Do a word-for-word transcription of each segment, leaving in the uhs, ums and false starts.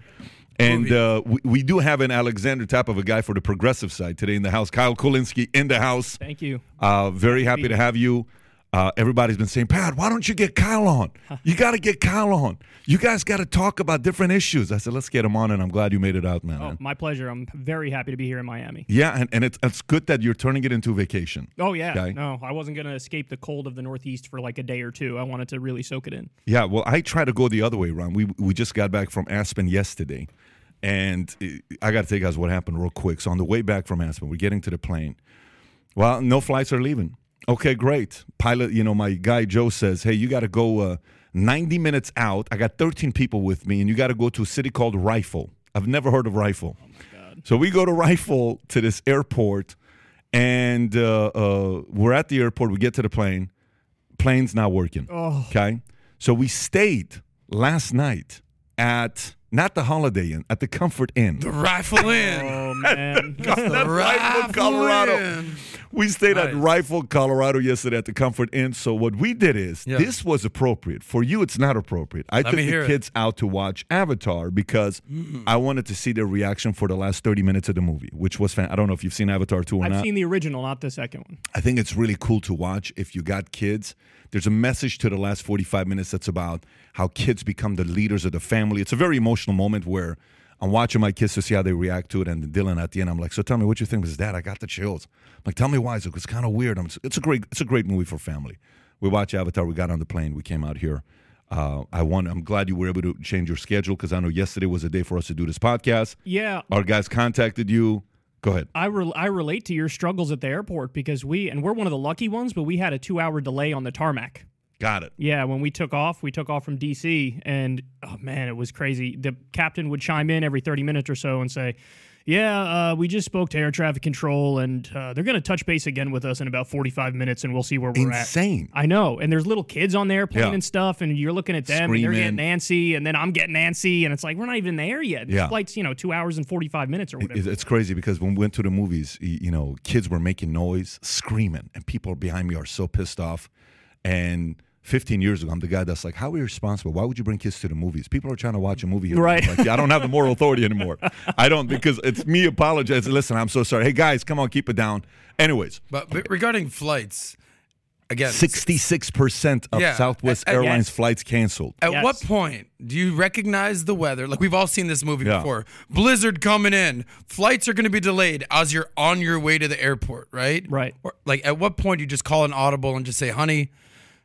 And uh, we, we do have an Alexander type of a guy for the progressive side today in the house. Kyle Kulinski in the house. Thank you. Uh, very happy to have you. Uh, everybody's been saying, Pat, why don't you get Kyle on? You got to get Kyle on. You guys got to talk about different issues. I said, let's get him on, and I'm glad you made it out, man. Oh, my pleasure. I'm very happy to be here in Miami. Yeah, and, and it's, it's good that you're turning it into vacation. Oh, yeah. Okay? No, I wasn't going to escape the cold of the Northeast for like a day or two. I wanted to really soak it in. Yeah, well, I try to go the other way, Ron. We, we just got back from Aspen yesterday, and I got to tell you guys what happened real quick. So on the way back from Aspen, we're getting to the plane. Well, no flights are leaving. Okay, great. Pilot, you know, my guy Joe says, hey, you got to go uh, ninety minutes out. I got thirteen people with me, and you got to go to a city called Rifle. I've never heard of Rifle. Oh my God. So we go to Rifle to this airport, and uh, uh, we're at the airport. We get to the plane. Plane's not working. Oh. Okay? So we stayed last night at... Not the Holiday Inn, at the Comfort Inn. The Rifle Inn. Oh, man. The, the Rifle, Rifle Colorado. Inn. We stayed nice. at Rifle, Colorado yesterday at the Comfort Inn. So what we did is, yeah. this was appropriate. For you, it's not appropriate. I Let took the kids it. out to watch Avatar because mm. I wanted to see their reaction for the last thirty minutes of the movie, which was fan. I don't know if you've seen Avatar two or I've not. I've seen the original, not the second one. I think it's really cool to watch if you got kids. There's a message to the last forty-five minutes that's about how kids become the leaders of the family. It's a very emotional moment where I'm watching my kids to see how they react to it, and Dylan at the end, I'm like, so tell me what you think. Because, Dad, I got the chills. I'm like, tell me why. It's kind of weird. I'm just, it's a great it's a great movie for family. We watch Avatar. We got on the plane. We came out here. Uh, I won. I'm glad you were able to change your schedule because I know yesterday was a day for us to do this podcast. Yeah. Our guys contacted you. Go ahead. I re- I relate to your struggles at the airport because we, and we're one of the lucky ones, but we had a two-hour delay on the tarmac. Got it. Yeah, when we took off, we took off from D C, and, oh, man, it was crazy. The captain would chime in every thirty minutes or so and say, yeah, uh, we just spoke to air traffic control, and uh, they're going to touch base again with us in about forty-five minutes, and we'll see where we're Insane. at. Insane. I know. And there's little kids on the airplane yeah. and stuff, and you're looking at them, Screaming. and they're getting antsy, and then I'm getting antsy, and it's like, we're not even there yet. Yeah. The flight's, you know, two hours and forty-five minutes or whatever. It's crazy because when we went to the movies, you know, kids were making noise, screaming, and people behind me are so pissed off. And fifteen years ago, I'm the guy that's like, how irresponsible. Why would you bring kids to the movies? People are trying to watch a movie here. Right. Like, I don't have the moral authority anymore. I don't, because it's me apologizing. Listen, I'm so sorry. Hey, guys, come on, keep it down. Anyways. But, but okay. regarding flights, again. sixty-six percent of yeah, Southwest at, Airlines yes. flights canceled. At yes. what point do you recognize the weather? Like, we've all seen this movie yeah. before. Blizzard coming in. Flights are going to be delayed as you're on your way to the airport, right? Right. Or, like, at what point do you just call an audible and just say, honey,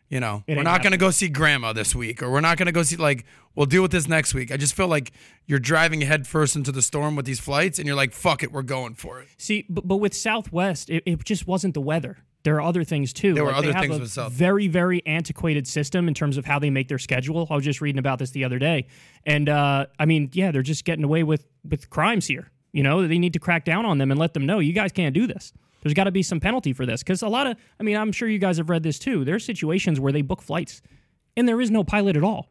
you know, it we're not going to go see grandma this week, or we're not going to go see, like, we'll deal with this next week. I just feel like you're driving head first into the storm with these flights, and you're like, fuck it, we're going for it. See, but, but with Southwest, it, it just wasn't the weather. There are other things, too. There were like other things with Southwest. They have a very, very antiquated system in terms of how they make their schedule. I was just reading about this the other day. And, uh, I mean, yeah, they're just getting away with, with crimes here. You know, they need to crack down on them and let them know, you guys can't do this. There's got to be some penalty for this because a lot of, I mean, I'm sure you guys have read this too. There's situations where they book flights and there is no pilot at all.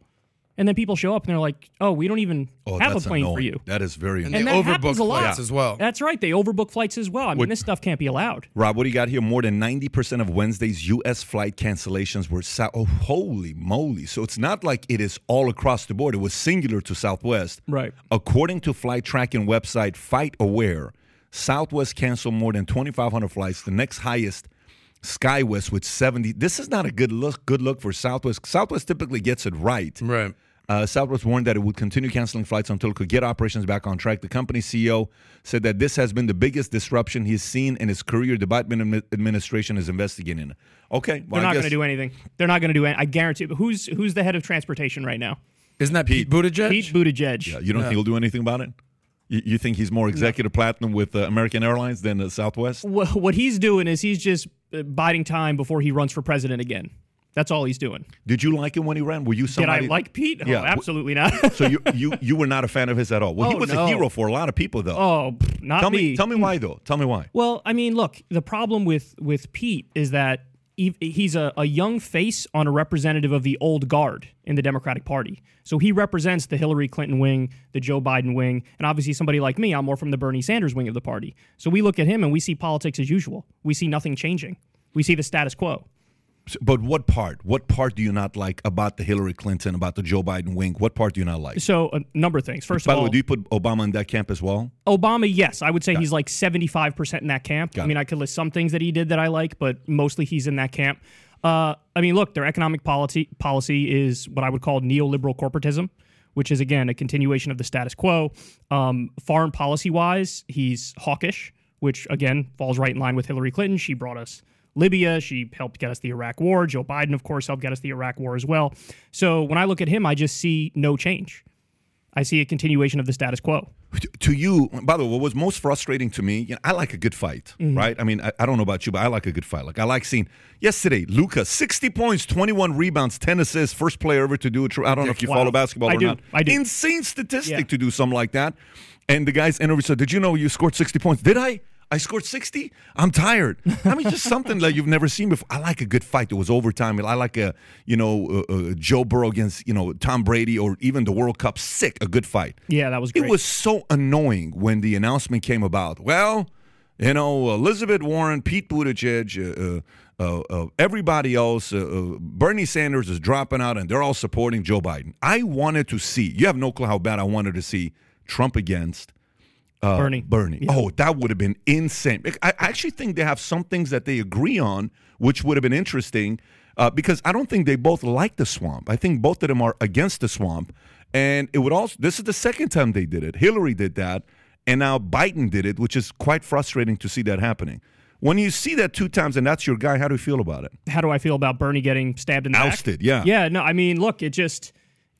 And then people show up and they're like, oh, we don't even oh, have a plane annoying. for you. That is very annoying. And, and they overbook flights yeah. as well. That's right. They overbook flights as well. I mean, what, this stuff can't be allowed. Rob, what do you got here? More than ninety percent of Wednesday's U S flight cancellations were South. Oh, holy moly. So it's not like it is all across the board. It was singular to Southwest. Right. According to flight tracking website FlightAware, Southwest canceled more than twenty-five hundred flights. The next highest, SkyWest with seventy. This is not a good look. Good look for Southwest. Southwest typically gets it right. Right. Uh, Southwest warned that it would continue canceling flights until it could get operations back on track. The company C E O said that this has been the biggest disruption he's seen in his career. The Biden administration is investigating it. Okay, well, they're not going to do anything. They're not going to do anything. I guarantee. Who's who's the head of transportation right now? Isn't that Pete, Pete Buttigieg? Pete Buttigieg. Yeah, you don't yeah. think he'll do anything about it? You think he's more executive platinum with uh, American Airlines than uh, Southwest? Well, what he's doing is he's just biding time before he runs for president again. That's all he's doing. Did you like him when he ran? Were you somebody? Did I like Pete? Yeah. Oh, absolutely not. So you, you you were not a fan of his at all. Well, oh, he was no. a hero for a lot of people, though. Oh, not tell me. me. Tell me why, though. Tell me why. Well, I mean, look, the problem with, with Pete is that he's a, a young face on a representative of the old guard in the Democratic Party. So he represents the Hillary Clinton wing, the Joe Biden wing, and obviously somebody like me, I'm more from the Bernie Sanders wing of the party. So we look at him and we see politics as usual. We see nothing changing. We see the status quo. But what part? What part do you not like about the Hillary Clinton, about the Joe Biden wing? What part do you not like? So a number of things. First By of all, the way, do you put Obama in that camp as well? Obama, yes. I would say Got he's it. like seventy-five percent in that camp. Got I mean, it. I could list some things that he did that I like, but mostly he's in that camp. Uh, I mean, look, their economic policy policy is what I would call neoliberal corporatism, which is, again, a continuation of the status quo. Um, foreign policy-wise, he's hawkish, which, again, falls right in line with Hillary Clinton. She brought us Libya. She helped get us the Iraq War. Joe Biden, of course, helped get us the Iraq War as well. So when I look at him, I just see no change. I see a continuation of the status quo. To you, by the way, what was most frustrating to me, you know, I like a good fight, mm-hmm. right? I mean, I, I don't know about you, but I like a good fight. Like, I like seeing, yesterday, Luca, sixty points, twenty-one rebounds, ten assists, first player ever to do it. I don't know if you wow. follow basketball I or do. not. I do. Insane statistic yeah. to do something like that. And the guy's interview said, did you know you scored sixty points? Did I? I scored sixty? I'm tired. I mean, just something that you've never seen before. I like a good fight. It was overtime. I like a, you know, a, a Joe Burrow against, you know, Tom Brady or even the World Cup. Sick, a good fight. Yeah, that was great. It was so annoying when the announcement came about. Well, you know, Elizabeth Warren, Pete Buttigieg, uh, uh, uh, everybody else, uh, uh, Bernie Sanders is dropping out, and they're all supporting Joe Biden. I wanted to see, you have no clue how bad I wanted to see Trump against Uh, Bernie. Bernie. Yeah. Oh, that would have been insane. I actually think they have some things that they agree on, which would have been interesting, uh, because I don't think they both like the swamp. I think both of them are against the swamp. And it would also, this is the second time they did it. Hillary did that, and now Biden did it, which is quite frustrating to see that happening. When you see that two times and that's your guy, how do you feel about it? How do I feel about Bernie getting stabbed in the Ousted, back? yeah. Yeah, no, I mean, look, it just...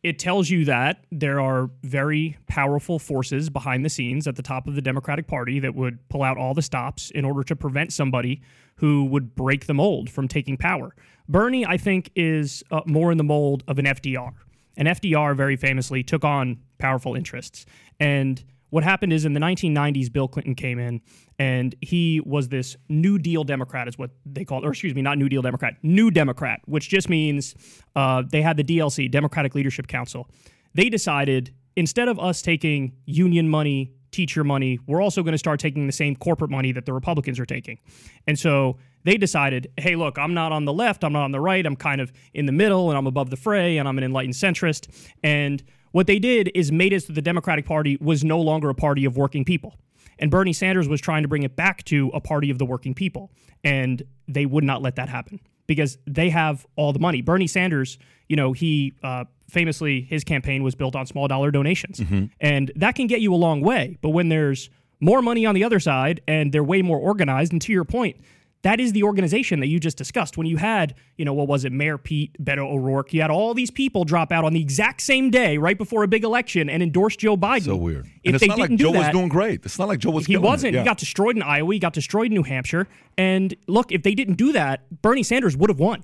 It tells you that there are very powerful forces behind the scenes at the top of the Democratic Party that would pull out all the stops in order to prevent somebody who would break the mold from taking power. Bernie, I think, is uh, more in the mold of an F D R. And F D R very famously took on powerful interests. And what happened is in the nineteen nineties, Bill Clinton came in, and he was this New Deal Democrat is what they called, or excuse me, not New Deal Democrat, New Democrat, which just means uh, they had the D L C, Democratic Leadership Council. They decided instead of us taking union money, teacher money, we're also going to start taking the same corporate money that the Republicans are taking. And so they decided, hey, look, I'm not on the left, I'm not on the right, I'm kind of in the middle, and I'm above the fray, and I'm an enlightened centrist. And what they did is made it so the Democratic Party was no longer a party of working people. And Bernie Sanders was trying to bring it back to a party of the working people. And they would not let that happen because they have all the money. Bernie Sanders, you know, he uh, famously, his campaign was built on small dollar donations. Mm-hmm. And that can get you a long way. But when there's more money on the other side and they're way more organized, and to your point, that is the organization that you just discussed. When you had, you know, what was it, Mayor Pete, Beto O'Rourke, you had all these people drop out on the exact same day right before a big election and endorse Joe Biden. So weird. If and it's they not didn't like Joe do that, was doing great. It's not like Joe was He wasn't. Yeah. He got destroyed in Iowa. He got destroyed in New Hampshire. And look, if they didn't do that, Bernie Sanders would have won.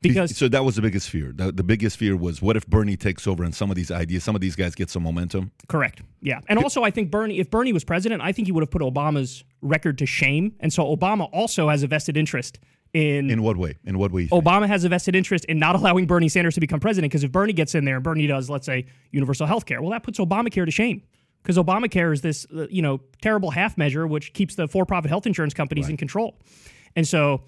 Because so that was the biggest fear. The, the biggest fear was, what if Bernie takes over and some of these ideas, some of these guys get some momentum? Correct. Yeah. And also, I think Bernie, if Bernie was president, I think he would have put Obama's record to shame. And so Obama also has a vested interest in... In what way? In what way? Obama has a vested interest in not allowing Bernie Sanders to become president, because if Bernie gets in there and Bernie does, let's say, universal health care, well, that puts Obamacare to shame. Because Obamacare is this, you know, terrible half measure which keeps the for-profit health insurance companies right. in control. And so...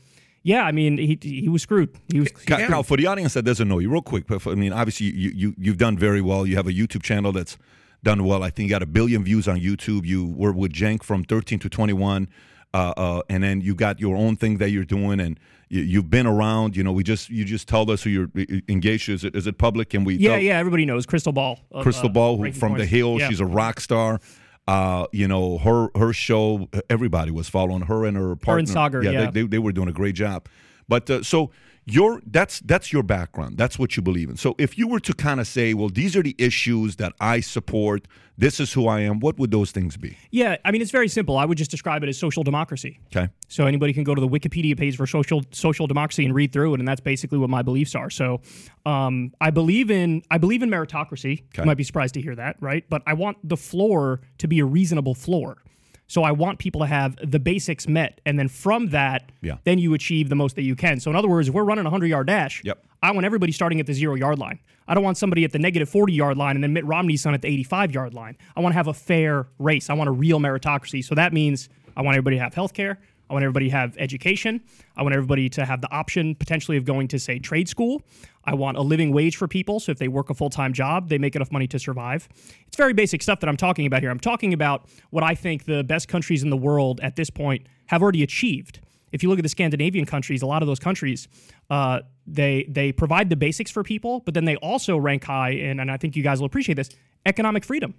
Yeah, I mean, he he was screwed. He was screwed. Now, for the audience that doesn't know you, real quick, but for, I mean, obviously, you, you, you've done very well. You have a YouTube channel that's done well. I think you got a billion views on YouTube. You were with Cenk from thirteen to twenty-one, uh, uh, and then you got your own thing that you're doing, and you, you've been around. You know, we just you just told us who you're engaged to. Is it, is it public? Can we? Yeah, tell? yeah, everybody knows. Crystal Ball. Of, Crystal Ball, uh, who, from points. The Hill. Yeah. She's a rock star. Uh, you know, her her show, everybody was following her and her partner. Her and Sager, yeah. yeah. They, they, they were doing a great job. But uh, so Your that's that's your background. That's what you believe in. So if you were to kind of say, well, these are the issues that I support, this is who I am, what would those things be? Yeah, I mean, it's very simple. I would just describe it as social democracy. Okay. So anybody can go to the Wikipedia page for social social democracy and read through it, and that's basically what my beliefs are. So um, I believe in I believe in meritocracy. Okay. You might be surprised to hear that, right? But I want the floor to be a reasonable floor. So I want people to have the basics met, and then from that, yeah. then you achieve the most that you can. So in other words, if we're running a hundred-yard dash, yep. I want everybody starting at the zero-yard line. I don't want somebody at the negative forty-yard line and then Mitt Romney's son at the eighty-five-yard line. I want to have a fair race. I want a real meritocracy. So that means I want everybody to have health care. I want everybody to have education. I want everybody to have the option potentially of going to, say, trade school. I want a living wage for people, so if they work a full-time job, they make enough money to survive. It's very basic stuff that I'm talking about here. I'm talking about what I think the best countries in the world at this point have already achieved. If you look at the Scandinavian countries, a lot of those countries, uh, they they provide the basics for people, but then they also rank high, and, and I think you guys will appreciate this, economic freedom.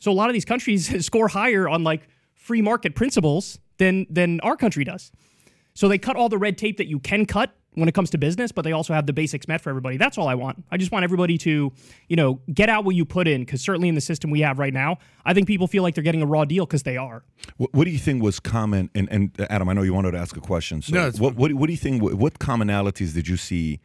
So a lot of these countries score higher on, like, free market principles than than our country does. So they cut all the red tape that you can cut when it comes to business, but they also have the basics met for everybody. That's all I want. I just want everybody to, you know, get out what you put in, because certainly in the system we have right now, I think people feel like they're getting a raw deal because they are. What, what do you think was common? And, and Adam, I know you wanted to ask a question. So no, what, what, what do you think, what, what commonalities did you see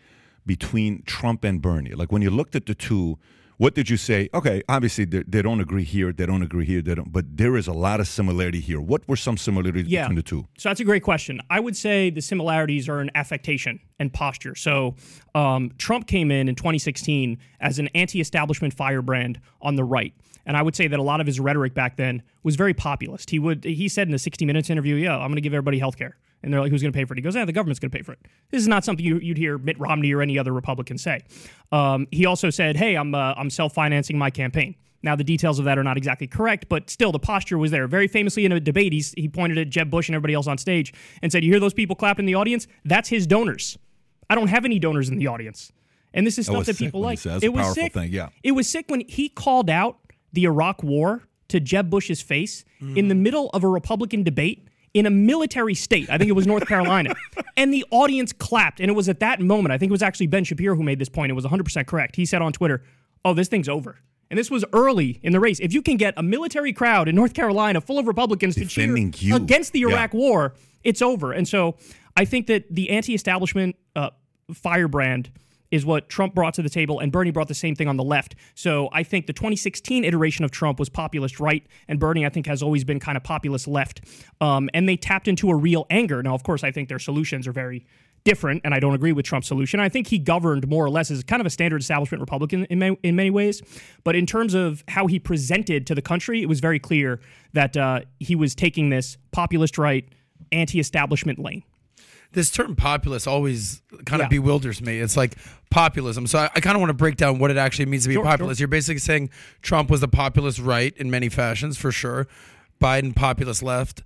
between Trump and Bernie? Like when you looked at the two, what did you say? Okay, obviously they, they don't agree here, they don't agree here, they don't, but there is a lot of similarity here. What were some similarities yeah. between the two? So that's a great question. I would say the similarities are in affectation and posture. So um, Trump came in in twenty sixteen as an anti-establishment firebrand on the right. And I would say that a lot of his rhetoric back then was very populist. He would he said in the sixty minutes interview, yeah, I'm going to give everybody health care. And they're like, who's going to pay for it? He goes, yeah, the government's going to pay for it. This is not something you, you'd hear Mitt Romney or any other Republican say. Um, he also said, hey, I'm uh, I'm self-financing my campaign. Now, the details of that are not exactly correct, but still the posture was there. Very famously in a debate, he's, he pointed at Jeb Bush and everybody else on stage and said, you hear those people clapping in the audience? That's his donors. I don't have any donors in the audience. And this is stuff that people like. It was sick. Thing, yeah. It was sick when he called out the Iraq War to Jeb Bush's face mm. in the middle of a Republican debate in a military state. I think it was North Carolina. And the audience clapped. And it was at that moment, I think it was actually Ben Shapiro who made this point. It was one hundred percent correct. He said on Twitter, oh, this thing's over. And this was early in the race. If you can get a military crowd in North Carolina full of Republicans defending to cheer you against the Iraq yeah. war, it's over. And so I think that the anti-establishment uh, firebrand is what Trump brought to the table, and Bernie brought the same thing on the left. So I think the twenty sixteen iteration of Trump was populist right, and Bernie, I think, has always been kind of populist left. Um, and they tapped into a real anger. Now, of course, I think their solutions are very different, and I don't agree with Trump's solution. I think he governed more or less as kind of a standard establishment Republican in many, in many ways. But in terms of how he presented to the country, it was very clear that uh, he was taking this populist right, anti-establishment lane. This term populist always kind of yeah. bewilders me. It's like populism. So I, I kind of want to break down what it actually means to be sure, populist. Sure. You're basically saying Trump was the populist right in many fashions, for sure. Biden, populist left.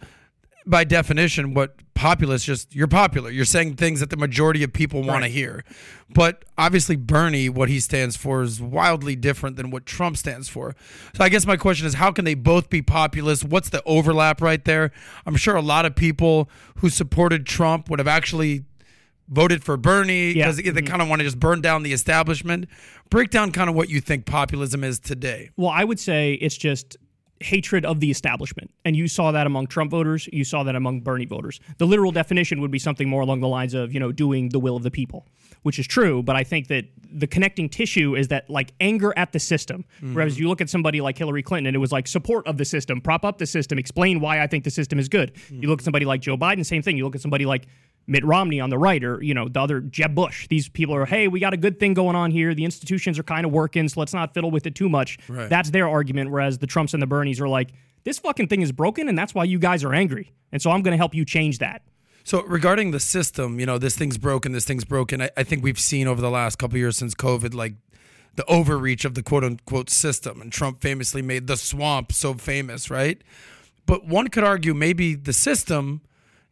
By definition, what populist, just you're popular. You're saying things that the majority of people right. want to hear. But obviously Bernie, what he stands for is wildly different than what Trump stands for. So I guess my question is, how can they both be populist? What's the overlap right there? I'm sure a lot of people who supported Trump would have actually voted for Bernie because yeah. they kind of want to just burn down the establishment. Break down kind of what you think populism is today. Well, I would say it's just hatred of the establishment. And you saw that among Trump voters. You saw that among Bernie voters. The literal definition would be something more along the lines of, you know, doing the will of the people, which is true. But I think that the connecting tissue is that, like, anger at the system. Mm-hmm. Whereas you look at somebody like Hillary Clinton and it was like support of the system, prop up the system, explain why I think the system is good. Mm-hmm. You look at somebody like Joe Biden, same thing. You look at somebody like Mitt Romney on the right, or, you know, the other Jeb Bush. These people are, hey, we got a good thing going on here. The institutions are kind of working, so let's not fiddle with it too much. Right. That's their argument, whereas the Trumps and the Bernies are like, this fucking thing is broken, and that's why you guys are angry. And so I'm going to help you change that. So regarding the system, you know, this thing's broken, this thing's broken. I, I think we've seen over the last couple of years since COVID, like, the overreach of the quote-unquote system. And Trump famously made the swamp so famous, right? But one could argue maybe the system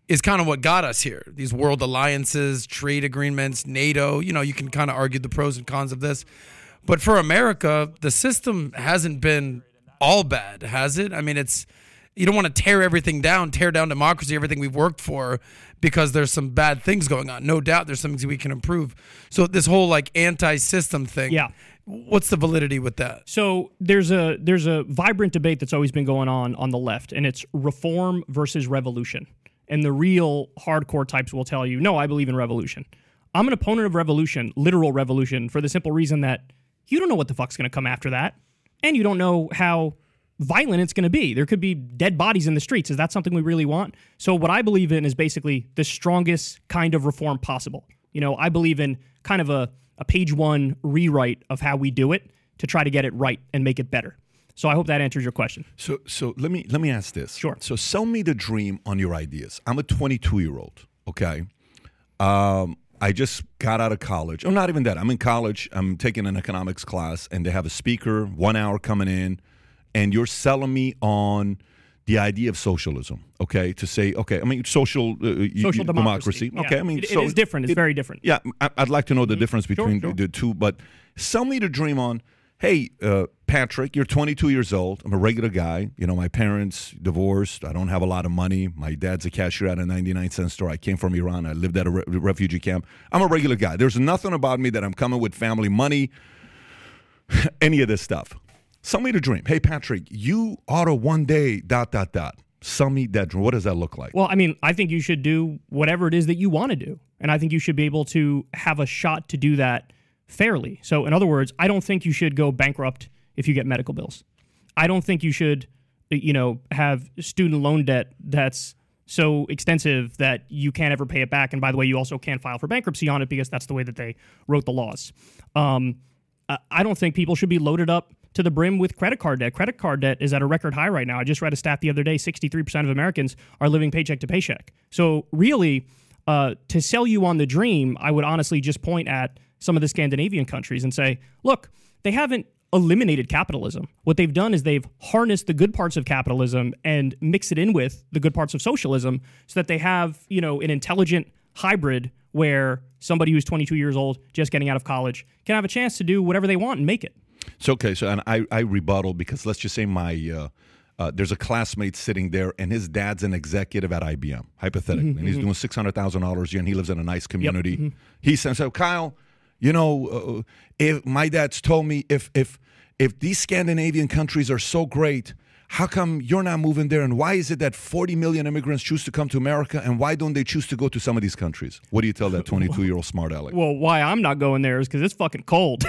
is kind of what got us here. These world alliances, trade agreements, NATO, you know, you can kind of argue the pros and cons of this. But for America, the system hasn't been all bad, has it? I mean, it's You don't want to tear everything down, tear down democracy, everything we've worked for, because there's some bad things going on. No doubt there's some things we can improve. So this whole like anti-system thing, yeah. What's the validity with that? So there's a there's a vibrant debate that's always been going on on the left, and it's reform versus revolution. And the real hardcore types will tell you, no, I believe in revolution. I'm an opponent of revolution, literal revolution, for the simple reason that you don't know what the fuck's going to come after that, and you don't know how violent it's going to be. There could be dead bodies in the streets. Is that something we really want? So what I believe in is basically the strongest kind of reform possible. You know, I believe in kind of a, a page one rewrite of how we do it to try to get it right and make it better. So I hope that answers your question. So so let me let me ask this. Sure. So sell me the dream on your ideas. I'm a twenty-two-year-old, okay? Um, I just got out of college. Oh, not even that. I'm in college. I'm taking an economics class, and they have a speaker, one hour coming in, and you're selling me on the idea of socialism, okay? To say, okay, I mean, social, uh, social you, democracy. democracy. Yeah. Okay, I mean, it, so, it is different. It's it, very different. Yeah, I, I'd like to know the mm-hmm. difference between sure, sure. the two, but sell me the dream on, hey, uh, Patrick, you're twenty-two years old. I'm a regular guy. You know, my parents divorced. I don't have a lot of money. My dad's a cashier at a ninety-nine cent store. I came from Iran. I lived at a re- refugee camp. I'm a regular guy. There's nothing about me that I'm coming with family money, any of this stuff. Sell me the dream. Hey, Patrick, you ought to one day dot, dot, dot. Sell me that dream. What does that look like? Well, I mean, I think you should do whatever it is that you want to do. And I think you should be able to have a shot to do that fairly. So in other words, I don't think you should go bankrupt if you get medical bills. I don't think you should, you know, have student loan debt that's so extensive that you can't ever pay it back. And by the way, you also can't file for bankruptcy on it because that's the way that they wrote the laws. Um, I don't think people should be loaded up to the brim with credit card debt. Credit card debt is at a record high right now. I just read a stat the other day, sixty-three percent of Americans are living paycheck to paycheck. So really, uh, to sell you on the dream, I would honestly just point at some of the Scandinavian countries and say, look, they haven't eliminated capitalism. What they've done is they've harnessed the good parts of capitalism and mixed it in with the good parts of socialism so that they have, you know, an intelligent hybrid where somebody who's twenty-two years old, just getting out of college, can have a chance to do whatever they want and make it. So, okay, so and I, I rebuttal because let's just say my uh, uh, there's a classmate sitting there and his dad's an executive at I B M, hypothetically, mm-hmm, and he's mm-hmm. doing six hundred thousand dollars a year and he lives in a nice community. Yep, mm-hmm. He says, so Kyle, you know, uh, if my dad's told me if if if these Scandinavian countries are so great, how come you're not moving there? And why is it that forty million immigrants choose to come to America? And why don't they choose to go to some of these countries? What do you tell that twenty-two-year-old smart aleck? Well, why I'm not going there is because it's fucking cold.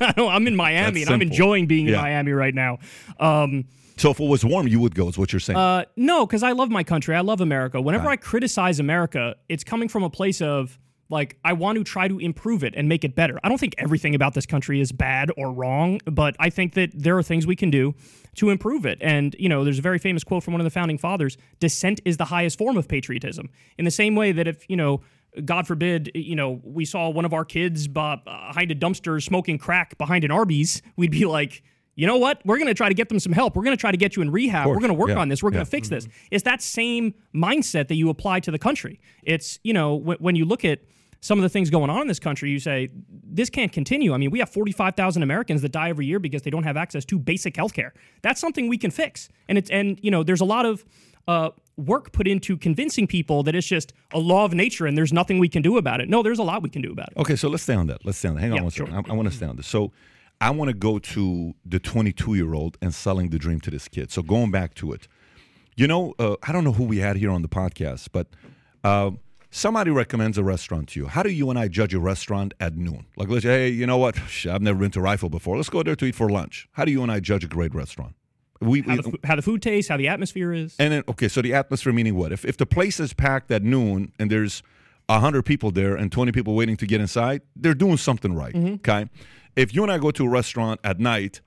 I don't, I'm in Miami, and I'm enjoying being yeah. in Miami right now. Um, so if it was warm, you would go, is what you're saying. Uh, no, because I love my country. I love America. Whenever right. I criticize America, it's coming from a place of, like, I want to try to improve it and make it better. I don't think everything about this country is bad or wrong, but I think that there are things we can do to improve it. And, you know, there's a very famous quote from one of the founding fathers, dissent is the highest form of patriotism. In the same way that if, you know, God forbid, you know, we saw one of our kids behind a dumpster smoking crack behind an Arby's, we'd be like, you know what? We're going to try to get them some help. We're going to try to get you in rehab. We're going to work yeah. on this. We're yeah. going to fix this. It's that same mindset that you apply to the country. It's, you know, w- when you look at some of the things going on in this country, you say, this can't continue. I mean, we have forty-five thousand Americans that die every year because they don't have access to basic health care. That's something we can fix. And, it's, and you know, there's a lot of uh, work put into convincing people that it's just a law of nature and there's nothing we can do about it. No, there's a lot we can do about it. Okay, so let's stay on that. Let's stay on that. Hang yeah, on one sure. second. I, I want to stay on this. So I want to go to the twenty-two-year-old and selling the dream to this kid. So going back to it, you know, uh, I don't know who we had here on the podcast, but uh, somebody recommends a restaurant to you. How do you and I judge a restaurant at noon? Like, let's say, hey, you know what? I've never been to Rifle before. Let's go there to eat for lunch. How do you and I judge a great restaurant? We, how, the, how the food tastes, how the atmosphere is. And then, okay, so the atmosphere meaning what? If if the place is packed at noon and there's one hundred people there and twenty people waiting to get inside, they're doing something right, mm-hmm. okay? If you and I go to a restaurant at night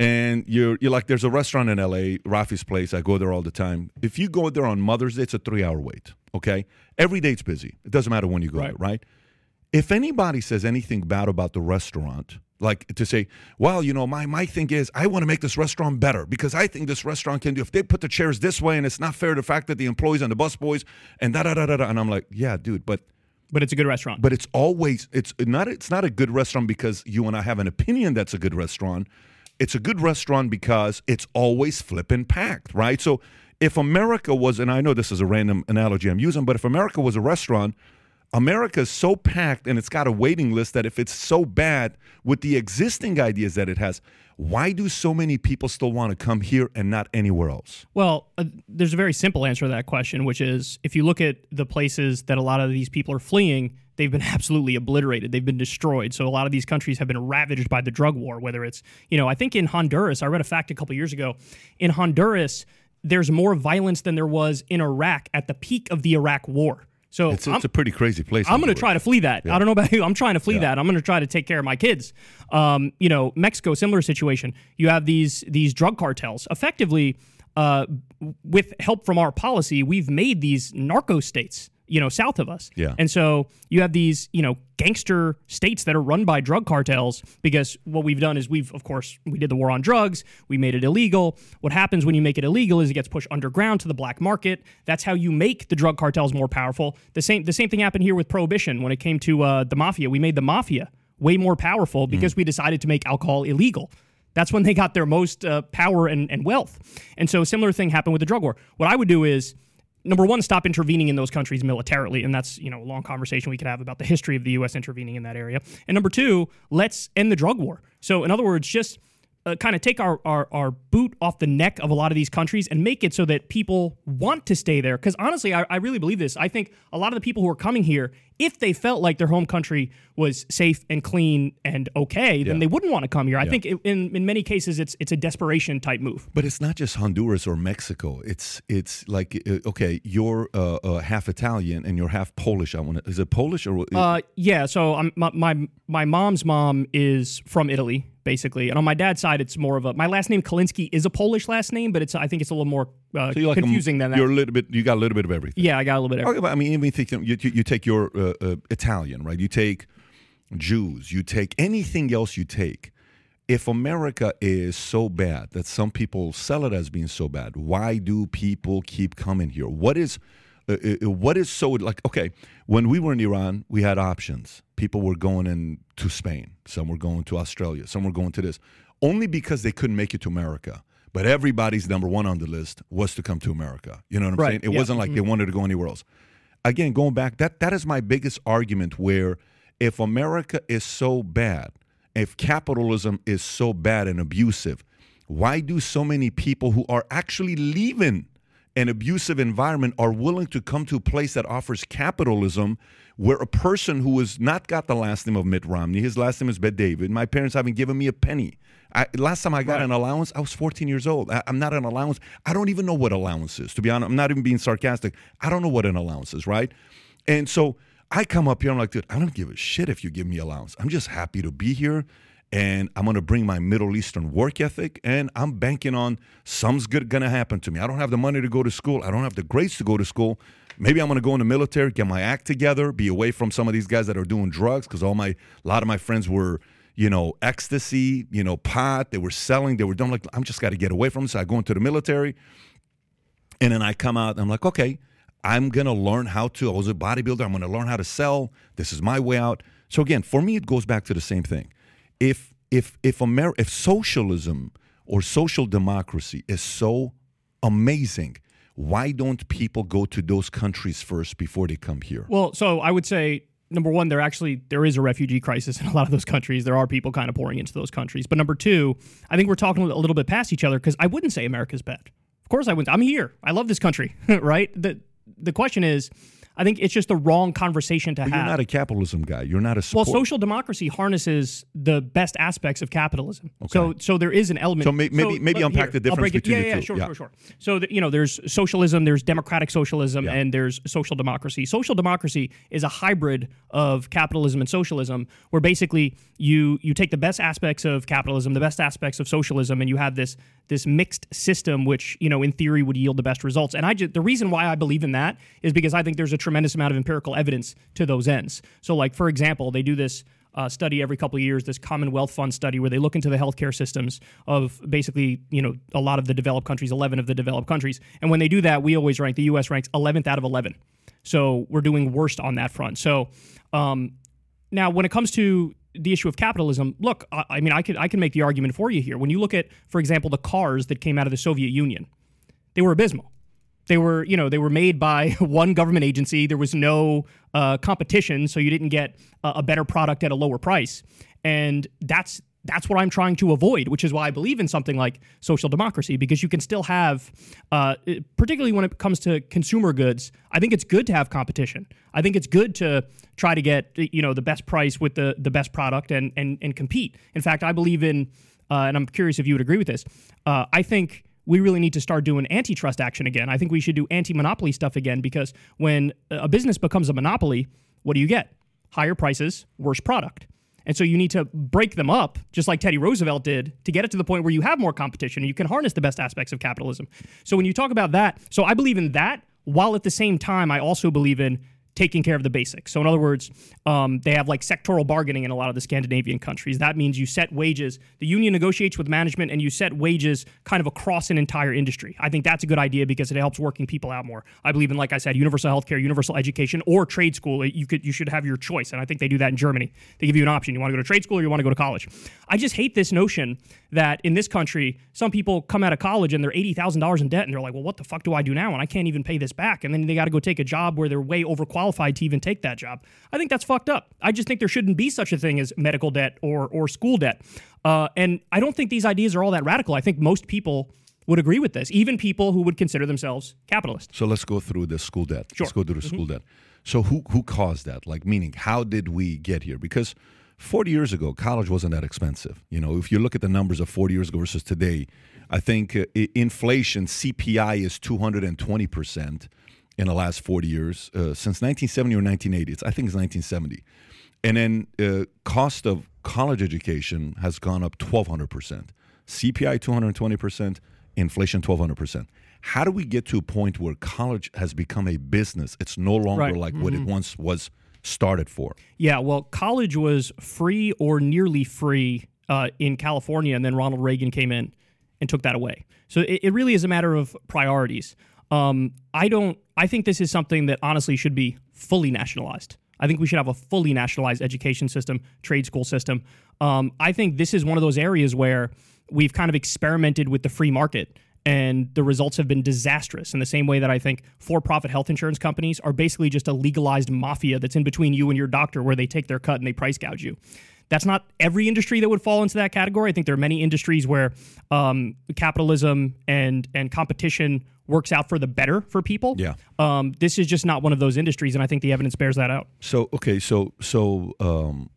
and you're, you're like, there's a restaurant in L A, Rafi's Place, I go there all the time. If you go there on Mother's Day, it's a three-hour wait. Okay, every date's busy. It doesn't matter when you go right. there, right? If anybody says anything bad about the restaurant, like to say, well, you know, my, my thing is I want to make this restaurant better because I think this restaurant can do, if they put the chairs this way and it's not fair, the fact that the employees and the busboys and da-da-da-da-da, and I'm like, yeah, dude, but... But it's a good restaurant. But it's always, it's not it's not a good restaurant because you and I have an opinion that's a good restaurant. It's a good restaurant because it's always flipping packed, right? So If America was, and I know this is a random analogy I'm using, but if America was a restaurant, America is so packed and it's got a waiting list that if it's so bad with the existing ideas that it has, why do so many people still want to come here and not anywhere else? Well, uh, there's a very simple answer to that question, which is if you look at the places that a lot of these people are fleeing, they've been absolutely obliterated. They've been destroyed. So a lot of these countries have been ravaged by the drug war, whether it's, you know, I think in Honduras, I read a fact a couple years ago, in Honduras, there's more violence than there was in Iraq at the peak of the Iraq war. So it's, it's a pretty crazy place. I'm going to try to flee that. Yeah. I don't know about you. I'm trying to flee yeah. that. I'm going to try to take care of my kids. Um, you know, Mexico, similar situation. You have these these drug cartels. Effectively, uh, with help from our policy, we've made these narco states, you know, south of us. Yeah. And so you have these, you know, gangster states that are run by drug cartels because what we've done is we've, of course, we did the war on drugs. We made it illegal. What happens when you make it illegal is it gets pushed underground to the black market. That's how you make the drug cartels more powerful. The same the same thing happened here with prohibition when it came to uh, the mafia. We made the mafia way more powerful because mm. we decided to make alcohol illegal. That's when they got their most uh, power and, and wealth. And so a similar thing happened with the drug war. What I would do is, number one, stop intervening in those countries militarily, and that's, you know, a long conversation we could have about the history of the U S intervening in that area. And number two, let's end the drug war. So, in other words, just uh, kind of take our, our, our boot off the neck of a lot of these countries and make it so that people want to stay there. Because honestly, I, I really believe this. I think a lot of the people who are coming here, if they felt like their home country was safe and clean and okay, then yeah. they wouldn't want to come here. I yeah. think it, in, in many cases, it's it's a desperation type move. But it's not just Honduras or Mexico. It's it's like, okay, you're uh, uh, half Italian and you're half Polish. I want to, is it Polish or? Uh, yeah. So I'm, my, my my mom's mom is from Italy, basically, and on my dad's side, it's more of a. My last name Kulinski is a Polish last name, but it's I think it's a little more uh, so you're like confusing a, than that. You're a little bit. You got a little bit of everything. Yeah, I got a little bit of everything. Okay, but I mean, even think you, you take your. Uh, Uh, uh, Italian, right? You take Jews, you take anything else you take. If America is so bad that some people sell it as being so bad, why do people keep coming here? What is, uh, uh, what is so like, okay, when we were in Iran, we had options. People were going in to Spain. Some were going to Australia. Some were going to this, only because they couldn't make it to America. But everybody's number one on the list was to come to America. You know what I'm right. saying? It yeah. wasn't like mm-hmm. they wanted to go anywhere else. Again, going back, that, that is my biggest argument where if America is so bad, if capitalism is so bad and abusive, why do so many people who are actually leaving an abusive environment are willing to come to a place that offers capitalism where a person who has not got the last name of Mitt Romney, his last name is Ben David, my parents haven't given me a penny. I, last time I got right. an allowance, I was fourteen years old. I, I'm not an allowance. I don't even know what allowance is, to be honest. I'm not even being sarcastic. I don't know what an allowance is, right? And so I come up here, I'm like, dude, I don't give a shit if you give me allowance. I'm just happy to be here, and I'm going to bring my Middle Eastern work ethic, and I'm banking on something's good going to happen to me. I don't have the money to go to school. I don't have the grades to go to school. Maybe I'm going to go in the military, get my act together, be away from some of these guys that are doing drugs because all my a lot of my friends were – you know, ecstasy, you know, pot, they were selling, they were done. Like, I'm just got to get away from this. So I go into the military and then I come out and I'm like, okay, I'm going to learn how to, I was a bodybuilder. I'm going to learn how to sell. This is my way out. So again, for me, it goes back to the same thing. If, if, if Amer- if socialism or social democracy is so amazing, why don't people go to those countries first before they come here? Well, so I would say, number one, there actually there is a refugee crisis in a lot of those countries. There are people kind of pouring into those countries. But number two, I think we're talking a little bit past each other because I wouldn't say America's bad. Of course I wouldn't. I'm here. I love this country, right? The the question is, I think it's just the wrong conversation to but have. You're not a capitalism guy. You're not a support. Well, social democracy harnesses the best aspects of capitalism. Okay. So so there is an element. So maybe so, maybe uh, unpack here, the difference between yeah, the yeah, two. Yeah, sure, yeah. sure, sure. So, the, you know, there's socialism, there's democratic socialism, yeah. and there's social democracy. Social democracy is a hybrid of capitalism and socialism where basically you you take the best aspects of capitalism, the best aspects of socialism, and you have this this mixed system which, you know, in theory would yield the best results. And I just, the reason why I believe in that is because I think there's a tremendous amount of empirical evidence to those ends. So, like, for example, they do this uh, study every couple of years, this Commonwealth Fund study where they look into the healthcare systems of basically, you know, a lot of the developed countries, eleven of the developed countries. And when they do that, we always rank, the U S ranks eleventh out of eleven. So we're doing worst on that front. So um, now when it comes to the issue of capitalism, look, I, I mean, I could I can make the argument for you here. When you look at, for example, the cars that came out of the Soviet Union, they were abysmal. They were, you know, they were made by one government agency. There was no uh, competition, so you didn't get a, a better product at a lower price. And that's that's what I'm trying to avoid, which is why I believe in something like social democracy, because you can still have, uh, particularly when it comes to consumer goods, I think it's good to have competition. I think it's good to try to get, you know, the best price with the, the best product and, and, and compete. In fact, I believe in, uh, and I'm curious if you would agree with this, uh, I think we really need to start doing antitrust action again. I think we should do anti-monopoly stuff again, because when a business becomes a monopoly, what do you get? Higher prices, worse product. And so you need to break them up, just like Teddy Roosevelt did, to get it to the point where you have more competition and you can harness the best aspects of capitalism. So when you talk about that, so I believe in that, while at the same time, I also believe in taking care of the basics. So in other words, um, they have like sectoral bargaining in a lot of the Scandinavian countries. That means you set wages. The union negotiates with management and you set wages kind of across an entire industry. I think that's a good idea because it helps working people out more. I believe in, like I said, universal healthcare, universal education, or trade school. You could, you should have your choice. And I think they do that in Germany. They give you an option. You want to go to trade school or you want to go to college. I just hate this notion that in this country, some people come out of college and they're eighty thousand dollars in debt and they're like, well, what the fuck do I do now? And I can't even pay this back. And then they got to go take a job where they're way overqualified to even take that job. I think that's fucked up. I just think there shouldn't be such a thing as medical debt or or school debt. Uh, and I don't think these ideas are all that radical. I think most people would agree with this, even people who would consider themselves capitalists. So let's go through the school debt. Sure. Let's go through the school mm-hmm. debt. So who who caused that? Like, meaning, how did we get here? Because forty years ago, college wasn't that expensive. You know, if you look at the numbers of forty years ago versus today, I think uh, inflation, C P I, is two hundred twenty percent. In the last forty years, uh, since nineteen seventy or nineteen eighty, it's, I think it's nineteen seventy. And then uh, cost of college education has gone up twelve hundred percent. C P I two hundred twenty percent, inflation twelve hundred percent. How do we get to a point where college has become a business? It's no longer right. like mm-hmm. what it once was started for. Yeah, well, college was free or nearly free uh, in California, and then Ronald Reagan came in and took that away. So it, it really is a matter of priorities. Um, I don't, I think this is something that honestly should be fully nationalized. I think we should have a fully nationalized education system, trade school system. Um, I think this is one of those areas where we've kind of experimented with the free market and the results have been disastrous, in the same way that I think for-profit health insurance companies are basically just a legalized mafia that's in between you and your doctor, where they take their cut and they price gouge you. That's not every industry that would fall into that category. I think there are many industries where um, capitalism and and competition works out for the better for people. Yeah. Um, this is just not one of those industries, and I think the evidence bears that out. So, okay, so so um,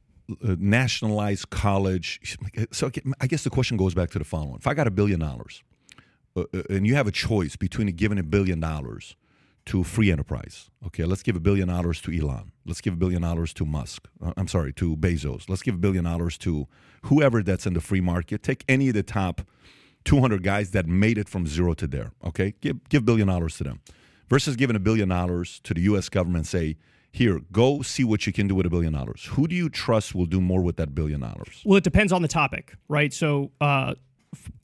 uh, nationalized college. So I guess the question goes back to the following. If I got a billion dollars, uh, and you have a choice between giving a billion dollars to free enterprise. Okay, let's give a billion dollars to Elon. Let's give a billion dollars to Musk. I'm sorry, to Bezos. Let's give a billion dollars to whoever that's in the free market. Take any of the top two hundred guys that made it from zero to there. Okay, give give a billion dollars to them. Versus giving a billion dollars to the U S government and say, here, go see what you can do with a billion dollars. Who do you trust will do more with that billion dollars? Well, it depends on the topic, right? So uh,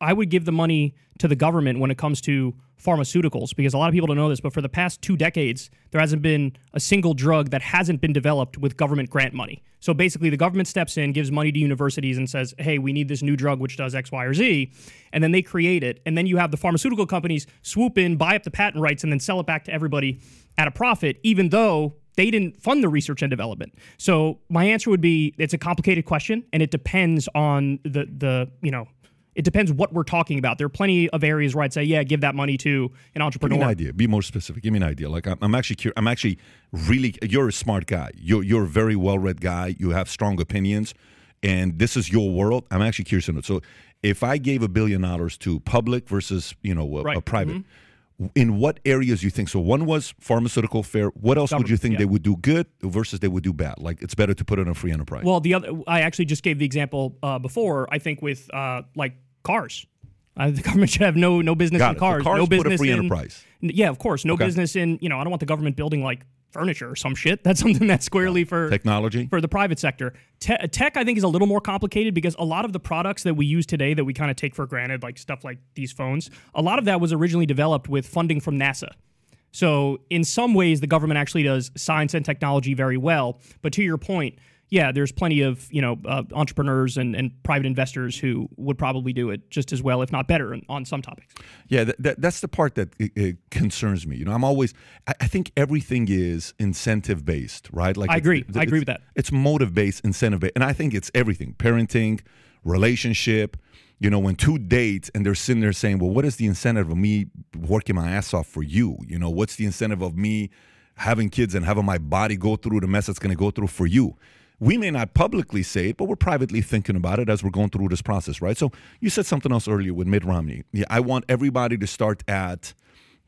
I would give the money to the government when it comes to pharmaceuticals, because a lot of people don't know this, but for the past two decades, there hasn't been a single drug that hasn't been developed with government grant money. So basically, the government steps in, gives money to universities and says, hey, we need this new drug which does X, Y, or Z, and then they create it. And then you have the pharmaceutical companies swoop in, buy up the patent rights, and then sell it back to everybody at a profit, even though they didn't fund the research and development. So my answer would be, it's a complicated question, and it depends on the, the you know, it depends what we're talking about. There are plenty of areas where I'd say, yeah, give that money to an entrepreneur. Give me an idea. Be more specific. Give me an idea. Like, I'm, I'm actually curious. I'm actually really, you're a smart guy. You're, you're a very well-read guy. You have strong opinions, and this is your world. I'm actually curious to know. So if I gave a billion dollars to public versus, you know, a, right. a private, mm-hmm. in what areas you think? So one was pharmaceutical fair. What else Government, would you think yeah. they would do good versus they would do bad? Like, it's better to put in a free enterprise. Well, the other, I actually just gave the example uh, before, I think, with uh, like, cars. Uh, the government should have no no business Got in cars. So cars. No business put a free in enterprise. Yeah, of course. No okay. business in, you know, I don't want the government building like furniture or some shit. That's something that's squarely yeah. for technology, for the private sector. Te- tech, I think, is a little more complicated, because a lot of the products that we use today that we kind of take for granted, like stuff like these phones, a lot of that was originally developed with funding from NASA. So in some ways, the government actually does science and technology very well. But to your point, yeah, there's plenty of, you know, uh, entrepreneurs and, and private investors who would probably do it just as well, if not better, on some topics. Yeah, that, that, that's the part that it, it concerns me. You know, I'm always, I, I think everything is incentive-based, right? Like I agree. It, I agree with that. It's motive-based, incentive-based. And I think it's everything, parenting, relationship. You know, when two date and they're sitting there saying, well, what is the incentive of me working my ass off for you? You know, what's the incentive of me having kids and having my body go through the mess that's going to go through for you? We may not publicly say it, but we're privately thinking about it as we're going through this process, right? So you said something else earlier with Mitt Romney. Yeah, I want everybody to start at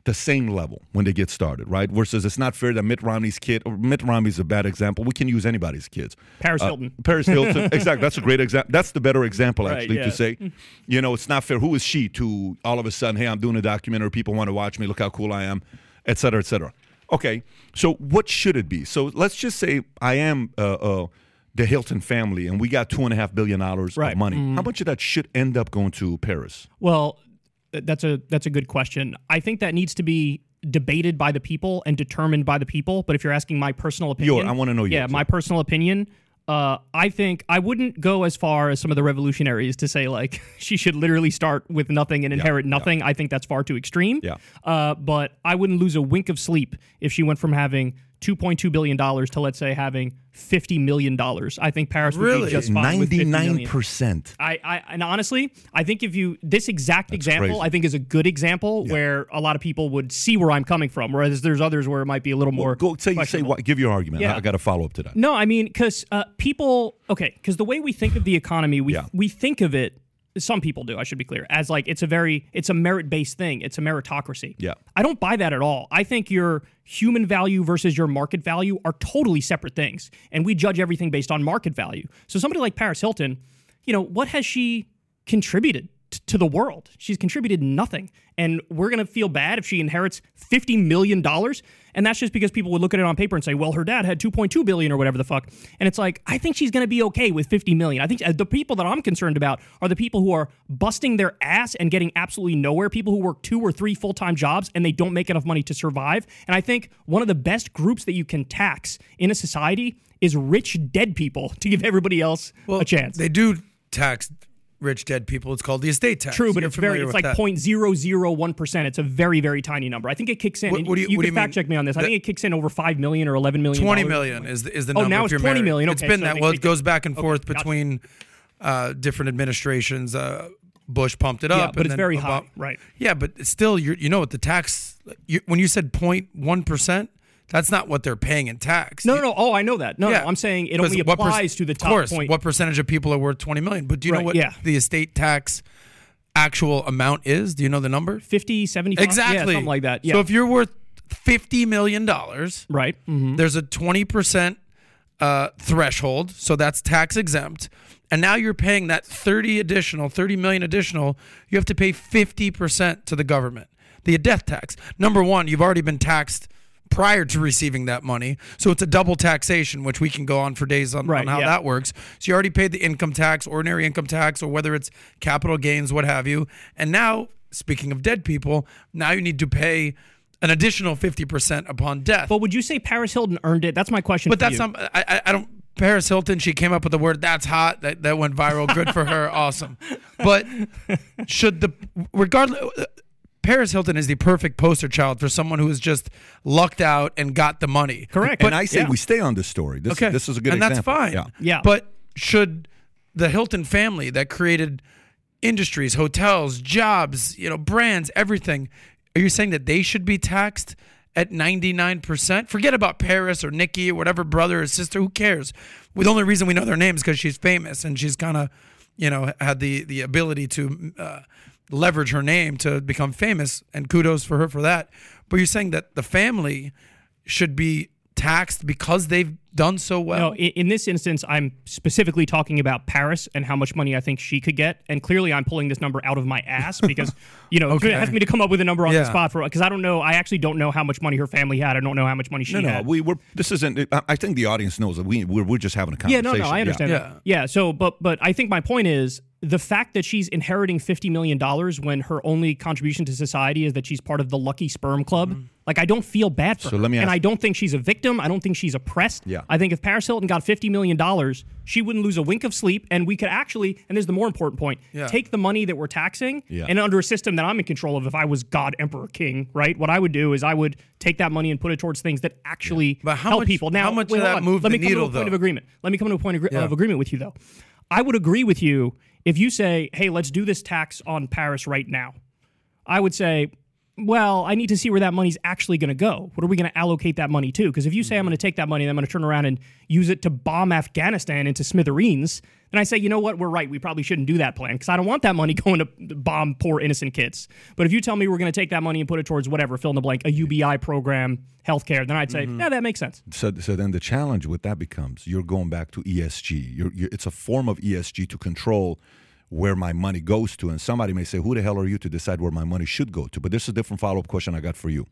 the same level when they get started, right? Versus it's not fair that Mitt Romney's kid, or Mitt Romney's a bad example. We can use anybody's kids. Paris Hilton. Uh, Paris Hilton, exactly. That's a great example. That's the better example, actually, right, yeah. to say. You know, it's not fair. Who is she to all of a sudden, hey, I'm doing a documentary. People want to watch me. Look how cool I am, et cetera, et cetera. Okay, so what should it be? So let's just say I am uh, uh, the Hilton family, and we got two and a half billion dollars right. of money. Mm. How much of that should end up going to Paris? Well, that's a that's a good question. I think that needs to be debated by the people and determined by the people. But if you're asking my personal opinion, your, I want to know. Yeah, yours. My personal opinion. Uh, I think I wouldn't go as far as some of the revolutionaries to say, like, she should literally start with nothing and inherit yeah, nothing. Yeah. I think that's far too extreme. Yeah. Uh, but I wouldn't lose a wink of sleep if she went from having two point two billion dollars to, let's say, having fifty million dollars. I think Paris really? would be just fine with ninety-nine percent. I, I, and honestly, I think if you, this exact that's example, crazy. I think is a good example yeah. where a lot of people would see where I'm coming from, whereas there's others where it might be a little well, more go say, say what, give your argument. Yeah. I, I got to follow up to that. No, I mean, because uh, people, okay, because the way we think of the economy, we yeah. we think of it, some people do, I should be clear, as like it's a very, it's a merit-based thing. It's a meritocracy. Yeah. I don't buy that at all. I think your human value versus your market value are totally separate things. And we judge everything based on market value. So somebody like Paris Hilton, you know, what has she contributed t- to the world? She's contributed nothing. And we're going to feel bad if she inherits fifty million dollars. And that's just because people would look at it on paper and say, well, her dad had two point two billion dollars or whatever the fuck. And it's like, I think she's going to be okay with fifty million dollars. I think the people that I'm concerned about are the people who are busting their ass and getting absolutely nowhere, people who work two or three full-time jobs and they don't make enough money to survive. And I think one of the best groups that you can tax in a society is rich dead people to give everybody else well, a chance. They do tax rich dead people. It's called the estate tax. True, but You're it's very it's like zero point zero zero one percent. It's a very, very tiny number. I think it kicks in. What, what do you, you what can do you fact mean? check me on this. I think it kicks in over five million dollars or eleven million dollars. twenty million dollars is the, is the number. Oh, now it's twenty million dollars. Okay, it's been so that. Well, it goes back and okay, forth gotcha. between uh, different administrations. Uh, Bush pumped it up. Yeah, but and it's then very about, high. Right. Yeah, but still, you're, you know what the tax, you, when you said zero point one percent, that's not what they're paying in tax. No, no, no. Oh, I know that. No, yeah. no. I'm saying it only applies per- to the top point. Of course. Point. What percentage of people are worth twenty million dollars? But do you right, know what yeah. the estate tax actual amount is? Do you know the number? fifty, seventy-five? Exactly. Yeah, something like that. Yeah. So if you're worth fifty million dollars, right. Mm-hmm. There's a twenty percent uh, threshold. So that's tax exempt. And now you're paying that thirty additional, thirty million additional. You have to pay fifty percent to the government. The death tax. Number one, you've already been taxed prior to receiving that money. So it's a double taxation, which we can go on for days on, right, on how yeah. that works. So you already paid the income tax, ordinary income tax, or whether it's capital gains, what have you. And now, speaking of dead people, now you need to pay an additional fifty percent upon death. But would you say Paris Hilton earned it? That's my question. But for that's you. not, I, I don't, Paris Hilton, she came up with the word, that's hot. That, that went viral. Good for her. Awesome. But should the, regardless, Paris Hilton is the perfect poster child for someone who has just lucked out and got the money. Correct. But, and I say yeah. we stay on this story. This, okay. this is a good and example. And that's fine. Yeah. yeah. But should the Hilton family that created industries, hotels, jobs, you know, brands, everything, are you saying that they should be taxed at ninety-nine percent? Forget about Paris or Nikki or whatever brother or sister. Who cares? The only reason we know their name is because she's famous and she's kind of, you know, had the, the ability to Uh, leverage her name to become famous, and kudos for her for that. But you're saying that the family should be taxed because they've done so well? No, in this instance, I'm specifically talking about Paris and how much money I think she could get. And clearly, I'm pulling this number out of my ass because, you know, okay. it asked me to come up with a number on yeah. the spot for because I don't know. I actually don't know how much money her family had. I don't know how much money she no, no, had. No, we were. This isn't. I think the audience knows that we we're, we're just having a conversation. Yeah, no, no, I understand. Yeah. That. yeah. yeah so, but but I think my point is, the fact that she's inheriting fifty million dollars when her only contribution to society is that she's part of the Lucky Sperm Club, mm-hmm. like, I don't feel bad for so her. Let me ask and I don't think she's a victim. I don't think she's oppressed. Yeah. I think if Paris Hilton got fifty million dollars, she wouldn't lose a wink of sleep, and we could actually, and this is the more important point, yeah. take the money that we're taxing yeah. and under a system that I'm in control of if I was God, Emperor, King, right? What I would do is I would take that money and put it towards things that actually yeah. but how help much, people. Now, how much wait, of that move the needle, Let me come to a though. point of agreement. Let me come to a point of, yeah. of agreement with you, though. I would agree with you if you say, hey, let's do this tax on Paris right now. I would say, well, I need to see where that money's actually going to go. What are we going to allocate that money to? Because if you say I'm going to take that money and I'm going to turn around and use it to bomb Afghanistan into smithereens, then I say, you know what, we're right. We probably shouldn't do that plan because I don't want that money going to bomb poor innocent kids. But if you tell me we're going to take that money and put it towards whatever, fill in the blank, a U B I program, healthcare, then I'd say, mm-hmm. yeah, that makes sense. So, so then the challenge with that becomes you're going back to E S G. You're, you're, it's a form of E S G to control where my money goes to. And somebody may say, who the hell are you to decide where my money should go to? But there's a different follow-up question I got for you.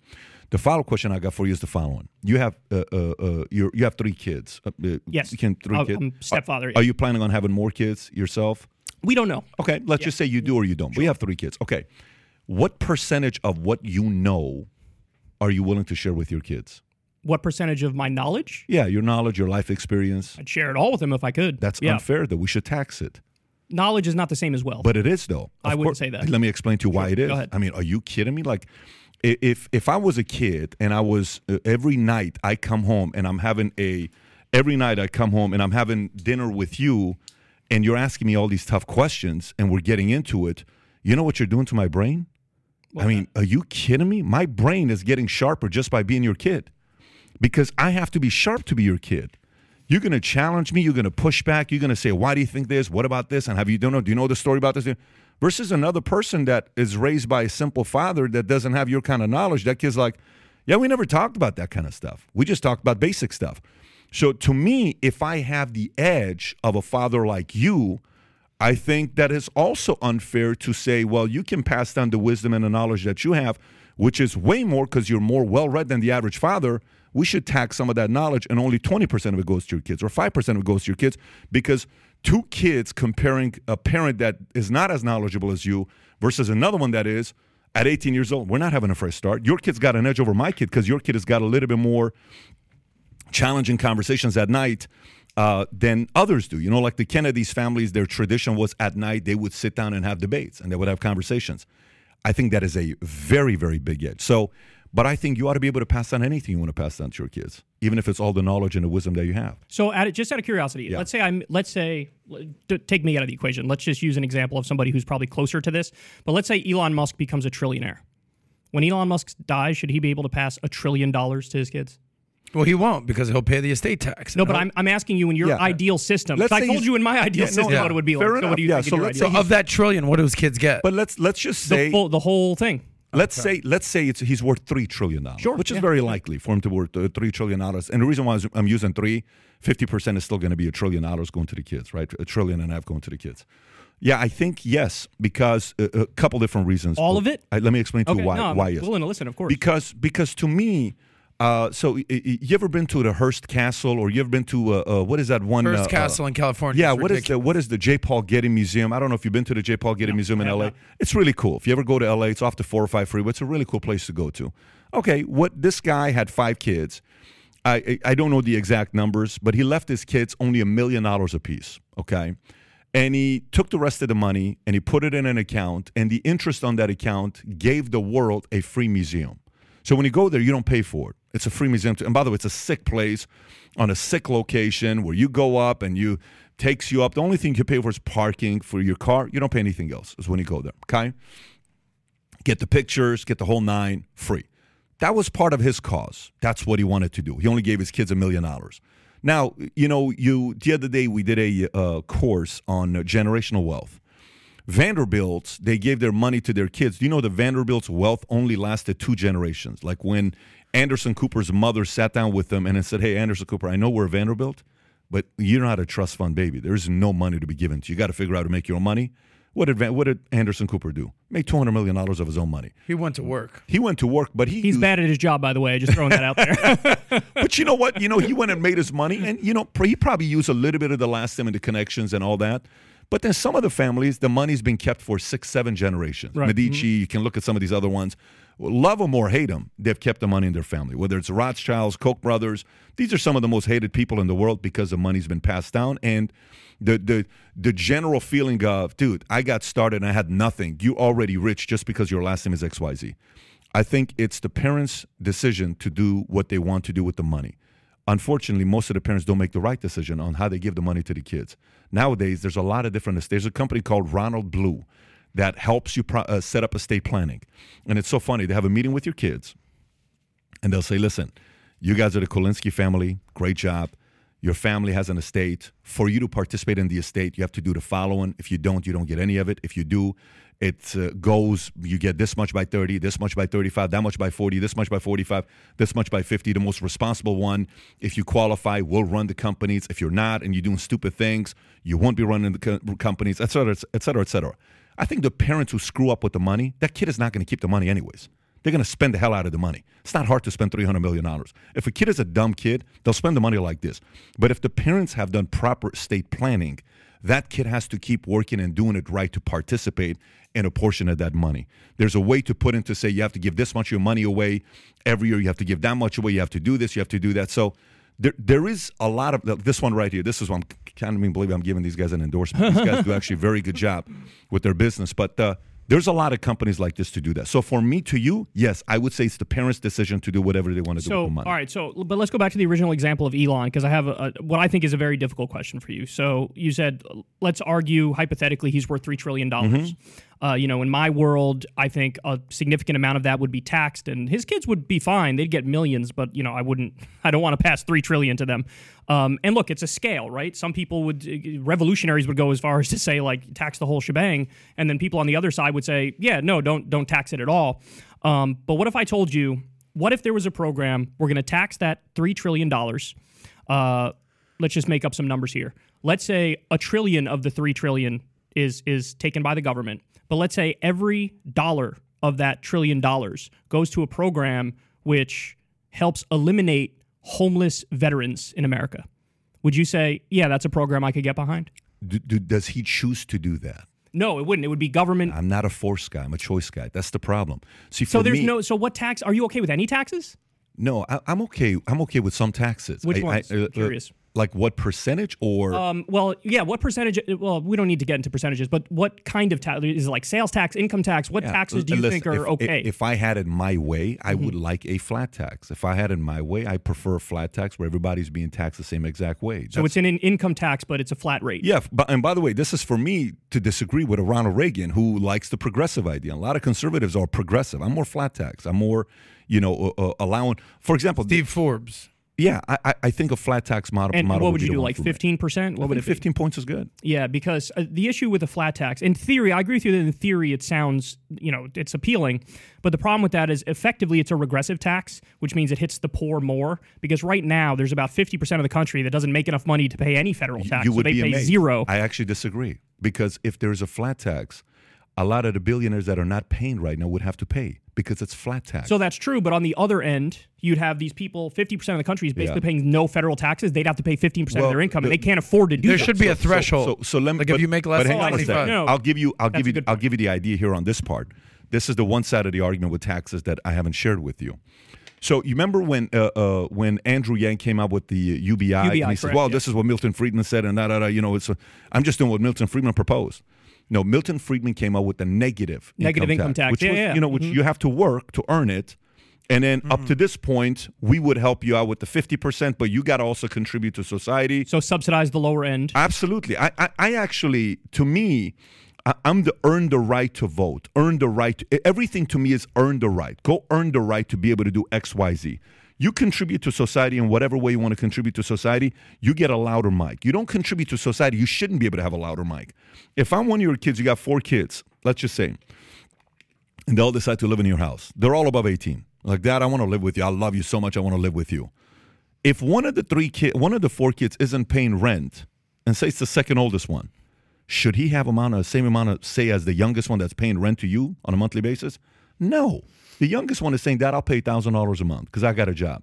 The follow-up question I got for you is the following. You have uh, uh, uh, you you have three kids. Uh, yes, you can, three kids. I'm stepfather. Are, yeah. are you planning on having more kids yourself? We don't know. Okay, let's yeah. just say you do or you don't. Sure. We have three kids. Okay. What percentage of what you know are you willing to share with your kids? What percentage of my knowledge? Yeah, your knowledge, your life experience. I'd share it all with them if I could. That's yeah. unfair, though. We should tax it. Knowledge is not the same as wealth. But it is, though. I wouldn't say that. Let me explain to you why it is. Go ahead. I mean, are you kidding me? Like, if if I was a kid and I was uh, every night I come home and I'm having a every night I come home and I'm having dinner with you, and you're asking me all these tough questions and we're getting into it, you know what you're doing to my brain? Well, I mean, are you kidding me? My brain is getting sharper just by being your kid, because I have to be sharp to be your kid. You're going to challenge me. You're going to push back. You're going to say, why do you think this? What about this? And have you, don't know, do you know the story about this? Versus another person that is raised by a simple father that doesn't have your kind of knowledge. That kid's like, yeah, we never talked about that kind of stuff. We just talked about basic stuff. So to me, if I have the edge of a father like you, I think that is also unfair to say, well, you can pass down the wisdom and the knowledge that you have, which is way more because you're more well-read than the average father. We should tax some of that knowledge, and only twenty percent of it goes to your kids, or five percent of it goes to your kids, because two kids comparing a parent that is not as knowledgeable as you versus another one that is at eighteen years old, we're not having a fresh start. Your kid's got an edge over my kid because your kid has got a little bit more challenging conversations at night uh, than others do. You know, like the Kennedys' families, their tradition was at night they would sit down and have debates, and they would have conversations. I think that is a very, very big edge. So, but I think you ought to be able to pass on anything you want to pass on to your kids, even if it's all the knowledge and the wisdom that you have. So, at, just out of curiosity, yeah. let's say I'm, let's say, take me out of the equation. Let's just use an example of somebody who's probably closer to this. But let's say Elon Musk becomes a trillionaire. When Elon Musk dies, should he be able to pass a trillion dollars to his kids? Well, he won't, because he'll pay the estate tax. No, know? but I'm I'm asking you in your yeah. ideal system. Let's I told you in my ideal yeah, system yeah. what it would be like. Fair so what do you yeah, think so let's say so of that trillion, what do his kids get? But let's let's just say the, full, the whole thing. Let's okay. say let's say it's he's worth three trillion dollars, sure, which is yeah. very likely for him to worth uh, three trillion dollars. And the reason why I'm using three, fifty percent is still going to be a trillion dollars going to the kids, right? A trillion and a half going to the kids. Yeah, I think yes, because uh, a couple different reasons. All of it. I, let me explain to okay, you why no, why yes. Willing to listen, of course. Because because to me. Uh, so you ever been to the Hearst Castle, or you ever been to uh, uh, what is that one? Hearst uh, Castle uh, in California. Yeah, it's what ridiculous. is the what is the J. Paul Getty Museum? I don't know if you've been to the J. Paul Getty no, Museum in L A. Not. It's really cool. If you ever go to L A, it's off the four oh five freeway. It's a really cool place to go to. Okay, what this guy had five kids. I I don't know the exact numbers, but he left his kids only a million dollars apiece. Okay, and he took the rest of the money and he put it in an account, and the interest on that account gave the world a free museum. So when you go there, you don't pay for it. It's a free museum. And by the way, it's a sick place on a sick location where you go up and you takes you up. The only thing you pay for is parking for your car. You don't pay anything else is when you go there, okay? Get the pictures, get the whole nine, free. That was part of his cause. That's what he wanted to do. He only gave his kids a million dollars. Now, you know, you the other day we did a uh, course on uh, generational wealth. Vanderbilts, they gave their money to their kids. Do you know the Vanderbilts' wealth only lasted two generations? Like when Anderson Cooper's mother sat down with them and said, hey, Anderson Cooper, I know we're a Vanderbilt, but you're not a trust fund baby. There's no money to be given to you. You got to figure out how to make your own money. What did, what did Anderson Cooper do? Make two hundred million dollars of his own money. He went to work. He went to work, but he... He's used... bad at his job, by the way, just throwing that out there. But you know what? You know, he went and made his money, and, you know, he probably used a little bit of the last name and the connections and all that. But then some of the families, the money's been kept for six, seven generations. Right. Medici, mm-hmm. you can look at some of these other ones. Love them or hate them, they've kept the money in their family. Whether it's Rothschilds, Koch brothers, these are some of the most hated people in the world because the money's been passed down. And the the the general feeling of, dude, I got started and I had nothing. You already rich just because your last name is X Y Z. I think it's the parents' decision to do what they want to do with the money. Unfortunately, most of the parents don't make the right decision on how they give the money to the kids. Nowadays, there's a lot of different – there's a company called Ronald Blue that helps you pro- uh, set up estate planning. And it's so funny. They have a meeting with your kids, and they'll say, listen, you guys are the Kulinski family. Great job. Your family has an estate. For you to participate in the estate, you have to do the following. If you don't, you don't get any of it. If you do, it uh, goes, you get this much by thirty, this much by thirty-five, that much by forty, this much by forty-five, this much by fifty. The most responsible one, if you qualify, will run the companies. If you're not and you're doing stupid things, you won't be running the co- companies, et cetera, et cetera, et cetera. I think the parents who screw up with the money, that kid is not going to keep the money anyways. They're going to spend the hell out of the money. It's not hard to spend three hundred million dollars. If a kid is a dumb kid, they'll spend the money like this. But if the parents have done proper estate planning, that kid has to keep working and doing it right to participate in a portion of that money. There's a way to put in to say you have to give this much of your money away every year. You have to give that much away. You have to do this. You have to do that. So there, there is a lot of – this one right here. This is what I'm – I can't believe I'm giving these guys an endorsement. These guys do actually a very good job with their business. But uh, – there's a lot of companies like this to do that. So for me to you, yes, I would say it's the parents' decision to do whatever they want to so, do with the money. All right, so but let's go back to the original example of Elon, because I have a, a, what I think is a very difficult question for you. So you said, let's argue hypothetically he's worth three trillion dollars. Mm-hmm. Uh, you know, in my world, I think a significant amount of that would be taxed, and his kids would be fine. They'd get millions, but, you know, I wouldn't, I don't want to pass three trillion dollars to them. Um, and look, it's a scale, right? Some people would, revolutionaries would go as far as to say, like, tax the whole shebang. And then people on the other side would say, yeah, no, don't, don't tax it at all. Um, but what if I told you, what if there was a program, we're going to tax that three trillion dollars. Uh, let's just make up some numbers here. Let's say a trillion of the three trillion dollars is is taken by the government. But let's say every dollar of that trillion dollars goes to a program which helps eliminate homeless veterans in America. Would you say, yeah, that's a program I could get behind? Do, do, does he choose to do that? No, it wouldn't. It would be government. I'm not a force guy. I'm a choice guy. That's the problem. See, for so there's me, no. So what tax? Are you okay with any taxes? No, I, I'm okay. I'm okay with some taxes. Which I, ones? I, uh, I'm curious. Like what percentage or? Um, well, yeah, what percentage? Well, we don't need to get into percentages, but what kind of tax? Is it like sales tax, income tax? What yeah, taxes do you listen, think are if, okay? If I had it my way, I mm-hmm. would like a flat tax. If I had it my way, I prefer a flat tax where everybody's being taxed the same exact way. That's, so it's an in- income tax, but it's a flat rate. Yeah, but, and by the way, this is for me to disagree with a Ronald Reagan who likes the progressive idea. A lot of conservatives are progressive. I'm more flat tax. I'm more, you know, uh, allowing, for example. Steve the, Forbes. Yeah, I I think a flat tax model. And model what would, would you do, like fifteen percent? What would it be? fifteen points is good. Yeah, because uh, the issue with a flat tax, in theory, I agree with you that in theory it sounds, you know, it's appealing. But the problem with that is effectively it's a regressive tax, which means it hits the poor more. Because right now there's about fifty percent of the country that doesn't make enough money to pay any federal tax. You, you so would they be pay amazed. Zero. I actually disagree. Because if there's a flat tax, a lot of the billionaires that are not paying right now would have to pay because it's flat tax. So that's true, but on the other end, you'd have these people, fifty percent of the country is basically yeah. paying no federal taxes. They'd have to pay fifteen percent well, of their income, the, and they can't afford to do that. There should be so, a threshold. So, so, so let me, like but, if you make less than twenty-five. No, I'll give you I'll give you I'll give you the idea here on this part. This is the one side of the argument with taxes that I haven't shared with you. So you remember when uh, uh, when Andrew Yang came out with the U B I, U B I and he correct, said, "Well, yeah. this is what Milton Friedman said," and da da da. You know, it's a, I'm just doing what Milton Friedman proposed. No, Milton Friedman came out with the negative negative income, income tax, tax, which yeah, was, yeah. you know, which mm-hmm. you have to work to earn it, and then mm-hmm. up to this point, we would help you out with the fifty percent, but you got to also contribute to society. So subsidize the lower end. Absolutely, I, I, I actually, to me, I, I'm the earn the right to vote, earn the right. To, everything to me is earn the right. Go earn the right to be able to do X, Y, Z. You contribute to society in whatever way you want to contribute to society, you get a louder mic. You don't contribute to society, you shouldn't be able to have a louder mic. If I'm one of your kids, you got four kids, let's just say, and they all decide to live in your house. They're all above eighteen. Like, Dad, I want to live with you. I love you so much. I want to live with you. If one of the three kids, one of the four kids isn't paying rent, and say it's the second oldest one, should he have amount of, same amount of say as the youngest one that's paying rent to you on a monthly basis? No. The youngest one is saying, Dad, I'll pay one thousand dollars a month because I got a job.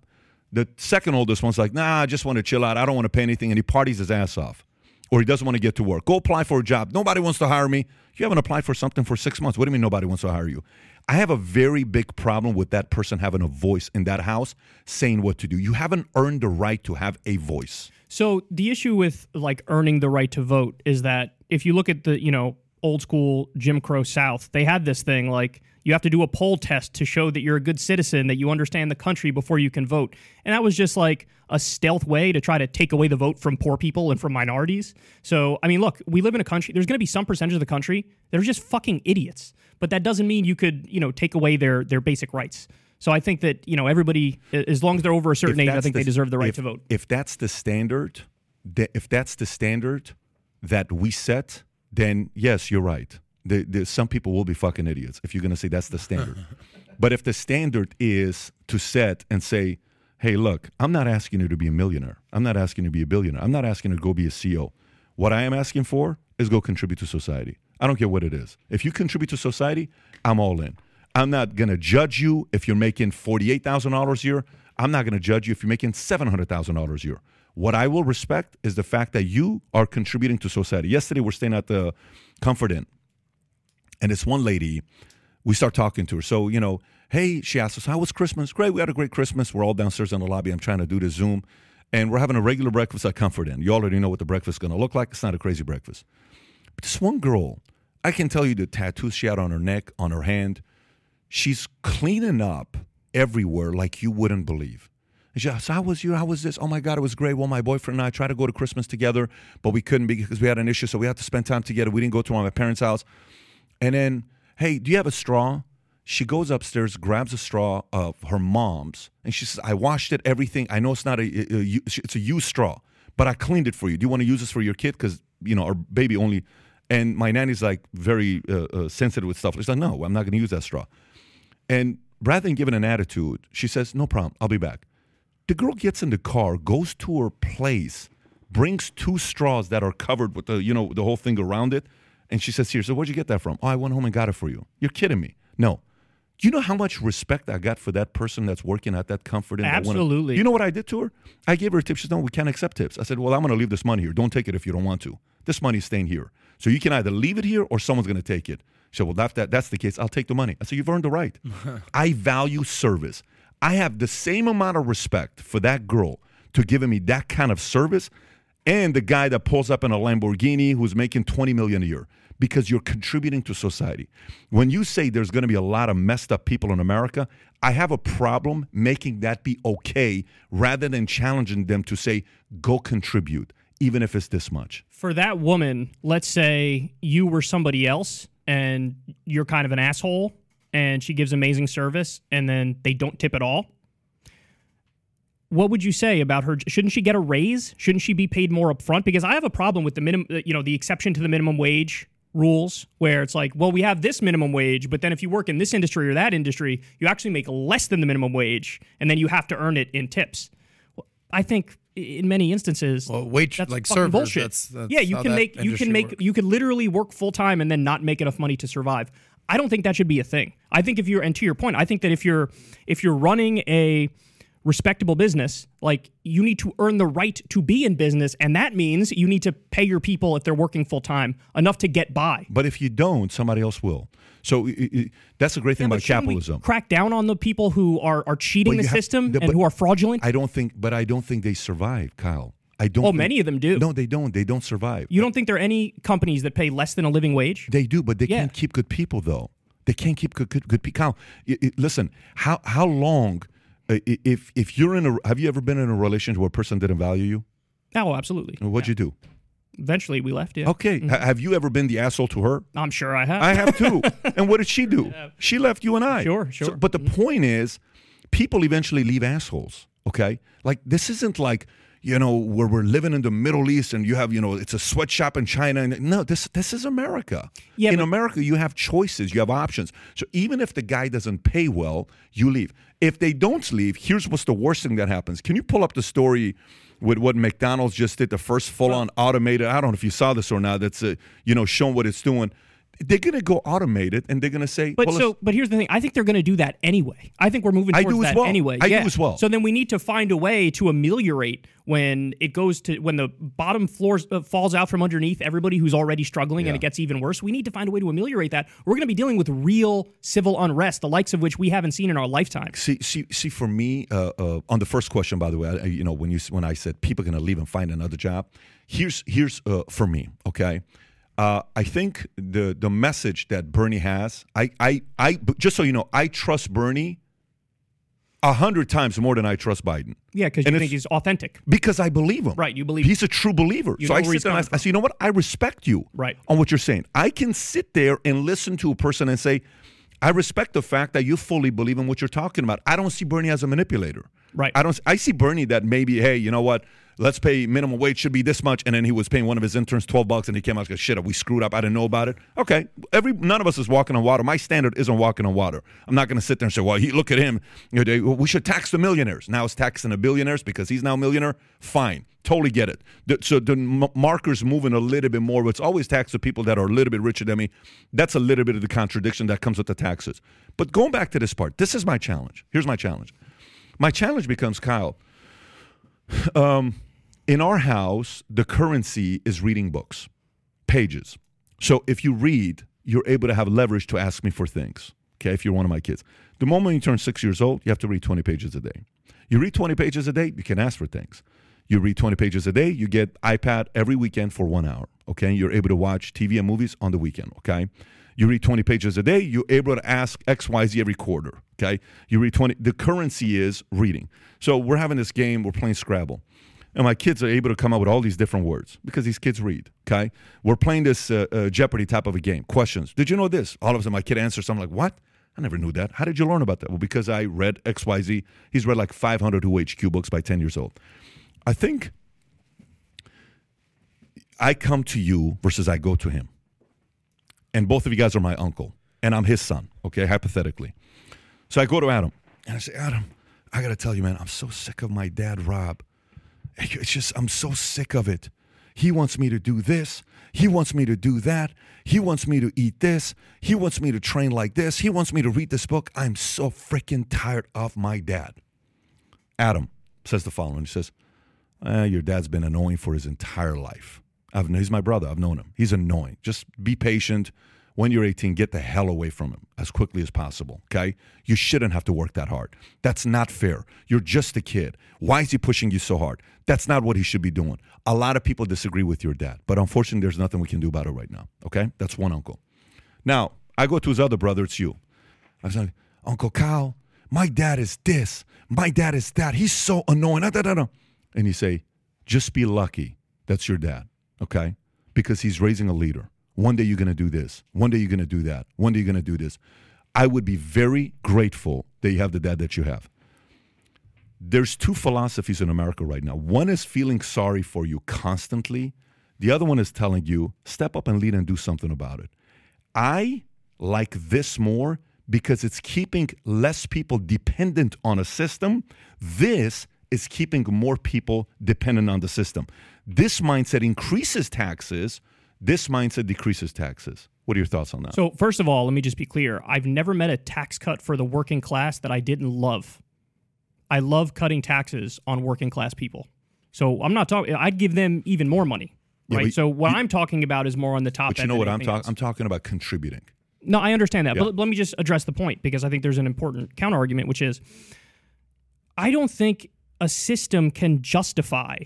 The second oldest one's like, nah, I just want to chill out. I don't want to pay anything. And he parties his ass off. or he doesn't want to get to work. Go apply for a job. Nobody wants to hire me. You haven't applied for something for six months. What do you mean nobody wants to hire you? I have a very big problem with that person having a voice in that house saying what to do. You haven't earned the right to have a voice. So the issue with like earning the right to vote is that if you look at the, you know, old school Jim Crow South, they had this thing like you have to do a poll test to show that you're a good citizen, that you understand the country before you can vote. And that was just like a stealth way to try to take away the vote from poor people and from minorities. So, I mean, look, we live in a country, there's going to be some percentage of the country that are just fucking idiots. But that doesn't mean you could, you know, take away their their basic rights. So I think that, you know, everybody, as long as they're over a certain age, I think the, they deserve the right if, to vote. If that's the standard, if that's the standard that we set, then yes, you're right. The, the, some people will be fucking idiots if you're going to say that's the standard. But if the standard is to set and say, hey, look, I'm not asking you to be a millionaire. I'm not asking you to be a billionaire. I'm not asking you to go be a C E O. What I am asking for is go contribute to society. I don't care what it is. If you contribute to society, I'm all in. I'm not going to judge you if you're making forty-eight thousand dollars a year. I'm not going to judge you if you're making seven hundred thousand dollars a year. What I will respect is the fact that you are contributing to society. Yesterday, we're staying at the Comfort Inn. And this one lady, we start talking to her. So, you know, hey, she asked us, how was Christmas? Great, we had a great Christmas. We're all downstairs in the lobby. I'm trying to do the Zoom. And we're having a regular breakfast at Comfort Inn. You already know what the breakfast is going to look like. It's not a crazy breakfast. But this one girl, I can tell you the tattoos she had on her neck, on her hand. She's cleaning up everywhere like you wouldn't believe. She asked, how was you? How was this? Oh, my God, it was great. Well, my boyfriend and I tried to go to Christmas together, but we couldn't because we had an issue, so we had to spend time together. We didn't go to my parents' house. And then, hey, do you have a straw? She goes upstairs, grabs a straw of her mom's, and she says, I washed it, everything. I know it's not a, a, a it's a used straw, but I cleaned it for you. Do you want to use this for your kid? Because, you know, our baby only. And my nanny's, like, very uh, uh, sensitive with stuff. She's like, no, I'm not going to use that straw. And rather than giving an attitude, she says, no problem, I'll be back. The girl gets in the car, goes to her place, brings two straws that are covered with the, you know, the whole thing around it, and she says, here, so where'd you get that from? Oh, I went home and got it for you. You're kidding me. No. Do you know how much respect I got for that person that's working at that Comfort Inn? Absolutely. Do you know what I did to her? I gave her a tip. She said, no, we can't accept tips. I said, well, I'm going to leave this money here. Don't take it if you don't want to. This money's staying here. So you can either leave it here or someone's going to take it. She said, well, that, that, that's the case. I'll take the money. I said, you've earned the right. I value service. I have the same amount of respect for that girl to giving me that kind of service and the guy that pulls up in a Lamborghini who's making twenty million dollars a year because you're contributing to society. When you say there's going to be a lot of messed up people in America, I have a problem making that be okay rather than challenging them to say, go contribute, even if it's this much. For that woman, let's say you were somebody else and you're kind of an asshole, and she gives amazing service, and then they don't tip at all. What would you say about her? Shouldn't she get a raise? Shouldn't she be paid more up front? Because I have a problem with the minimum, you know, the exception to the minimum wage rules, where it's like, well, we have this minimum wage, but then if you work in this industry or that industry, you actually make less than the minimum wage, and then you have to earn it in tips. Well, I think in many instances, well, wage that's like servers, bullshit. That's, that's yeah, you can make, you can make, works. You can literally work full time and then not make enough money to survive. I don't think that should be a thing. I think if you're, and to your point, I think that if you're if you're running a respectable business, like you need to earn the right to be in business, and that means you need to pay your people if they're working full time enough to get by. But if you don't, somebody else will. So it, it, that's a great thing yeah, about capitalism. We crack down on the people who are are cheating the have, system the, and who are fraudulent. I don't think, but I don't think they survive, Kyle. I don't. Oh, think, many of them do. No, they don't. They don't survive. You don't think there are any companies that pay less than a living wage? They do, but they yeah. can't keep good people, though. They can't keep good good, good people. Listen, how how long? Uh, if if you're in a, have you ever been in a relationship where a person didn't value you? Oh, absolutely. What'd yeah. you do? Eventually, we left. Yeah. Okay. Mm-hmm. H- have you ever been the asshole to her? I'm sure I have. I have too. And what did she do? Yeah. She left you and I. Sure, sure. So, but the mm-hmm. point is, people eventually leave assholes. Okay, like this isn't like, you know, where we're living in the Middle East and you have, you know, it's a sweatshop in China. And no, this this is America. Yeah, in America, you have choices. You have options. So even if the guy doesn't pay well, you leave. If they don't leave, here's what's the worst thing that happens. Can you pull up the story with what McDonald's just did, the first full-on automated? I don't know if you saw this or not. That's, uh, you know, showing what it's doing. they're going to go automated, and they're going to say... But well, so, but here's the thing. I think they're going to do that anyway. I think we're moving towards that well. anyway. I yeah. do as well. So then we need to find a way to ameliorate when it goes to... When the bottom floor uh, falls out from underneath everybody who's already struggling yeah. and it gets even worse, we need to find a way to ameliorate that. We're going to be dealing with real civil unrest, the likes of which we haven't seen in our lifetime. See, see, see for me, uh, uh, on the first question, by the way, I, you know, when, you, when I said people are going to leave and find another job, here's, here's uh, for me, okay? Uh, I think the the message that Bernie has, I, I, I just so you know, I trust Bernie a hundred times more than I trust Biden. Yeah, because you think he's authentic. Because I believe him. Right, you believe him. He's a true believer. You so I sit there and I, I say, you know what? I respect you right. on what you're saying. I can sit there and listen to a person and say, I respect the fact that you fully believe in what you're talking about. I don't see Bernie as a manipulator. Right. I don't. I see Bernie that maybe, hey, you know what? Let's pay minimum wage, should be this much, and then he was paying one of his interns twelve bucks, and he came out and said, shit, we screwed up, I didn't know about it. Okay, every none of us is walking on water. My standard isn't walking on water. I'm not going to sit there and say, well, he, look at him, you know, they, we should tax the millionaires. Now it's taxing the billionaires because he's now a millionaire. Fine, totally get it. The, so the m marker's moving a little bit more. It's always tax the people that are a little bit richer than me. That's a little bit of the contradiction that comes with the taxes. But going back to this part, this is my challenge. Here's my challenge. My challenge becomes, Kyle, Um, in our house, the currency is reading books, pages. So if you read, you're able to have leverage to ask me for things, okay, if you're one of my kids. The moment you turn six years old, you have to read twenty pages a day. You read twenty pages a day, you can ask for things. You read twenty pages a day, you get iPad every weekend for one hour, okay? You're able to watch T V and movies on the weekend, okay? You read twenty pages a day, you're able to ask X Y Z every quarter, okay? You read twenty, the currency is reading. So we're having this game, we're playing Scrabble, and my kids are able to come up with all these different words because these kids read, okay? We're playing this uh, uh, Jeopardy type of a game, questions. Did you know this? All of a sudden my kid answers something like, what? I never knew that. How did you learn about that? Well, because I read X Y Z. He's read like five hundred U H Q books by ten years old. I think I come to you versus I go to him. And both of you guys are my uncle, and I'm his son, okay, hypothetically. So I go to Adam, and I say, Adam, I got to tell you, man, I'm so sick of my dad, Rob. It's just, I'm so sick of it. He wants me to do this. He wants me to do that. He wants me to eat this. He wants me to train like this. He wants me to read this book. I'm so freaking tired of my dad. Adam says the following. He says, eh, your dad's been annoying for his entire life. I've, he's my brother. I've known him. He's annoying. Just be patient. When you're eighteen, get the hell away from him as quickly as possible, okay? You shouldn't have to work that hard. That's not fair. You're just a kid. Why is he pushing you so hard? That's not what he should be doing. A lot of people disagree with your dad, but unfortunately, there's nothing we can do about it right now, okay? That's one uncle. Now, I go to his other brother. It's you. I was like, Uncle Kyle, my dad is this. My dad is that. He's so annoying. And you say, just be lucky. That's your dad. Okay, because he's raising a leader. One day you're going to do this. One day you're going to do that. One day you're going to do this. I would be very grateful that you have the dad that you have. There's two philosophies in America right now. One is feeling sorry for you constantly. The other one is telling you, step up and lead and do something about it. I like this more because it's keeping less people dependent on a system. This is keeping more people dependent on the system. This mindset increases taxes. This mindset decreases taxes. What are your thoughts on that? So first of all, let me just be clear. I've never met a tax cut for the working class that I didn't love. I love cutting taxes on working class people. So I'm not talking, I'd give them even more money, yeah, right? So what you, I'm talking about is more on the top but end. But you know what I'm talking, I'm talking about contributing. No, I understand that. Yeah. But let me just address the point because I think there's an important counter argument, which is I don't think a system can justify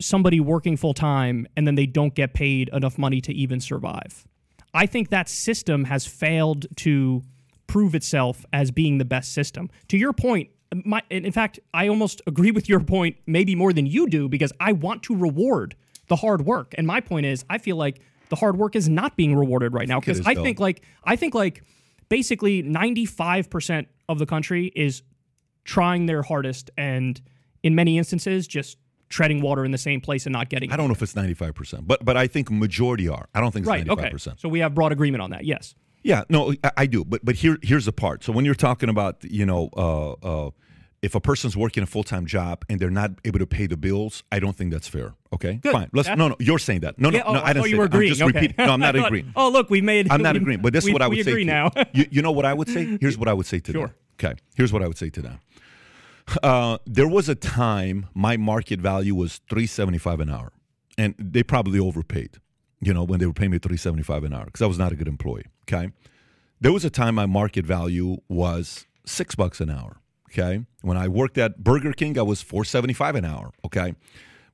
somebody working full-time and then they don't get paid enough money to even survive. I think that system has failed to prove itself as being the best system. To your point, my, in fact, I almost agree with your point maybe more than you do because I want to reward the hard work. And my point is I feel like the hard work is not being rewarded right now because I think like I think like basically ninety-five percent of the country is trying their hardest and in many instances just treading water in the same place and not getting it. I don't know if it's ninety-five percent, but but I think majority are. I don't think it's right, ninety-five percent. Okay. So we have broad agreement on that, yes. Yeah, no, I, I do. But but here here's the part. So when you're talking about, you know, uh, uh, if a person's working a full-time job and they're not able to pay the bills, I don't think that's fair. Okay, good. Fine. Let's, no, no, you're saying that. No, no, yeah, oh, no, I didn't oh, say that. Agreeing. I'm just okay. repeating. No, I'm not thought, agreeing. Oh, look, we made. I'm not we, agreeing, but this we, is what I would we say. Agree now. you, you know what I would say? Here's what I would say to sure. them. Okay, here's what I would say to them. Uh, there was a time my market value was three seventy-five an hour, and they probably overpaid. You know, when they were paying me three seventy-five an hour because I was not a good employee. Okay, there was a time my market value was six bucks an hour. Okay, when I worked at Burger King, I was four seventy-five an hour. Okay,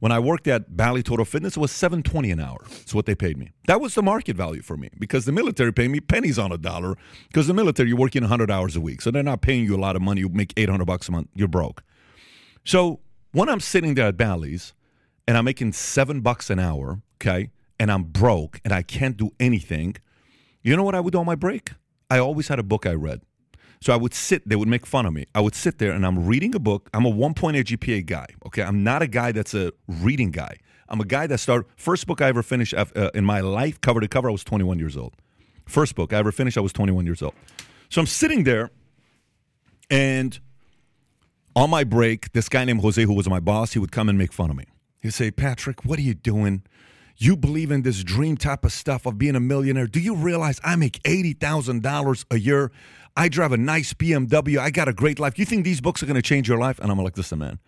when I worked at Bally Total Fitness, it was seven twenty an hour. That's what they paid me. That was the market value for me because the military paid me pennies on a dollar. Because the military, you're working one hundred hours a week, so they're not paying you a lot of money. You make eight hundred bucks a month, you're broke. So when I'm sitting there at Bally's and I'm making seven bucks an hour, okay, and I'm broke and I can't do anything, you know what I would do on my break? I always had a book I read. So I would sit, they would make fun of me. I would sit there and I'm reading a book. I'm a one point eight G P A guy, okay? I'm not a guy that's a reading guy. I'm a guy that started, first book I ever finished in my life, cover to cover, I was twenty-one years old. First book I ever finished, I was twenty-one years old. So I'm sitting there and on my break, this guy named Jose, who was my boss, he would come and make fun of me. He'd say, Patrick, what are you doing? You believe in this dream type of stuff of being a millionaire. Do you realize I make eighty thousand dollars a year? I drive a nice B M W. I got a great life. You think these books are going to change your life? And I'm like, listen, man,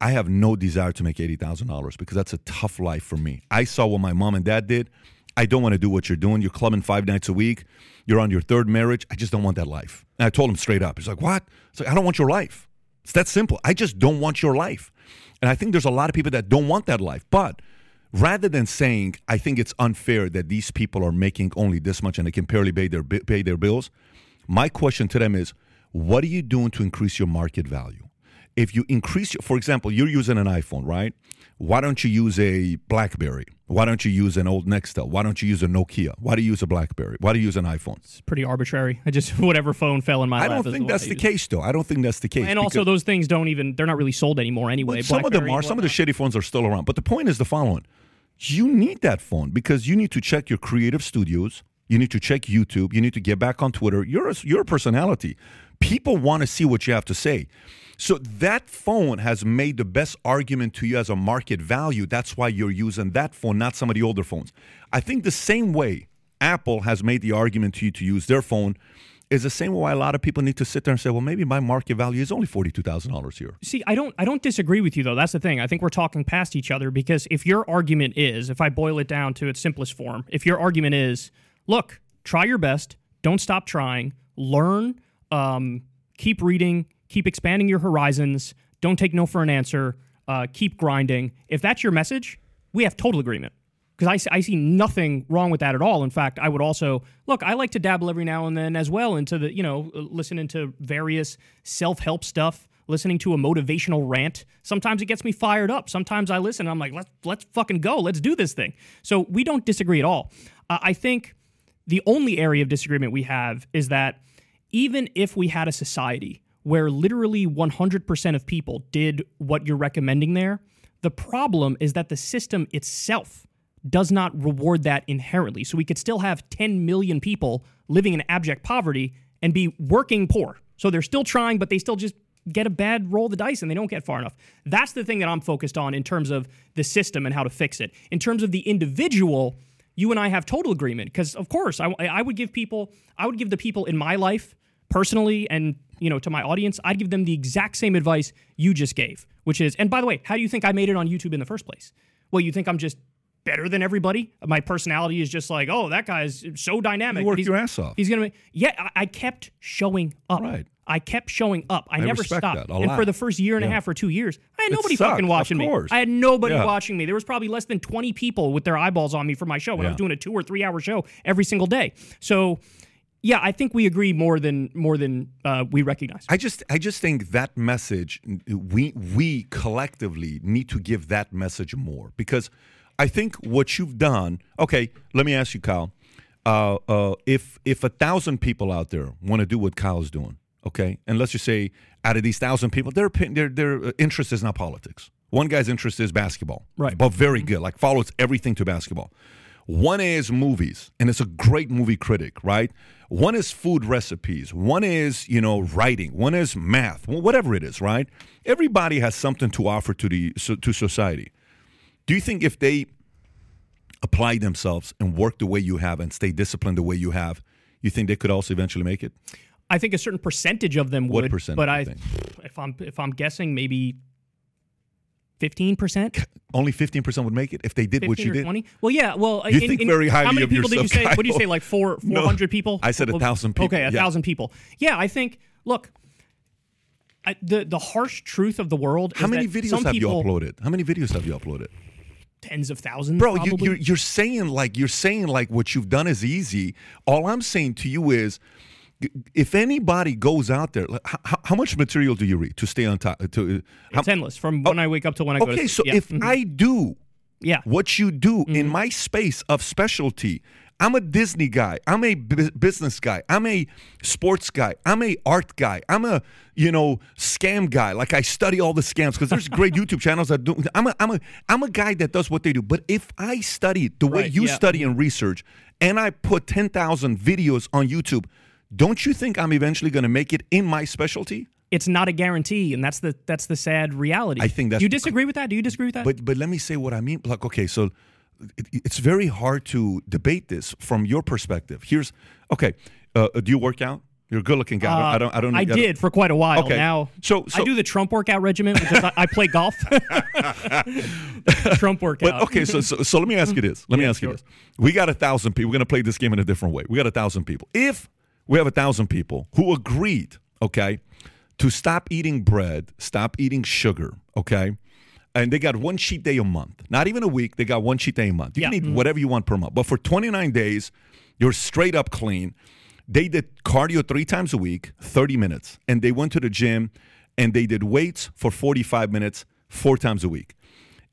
I have no desire to make eighty thousand dollars because that's a tough life for me. I saw what my mom and dad did. I don't want to do what you're doing. You're clubbing five nights a week. You're on your third marriage. I just don't want that life. And I told him straight up. He's like, what? It's like, I don't want your life. It's that simple. I just don't want your life. And I think there's a lot of people that don't want that life. But rather than saying, I think it's unfair that these people are making only this much and they can barely pay their, pay their bills, my question to them is, what are you doing to increase your market value? If you increase, your, for example, you're using an iPhone, right? Why don't you use a BlackBerry? Why don't you use an old Nextel? Why don't you use a Nokia? Why do you use a BlackBerry? Why do you use an iPhone? It's pretty arbitrary. I just, whatever phone fell in my lap. I don't think that's the case, though. I don't think that's the case. And also those things don't even, they're not really sold anymore anyway. Some of them are. Some of the shitty phones are still around. But the point is the following. You need that phone because you need to check your creative studios. You need to check YouTube. You need to get back on Twitter. You're a, you're a personality. People want to see what you have to say. So that phone has made the best argument to you as a market value. That's why you're using that phone, not some of the older phones. I think the same way Apple has made the argument to you to use their phone is the same way a lot of people need to sit there and say, well, maybe my market value is only forty-two thousand dollars here. See, I don't I don't disagree with you, though. That's the thing. I think we're talking past each other because if your argument is, if I boil it down to its simplest form, if your argument is, look, try your best. Don't stop trying. Learn. Um, keep reading. Keep expanding your horizons. Don't take no for an answer. Uh, keep grinding. If that's your message, we have total agreement because I, I see nothing wrong with that at all. In fact, I would also look. I like to dabble every now and then as well into the you know listening to various self-help stuff. Listening to a motivational rant. Sometimes it gets me fired up. Sometimes I listen. And I'm like, let's let's fucking go. Let's do this thing. So we don't disagree at all. Uh, I think. The only area of disagreement we have is that even if we had a society where literally one hundred percent of people did what you're recommending there, the problem is that the system itself does not reward that inherently. So we could still have ten million people living in abject poverty and be working poor. So they're still trying, but they still just get a bad roll of the dice and they don't get far enough. That's the thing that I'm focused on in terms of the system and how to fix it. In terms of the individual, you and I have total agreement because, of course, I, I would give people, I would give the people in my life personally and, you know, to my audience, I'd give them the exact same advice you just gave, which is, and by the way, how do you think I made it on YouTube in the first place? Well, you think I'm just better than everybody? My personality is just like, oh, that guy's so dynamic. You worked your ass off. He's going to make, yeah, I, I kept showing up. Right. I kept showing up. I, I never stopped. And for the first year and yeah. a half or two years, I had nobody fucking watching me. I had nobody yeah. watching me. There was probably less than twenty people with their eyeballs on me for my show when yeah. I was doing a two or three hour show every single day. So, yeah, I think we agree more than more than uh, we recognize. I just, I just think that message we we collectively need to give that message more because I think what you've done. Okay, let me ask you, Kyle. Uh, uh, if if a thousand people out there want to do what Kyle's doing. Okay, and let's just say out of these thousand people, their their their interest is not politics. One guy's interest is basketball, right? But very good, like follows everything to basketball. One is movies, and it's a great movie critic, right? One is food recipes. One is, you know, writing. One is math, whatever it is, right? Everybody has something to offer to the so, to society. Do you think if they apply themselves and work the way you have and stay disciplined the way you have, you think they could also eventually make it? I think a certain percentage of them would. What percentage? But I, if I'm if I'm guessing, maybe fifteen percent? Only fifteen percent would make it if they did what you did? twenty? Well, yeah. Well, you in, think in, very highly how many of people yourself, did you say? Kyle. What do you say, like four, four hundred no, people? I said a thousand people. Okay, a yeah. thousand people. Yeah, I think, look, I, the, the harsh truth of the world is how many that videos some have people, you uploaded? How many videos have you uploaded? Tens of thousands, bro. You, you're, you're saying like you're saying like what you've done is easy. All I'm saying to you is, if anybody goes out there, like, how, how much material do you read to stay on top? To uh, it's how, endless from when oh, I wake up to when I okay, go to sleep. Okay, so yeah. if mm-hmm. I do, yeah. what you do mm-hmm. in my space of specialty, I'm a Disney guy. I'm a b- business guy. I'm a sports guy. I'm a art guy. I'm a you know scam guy. Like I study all the scams because there's great YouTube channels that do. I'm a I'm a I'm a guy that does what they do. But if I study the right, way you yeah. study and research, and I put ten thousand videos on YouTube, don't you think I'm eventually going to make it in my specialty? It's not a guarantee, and that's the that's the sad reality. I think that's. Do you disagree with that? Do you disagree with that? But but let me say what I mean. Like okay, so. It's very hard to debate this from your perspective. Here's okay. Uh, do you work out? You're a good-looking guy. Uh, I don't. I don't. I, don't, I, don't, I did for quite a while okay. now. So, so I do the Trump workout regimen because I, I play golf. Trump workout. But, okay. So, so so let me ask you this. Let yeah, me ask sure. you this. We got a thousand people. We're gonna play this game in a different way. We got a thousand people. If we have a thousand people who agreed, okay, to stop eating bread, stop eating sugar, okay. And they got one cheat day a month. Not even a week. They got one cheat day a month. You yeah. can eat mm-hmm. whatever you want per month. But for twenty-nine days, you're straight up clean. They did cardio three times a week, thirty minutes. And they went to the gym, and they did weights for forty-five minutes, four times a week.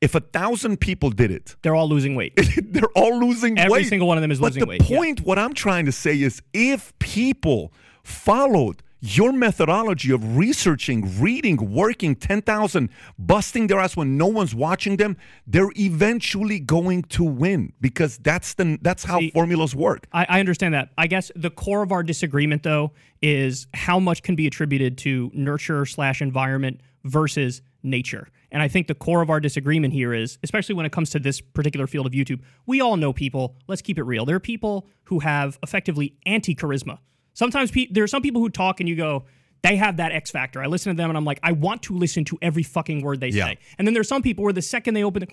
If a thousand people did it. They're all losing weight. They're all losing Every weight. Every single one of them is but losing the weight. But the point, yeah. what I'm trying to say is if people followed your methodology of researching, reading, working ten thousand, busting their ass when no one's watching them, they're eventually going to win because that's the that's how See, formulas work. I, I understand that. I guess the core of our disagreement, though, is how much can be attributed to nurture slash environment versus nature. And I think the core of our disagreement here is, especially when it comes to this particular field of YouTube, we all know people. Let's keep it real. There are people who have effectively anti-charisma. Sometimes pe- there are some people who talk and you go, they have that X factor. I listen to them and I'm like, I want to listen to every fucking word they yeah. say. And then there's some people where the second they open it.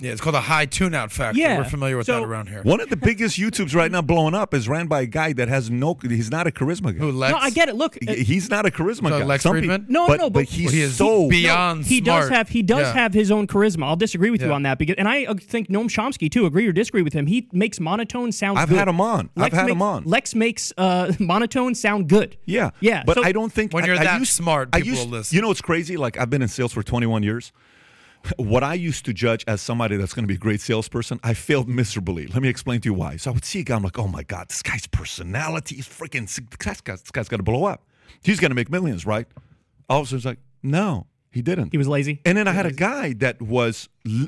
Yeah, it's called a high tune-out factor. Yeah. We're familiar with so, that around here. One of the biggest YouTubes right now blowing up is ran by a guy that has no, he's not a charisma guy. Who, Lex? No, I get it. Look. Uh, he's not a charisma so guy. Lex Friedman? No, but, no. But, but he's he is so beyond no, he smart. Does have, he does yeah. have his own charisma. I'll disagree with yeah. you on that. because, And I think Noam Chomsky, too, agree or disagree with him. He makes monotone sound I've good. I've had him on. Lex I've had makes, him on. Lex makes uh, monotone sound good. Yeah. Yeah. But so, I don't think. When I, you're I, that I used, smart, people used, will listen. You know what's crazy? Like, I've been in sales for twenty-one years. What I used to judge as somebody that's going to be a great salesperson, I failed miserably. Let me explain to you why. So I would see a guy, I'm like, oh my God, this guy's personality is freaking sick. This guy's, this guy's going to blow up. He's going to make millions, right? All of a sudden, it's like, no, he didn't. He was lazy. And then I had a guy that was l-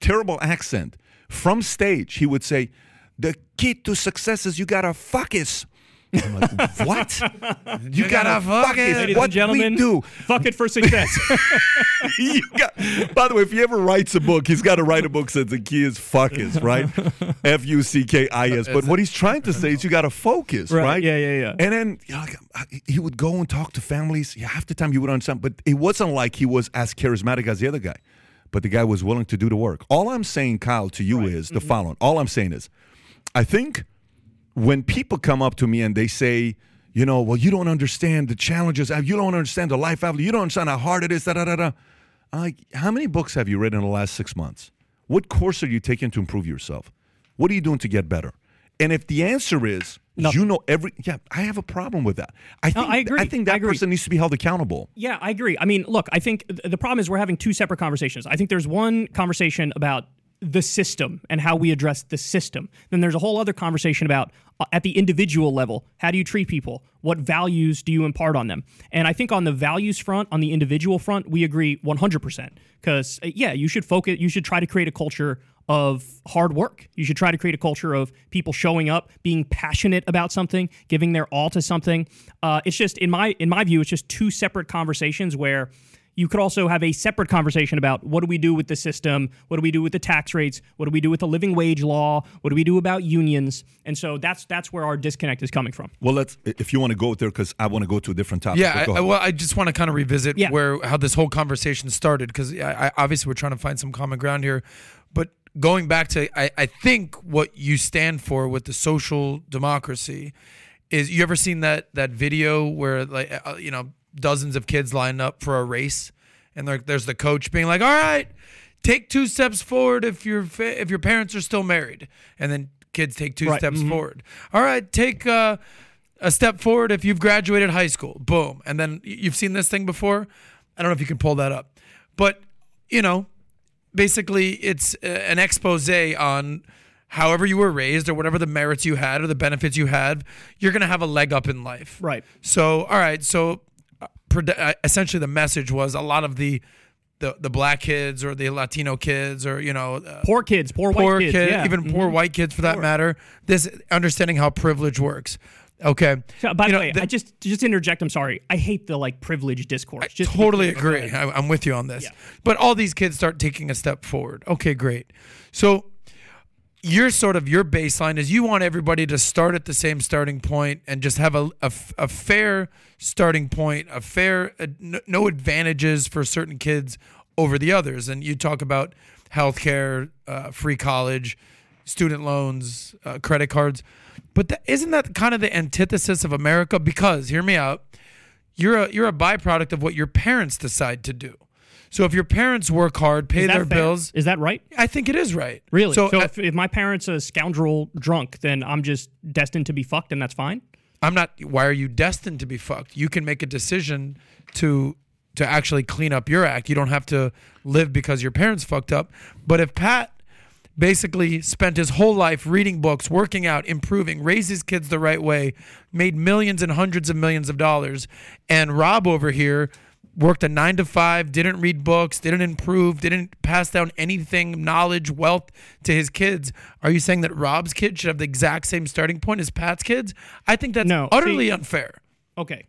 terrible accent. From stage, he would say, the key to success is you got to focus. I'm like, what? You, you gotta, gotta fuck it. Ladies what and we do? Fuck it for success. you got, by the way, if he ever writes a book, he's got to write a book that the key is fuckis, right? F U C K I S. But what he's trying to say is you got to focus, right. right? Yeah, yeah, yeah. And then you know, he would go and talk to families. Half the time you would understand. But it wasn't like he was as charismatic as the other guy. But the guy was willing to do the work. All I'm saying, Kyle, to you right. is the mm-hmm. following. All I'm saying is I think when people come up to me and they say, you know, well, you don't understand the challenges. You don't understand the life out. You don't understand how hard it is. Da, da, da, da. I'm like, how many books have you read in the last six months? What course are you taking to improve yourself? What are you doing to get better? And if the answer is, no. you know, every yeah, I have a problem with that. I think no, I, agree. I think that I agree. person needs to be held accountable. Yeah, I agree. I mean, look, I think the problem is we're having two separate conversations. I think there's one conversation about the system and how we address the system. Then there's a whole other conversation about uh, at the individual level, how do you treat people? What values do you impart on them? And I think on the values front, on the individual front, we agree one hundred percent because, yeah, you should focus. You should try to create a culture of hard work. You should try to create a culture of people showing up, being passionate about something, giving their all to something. Uh, it's just, in my in my view, it's just two separate conversations where you could also have a separate conversation about what do we do with the system? What do we do with the tax rates? What do we do with the living wage law? What do we do about unions? And so that's that's where our disconnect is coming from. Well, let's if you want to go there, because I want to go to a different topic. Yeah, I, well, I just want to kind of revisit yeah. where how this whole conversation started, because I, I, obviously we're trying to find some common ground here. But going back to, I, I think what you stand for with the social democracy is, you ever seen that that video where, like, you know, dozens of kids line up for a race, and there's the coach being like, "All right, take two steps forward if your fa- if your parents are still married," and then kids take two right. steps mm-hmm. forward. All right, take uh, a step forward if you've graduated high school. Boom, and then you've seen this thing before. I don't know if you can pull that up, but you know, basically, it's an expose on however you were raised or whatever the merits you had or the benefits you had. You're gonna have a leg up in life, right? So, all right, so. Essentially, the message was a lot of the, the, the black kids or the Latino kids or, you know, uh, poor kids, poor, poor white kids, kid, yeah. even mm-hmm. poor white kids for that sure. matter. This understanding how privilege works. Okay. So, by you the know, way, the, I just just interject. I'm sorry. I hate the like privilege discourse. Just I totally to agree. I, I'm with you on this. Yeah. But all these kids start taking a step forward. Okay, great. So your sort of your baseline is you want everybody to start at the same starting point and just have a a, a fair starting point, a fair a, no advantages for certain kids over the others. And you talk about healthcare, uh, free college, student loans, uh, credit cards. But that, isn't that kind of the antithesis of America? Because hear me out, you're a you're a byproduct of what your parents decide to do. So if your parents work hard, pay their fair? bills... Is that right? I think it is right. Really? So, so if, if my parents are a scoundrel drunk, then I'm just destined to be fucked and that's fine? I'm not... Why are you destined to be fucked? You can make a decision to to actually clean up your act. You don't have to live because your parents fucked up. But if Pat basically spent his whole life reading books, working out, improving, raised his kids the right way, made millions and hundreds of millions of dollars, and Rob over here... worked a nine to five, didn't read books, didn't improve, didn't pass down anything, knowledge, wealth to his kids. Are you saying that Rob's kid should have the exact same starting point as Pat's kids? I think that's no, utterly see, unfair. Okay.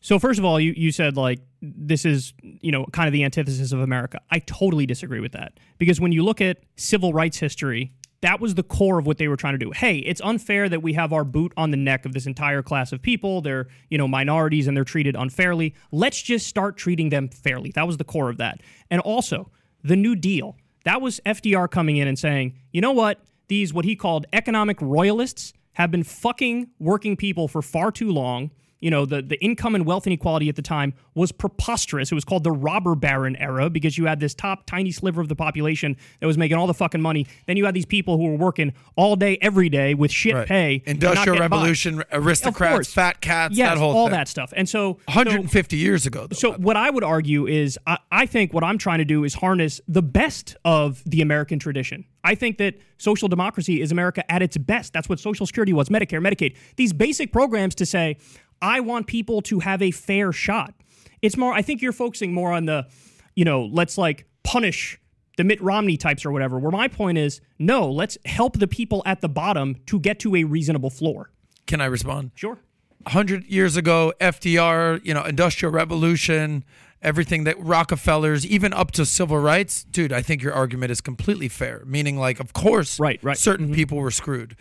So first of all, you, you said like this is, you know, kind of the antithesis of America. I totally disagree with that, because when you look at civil rights history, that was the core of what they were trying to do. Hey, it's unfair that we have our boot on the neck of this entire class of people. They're, you know, minorities and they're treated unfairly. Let's just start treating them fairly. That was the core of that. And also, the New Deal. That was F D R coming in and saying, you know what? These, what he called economic royalists, have been fucking working people for far too long. You know, the, the income and wealth inequality at the time was preposterous. It was called the robber baron era, because you had this top tiny sliver of the population that was making all the fucking money. Then you had these people who were working all day, every day with shit right. pay. Industrial Revolution, by. aristocrats, fat cats, yes, that whole all thing. all that stuff. And so... one hundred fifty so, years ago. Though, so what I would argue is, I, I think what I'm trying to do is harness the best of the American tradition. I think that social democracy is America at its best. That's what Social Security was, Medicare, Medicaid. These basic programs to say... I want people to have a fair shot. It's more, I think you're focusing more on the, you know, let's like punish the Mitt Romney types or whatever, where my point is, no, let's help the people at the bottom to get to a reasonable floor. Can I respond? Sure. one hundred years ago, F D R, you know, Industrial Revolution, everything that Rockefellers, even up to civil rights, dude, I think your argument is completely fair. Meaning like, of course, right, right. certain mm-hmm. people were screwed.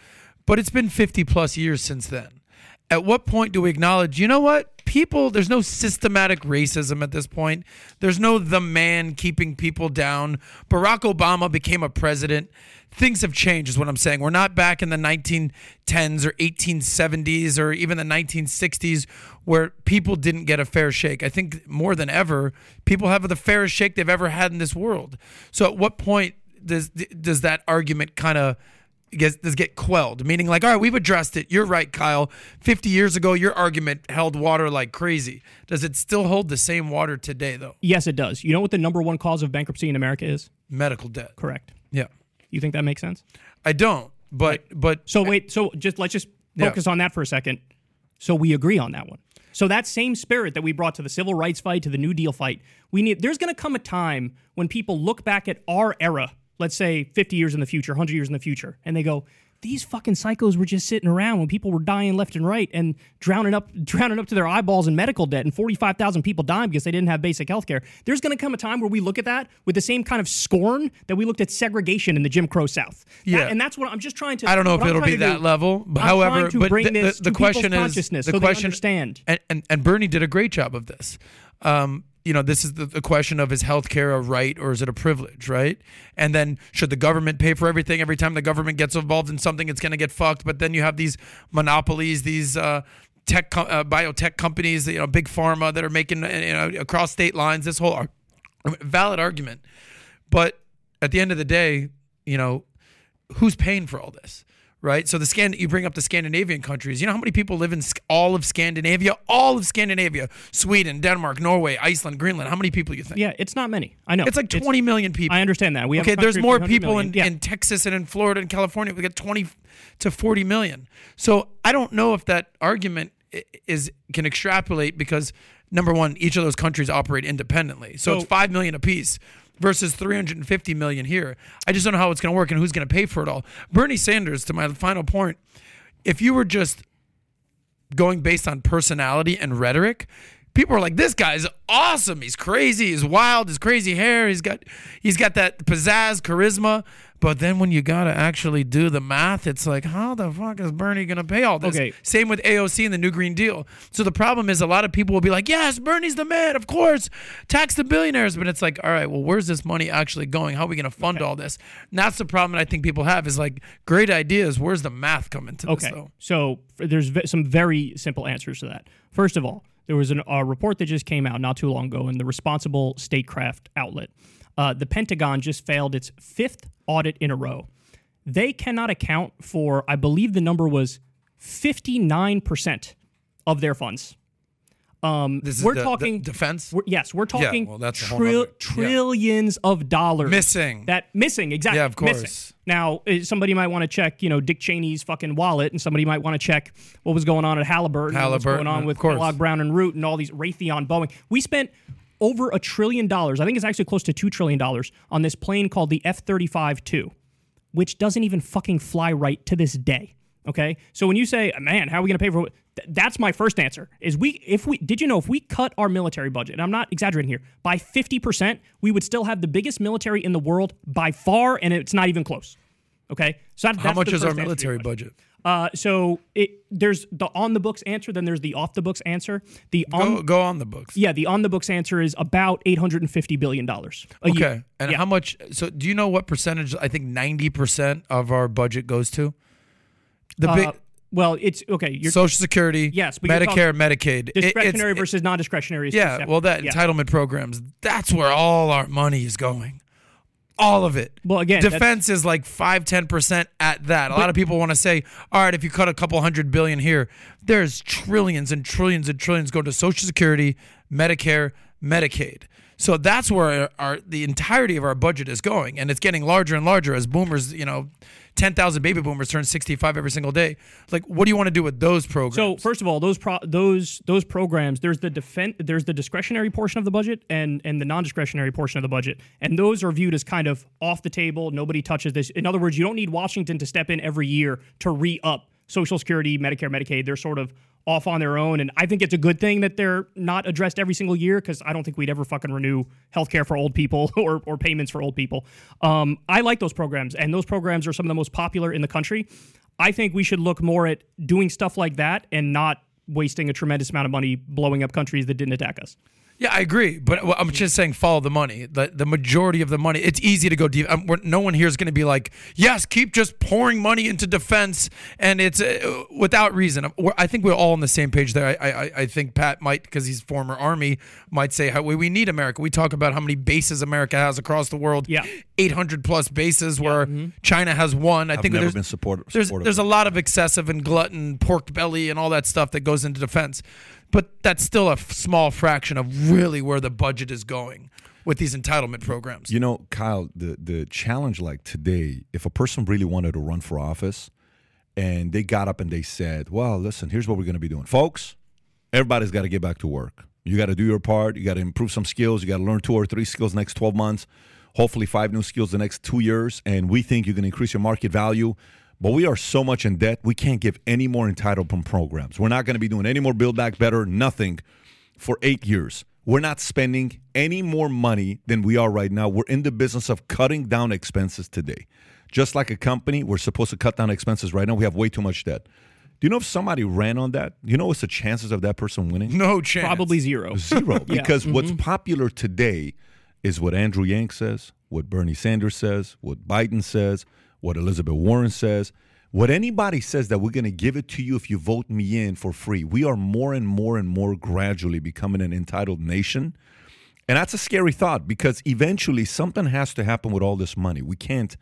But it's been fifty plus years since then. At what point do we acknowledge, you know what, people, there's no systematic racism at this point. There's no the man keeping people down. Barack Obama became a president. Things have changed is what I'm saying. We're not back in the nineteen tens or eighteen seventies or even the nineteen sixties where people didn't get a fair shake. I think more than ever, people have the fairest shake they've ever had in this world. So at what point does does that argument kind of... Does get quelled, meaning like, all right, we've addressed it. You're right, Kyle. fifty years ago, your argument held water like crazy. Does it still hold the same water today, though? Yes, it does. You know what the number one cause of bankruptcy in America is? Medical debt. Correct. Yeah. You think that makes sense? I don't, but... Right. but So wait, so just let's just focus yeah. on that for a second. So we agree on that one. So that same spirit that we brought to the civil rights fight, to the New Deal fight, we need. There's going to come a time when people look back at our era let's say fifty years in the future, one hundred years in the future, and they go, these fucking psychos were just sitting around when people were dying left and right and drowning up drowning up to their eyeballs in medical debt, and forty-five thousand people dying because they didn't have basic health care. There's going to come a time where we look at that with the same kind of scorn that we looked at segregation in the Jim Crow South. Yeah. That, and that's what I'm just trying to... I don't know if I'm it'll be that do, level. But however, but bring the, this the, the question is... The so question, understand. And, and, and Bernie did a great job of this. Um, you know, this is the, the question of, is healthcare a right or is it a privilege, right? And then should the government pay for everything? Every time the government gets involved in something, it's going to get fucked. But then you have these monopolies, these uh, tech, com- uh, biotech companies, you know, big pharma that are making, you know, across state lines, this whole ar- valid argument. But at the end of the day, you know, who's paying for all this, right? So the Scan- you bring up the Scandinavian countries. You know how many people live in all of Scandinavia? All of Scandinavia. Sweden, Denmark, Norway, Iceland, Greenland. How many people do you think? Yeah, it's not many. I know. It's like twenty it's, million people. I understand that. We have okay, there's more people in, yeah. in Texas and in Florida and California. We got twenty to forty million. So I don't know if that argument is can extrapolate because, number one, each of those countries operate independently. So, so it's five million apiece. Versus three hundred fifty million here. I just don't know how it's going to work and who's going to pay for it all. Bernie Sanders, to my final point, if you were just going based on personality and rhetoric, people are like, this guy's awesome. He's crazy. He's wild. His crazy hair. He's got, he's got that pizzazz, charisma. But then when you got to actually do the math, it's like, how the fuck is Bernie going to pay all this? Okay. Same with A O C and the New Green Deal. So the problem is a lot of people will be like, yes, Bernie's the man, of course. Tax the billionaires. But it's like, all right, well, where's this money actually going? How are we going to fund okay. all this? And that's the problem that I think people have is like, great ideas. Where's the math coming to okay. this, though? So there's some very simple answers to that. First of all, there was an, a report that just came out not too long ago in the Responsible Statecraft outlet. Uh, the Pentagon just failed its fifth audit in a row. They cannot account for, I believe the number was fifty-nine percent of their funds. Um, this is we're the, talking the defense. We're, yes, we're talking yeah, well, that's tri- other, trillions yeah. of dollars missing. That missing exactly. Yeah, of course. Missing. Now somebody might want to check, you know, Dick Cheney's fucking wallet, and somebody might want to check what was going on at Halliburton, Halliburton what's going on with Kellogg Brown and Root, and all these Raytheon, Boeing. We spent over a trillion dollars. I think it's actually close to two trillion dollars on this plane called the F thirty-five two, which doesn't even fucking fly right to this day. Okay, so when you say, man, how are we going to pay for it? Th- that's my first answer, is we, if we, did you know if we cut our military budget, and I'm not exaggerating here, by fifty percent, we would still have the biggest military in the world by far, and it's not even close. Okay? So that, that's how much is our military budget? Uh, so it, there's the on-the-books answer, then there's the off-the-books answer. The on, go, go on the books. Yeah, the on-the-books answer is about eight hundred fifty billion dollars a okay. year. Okay, and yeah. how much, so do you know what percentage, I think ninety percent of our budget goes to? The big, uh, well, it's okay. You're, Social Security, yes, but Medicare, Medicaid, discretionary it, versus non-discretionary. Is yeah, well, that yeah. entitlement programs—that's where all our money is going, all of it. Well, again, defense is like five, ten percent at that. A but, lot of people want to say, all right, if you cut a couple hundred billion here, there's trillions and trillions and trillions go to Social Security, Medicare, Medicaid. So that's where our the entirety of our budget is going, and it's getting larger and larger as boomers, you know, ten thousand baby boomers turn sixty-five every single day. Like, what do you want to do with those programs? So, first of all, those pro- those those programs, there's the defen- there's the discretionary portion of the budget and and the non-discretionary portion of the budget, and those are viewed as kind of off the table. Nobody touches this. In other words, you don't need Washington to step in every year to re-up Social Security, Medicare, Medicaid. They're sort of off on their own, and I think it's a good thing that they're not addressed every single year, because I don't think we'd ever fucking renew healthcare for old people or or payments for old people. Um, I like those programs, and those programs are some of the most popular in the country. I think we should look more at doing stuff like that and not wasting a tremendous amount of money blowing up countries that didn't attack us. Yeah, I agree, but I'm just saying follow the money. The, the majority of the money, it's easy to go deep. I'm, we're, no one here is going to be like, yes, keep just pouring money into defense, and it's uh, without reason. We're, I think we're all on the same page there. I I, I think Pat might, because he's former Army, might say how we, we need America. We talk about how many bases America has across the world, yeah. eight hundred plus bases, yeah, where mm-hmm. China has one. I I've think never there's, been supportive, supportive there's, there's a lot of excessive and glutton, pork belly, and all that stuff that goes into defense. But that's still a f- small fraction of really where the budget is going with these entitlement programs. You know, Kyle, the, the challenge like today, if a person really wanted to run for office and they got up and they said, well, listen, here's what we're going to be doing. Folks, everybody's got to get back to work. You got to do your part. You got to improve some skills. You got to learn two or three skills next twelve months. hopefully five new skills the next two years, and we think you can increase your market value. But we are so much in debt, we can't give any more entitlement programs. We're not going to be doing any more Build Back Better, nothing, for eight years. We're not spending any more money than we are right now. We're in the business of cutting down expenses today. Just like a company, we're supposed to cut down expenses right now. We have way too much debt. Do you know if somebody ran on that? Do you know what's the chances of that person winning? No chance. Probably zero. Zero. yeah. Because mm-hmm. what's popular today is what Andrew Yang says, what Bernie Sanders says, what Biden says, what Elizabeth Warren says, what anybody says that we're going to give it to you if you vote me in for free. We are more and more and more gradually becoming an entitled nation. And that's a scary thought because eventually something has to happen with all this money. We can't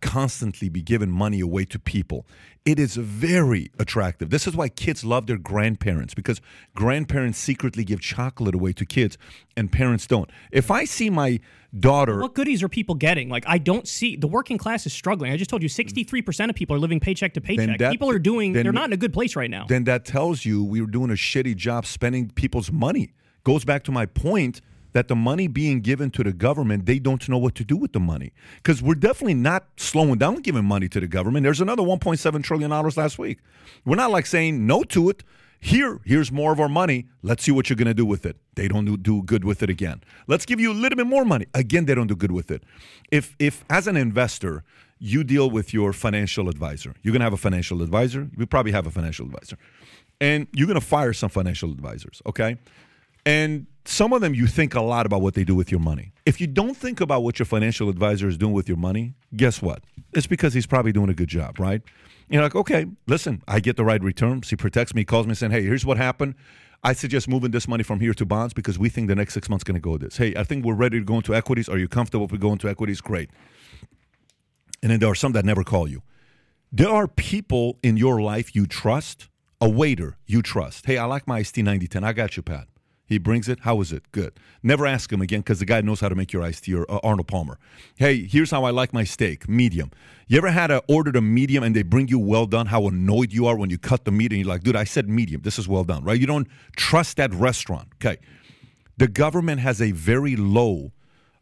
constantly be giving money away to people. It is very attractive. This is why kids love their grandparents, because grandparents secretly give chocolate away to kids and parents don't. If I see my daughter... What goodies are people getting? Like, I don't see... The working class is struggling. I just told you sixty-three percent of people are living paycheck to paycheck. That, people are doing... Then, they're not in a good place right now. Then that tells you we were doing a shitty job spending people's money. Goes back to my point that the money being given to the government, they don't know what to do with the money. Because we're definitely not slowing down giving money to the government. There's another one point seven trillion dollars last week. We're not like saying no to it. Here, here's more of our money. Let's see what you're going to do with it. They don't do, do good with it again. Let's give you a little bit more money. Again, they don't do good with it. If, if as an investor, you deal with your financial advisor, you're going to have a financial advisor. You probably have a financial advisor. And you're going to fire some financial advisors, okay? And some of them you think a lot about what they do with your money. If you don't think about what your financial advisor is doing with your money, guess what? It's because he's probably doing a good job, right? You're like, okay, listen, I get the right returns. He protects me, calls me saying, hey, here's what happened. I suggest moving this money from here to bonds because we think the next six months going to go this. Hey, I think we're ready to go into equities. Are you comfortable if we go into equities? Great. And then there are some that never call you. There are people in your life you trust, a waiter you trust. Hey, I like my iced tea ninety ten. I got you, Pat. He brings it. How is it? Good. Never ask him again because the guy knows how to make your iced tea, or uh, Arnold Palmer. Hey, here's how I like my steak, medium. You ever had a, ordered a medium and they bring you well done, how annoyed you are when you cut the meat and you're like, dude, I said medium. This is well done, right? You don't trust that restaurant. Okay. The government has a very low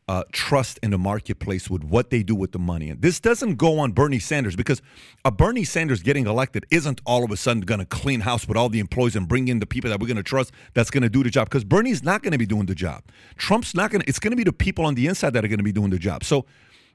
uh, trust in the marketplace with what they do with the money. And this doesn't go on Bernie Sanders because a Bernie Sanders getting elected isn't all of a sudden going to clean house with all the employees and bring in the people that we're going to trust that's going to do the job, because Bernie's not going to be doing the job. Trump's not going to, it's going to be the people on the inside that are going to be doing the job. So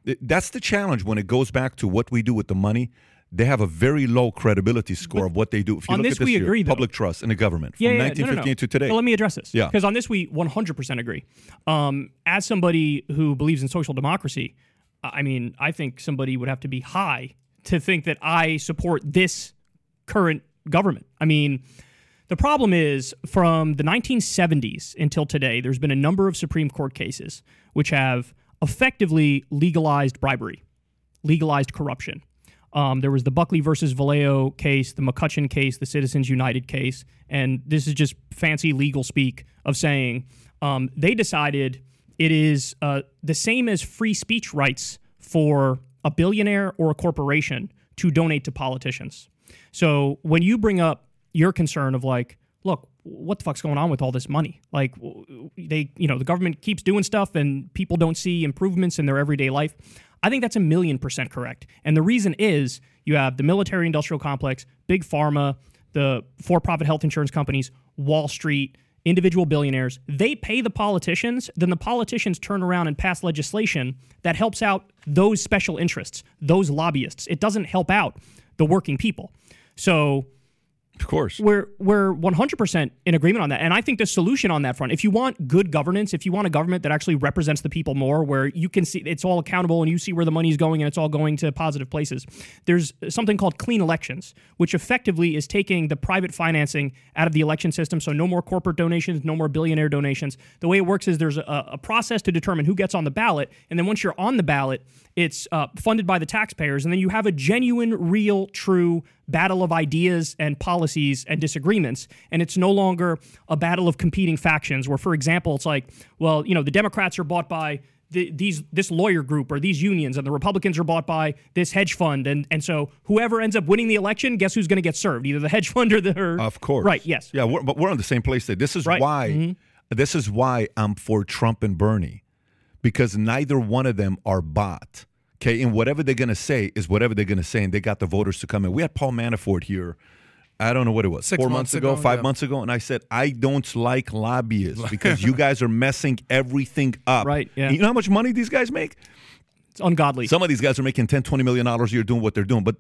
th- that's the challenge when it goes back to what we do with the money. They have a very low credibility score but of what they do. If you on look this, at this we year, agree, public though. Trust in the government from yeah, yeah, nineteen fifteen no, no, no. to today. So let me address this. Yeah. Because on this, we one hundred percent agree. Um, as somebody who believes in social democracy, I mean, I think somebody would have to be high to think that I support this current government. I mean, the problem is from the nineteen seventies until today, there's been a number of Supreme Court cases which have effectively legalized bribery, legalized corruption. Um, there was the Buckley versus Vallejo case, the McCutcheon case, the Citizens United case, and this is just fancy legal speak of saying um, they decided it is uh, the same as free speech rights for a billionaire or a corporation to donate to politicians. So when you bring up your concern of like, look, what the fuck's going on with all this money? Like they, you know, the government keeps doing stuff and people don't see improvements in their everyday life. I think that's a million percent correct. And the reason is you have the military industrial complex, big pharma, the for-profit health insurance companies, Wall Street, individual billionaires. They pay the politicians. Then the politicians turn around and pass legislation that helps out those special interests, those lobbyists. It doesn't help out the working people. So... Of course. We're we're one hundred percent in agreement on that. And I think the solution on that front, if you want good governance, if you want a government that actually represents the people more, where you can see it's all accountable and you see where the money's going and it's all going to positive places, there's something called clean elections, which effectively is taking the private financing out of the election system. So no more corporate donations, no more billionaire donations. The way it works is there's a, a process to determine who gets on the ballot. And then once you're on the ballot, it's uh, funded by the taxpayers. And then you have a genuine, real, true battle of ideas and policies and disagreements. And it's no longer a battle of competing factions where, for example, it's like, well, you know, the Democrats are bought by the, these this lawyer group or these unions, and the Republicans are bought by this hedge fund. And and so whoever ends up winning the election, guess who's going to get served? Either the hedge fund or the... Or, of course. Right, yes. Yeah, we're, but we're on the same place there. This is right. why mm-hmm. This is why I'm for Trump and Bernie. because neither one of them are bought. Okay, and whatever they're going to say is whatever they're going to say, and they got the voters to come in. We had Paul Manafort here, I don't know what it was, Six four months, months ago, ago, five yeah. months ago, and I said, I don't like lobbyists because you guys are messing everything up. Right, yeah. And you know how much money these guys make? It's ungodly. Some of these guys are making ten, twenty million dollars a year doing what they're doing. But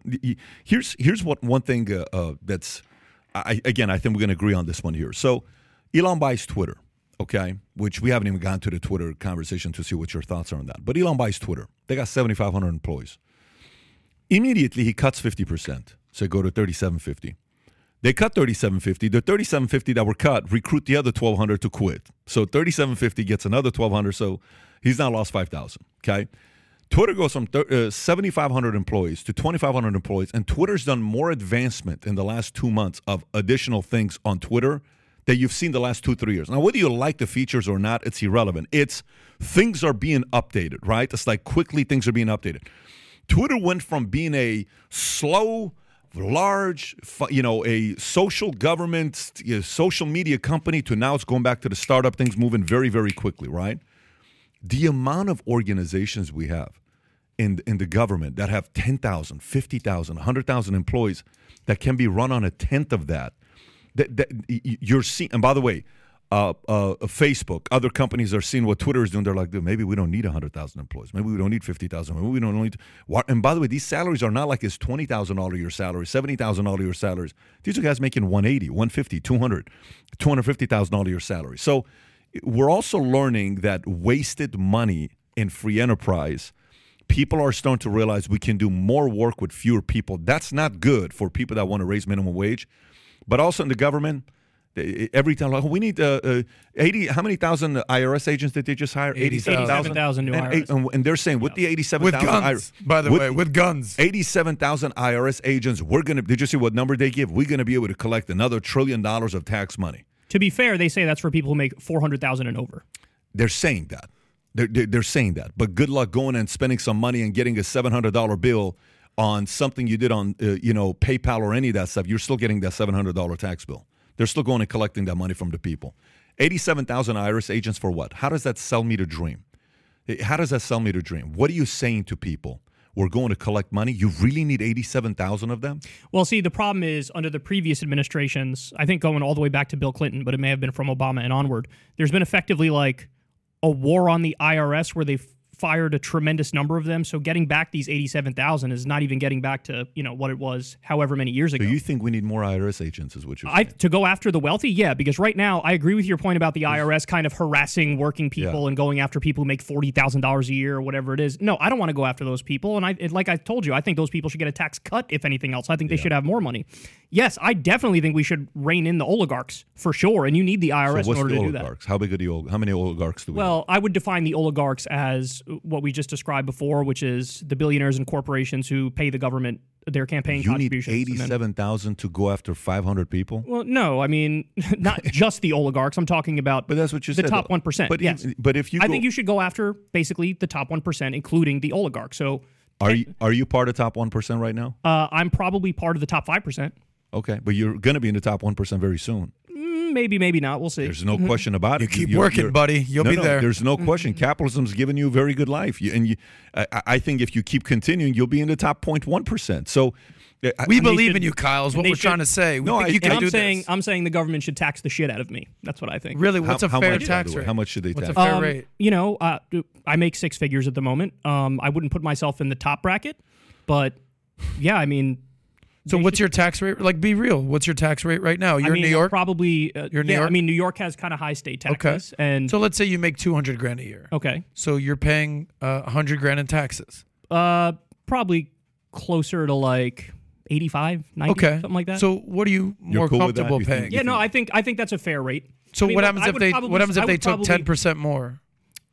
here's here's what one thing uh, uh, that's, I, again, I think we're going to agree on this one here. So Elon buys Twitter, okay, which we haven't even gotten to the Twitter conversation to see what your thoughts are on that. But Elon buys Twitter. They got seventy-five hundred employees. Immediately, he cuts fifty percent. So go to thirty-seven fifty. They cut thirty-seven fifty. The thirty-seven fifty that were cut recruit the other twelve hundred to quit. So thirty-seven fifty gets another twelve hundred. So he's now lost five thousand, okay? Twitter goes from uh, seventy-five hundred employees to twenty-five hundred employees, and Twitter's done more advancement in the last two months of additional things on Twitter that you've seen the last two, three years. Now, whether you like the features or not, it's irrelevant. It's things are being updated, right? It's like quickly things are being updated. Twitter went from being a slow, large, you know, a social government, you know, social media company to now it's going back to the startup things moving very, very quickly, right? The amount of organizations we have in, in the government that have ten thousand, fifty thousand, one hundred thousand employees that can be run on a tenth of that. That, that you're seeing, and by the way, uh, uh, Facebook, other companies are seeing what Twitter is doing. They're like, dude, maybe we don't need one hundred thousand employees. Maybe we don't need fifty thousand. Maybe we don't need. And by the way, these salaries are not like it's twenty thousand dollars a year salaries, seventy thousand dollars a year salaries. These are guys making one eighty, one fifty, two hundred, two hundred fifty thousand dollars a year salary. So we're also learning that wasted money in free enterprise. People are starting to realize we can do more work with fewer people. That's not good for people that want to raise minimum wage, but also in the government, every time like, oh, we need uh, uh, eighty. How many thousand I R S agents did they just hire? eighty-seven thousand new I R S. And, and they're saying with the eighty-seven thousand, with guns, I R S, by the with, way, with guns, eighty-seven thousand I R S agents. We're gonna. Did you see what number they give? We're gonna be able to collect another trillion dollars of tax money. To be fair, they say that's for people who make four hundred thousand dollars and over. They're saying that. They're, they're saying that. But good luck going and spending some money and getting a seven hundred dollar bill on something you did on uh, you know, PayPal or any of that stuff. You're still getting that seven hundred dollar tax bill. They're still going and collecting that money from the people. eighty-seven thousand I R S agents for what? How does that sell me to dream? How does that sell me to dream? What are you saying to people? We're going to collect money. You really need eighty-seven thousand of them? Well, see, the problem is under the previous administrations, I think going all the way back to Bill Clinton, but it may have been from Obama and onward, there's been effectively like a war on the I R S where they've fired a tremendous number of them. So getting back these eighty-seven thousand is not even getting back to, you know, what it was however many years ago. So you think we need more I R S agents is what you're saying? I, to go after the wealthy? Yeah, because right now I agree with your point about the I R S kind of harassing working people yeah. and going after people who make forty thousand dollars a year or whatever it is. No, I don't want to go after those people. And I, it, like I told you, I think those people should get a tax cut, if anything else. I think they yeah. should have more money. Yes, I definitely think we should rein in the oligarchs for sure. And you need the I R S so in order to do that. How big are the oligarchs? How many oligarchs do we well, have? Well, I would define the oligarchs as what we just described before, which is the billionaires and corporations who pay the government their campaign you contributions. You need eighty-seven thousand to go after five hundred people? Well, no, I mean, not just the oligarchs. I'm talking about but that's what you the said, top though. one percent. But, yes. in, but if you I go, think you should go after basically the top one percent, including the oligarchs. So, are you, are you part of top one percent right now? Uh, I'm probably part of the top five percent. Okay, but you're going to be in the top one percent very soon. Maybe, maybe not. We'll see. There's no question about it. You keep you're, working, you're, buddy. You'll no, be no, there. There's no question. Capitalism's given you a very good life. You, and you, I, I think if you keep continuing, you'll be in the top zero point one percent. So we I believe should, in you, Kyle, is what we're should, trying to say. We no, I, you can I'm do saying, this. I'm saying the government should tax the shit out of me. That's what I think. Really, what's how, a how fair much, tax rate? How much should they what's tax? What's a fair um, rate? You know, uh, I make six figures at the moment. Um, I wouldn't put myself in the top bracket, but yeah, I mean... So what's your tax rate? Like, be real. What's your tax rate right now? You're I mean, in New York? Probably. Uh, you're in New yeah, York? I mean, New York has kind of high state taxes. Okay. And so let's say you make two hundred grand a year. Okay. So you're paying uh, one hundred grand in taxes. Uh, probably closer to like eighty-five, ninety, okay. something like that. So what are you you're more cool comfortable you paying? Yeah, no, I think I think that's a fair rate. So I mean, what happens if they probably, what happens if they took ten percent more?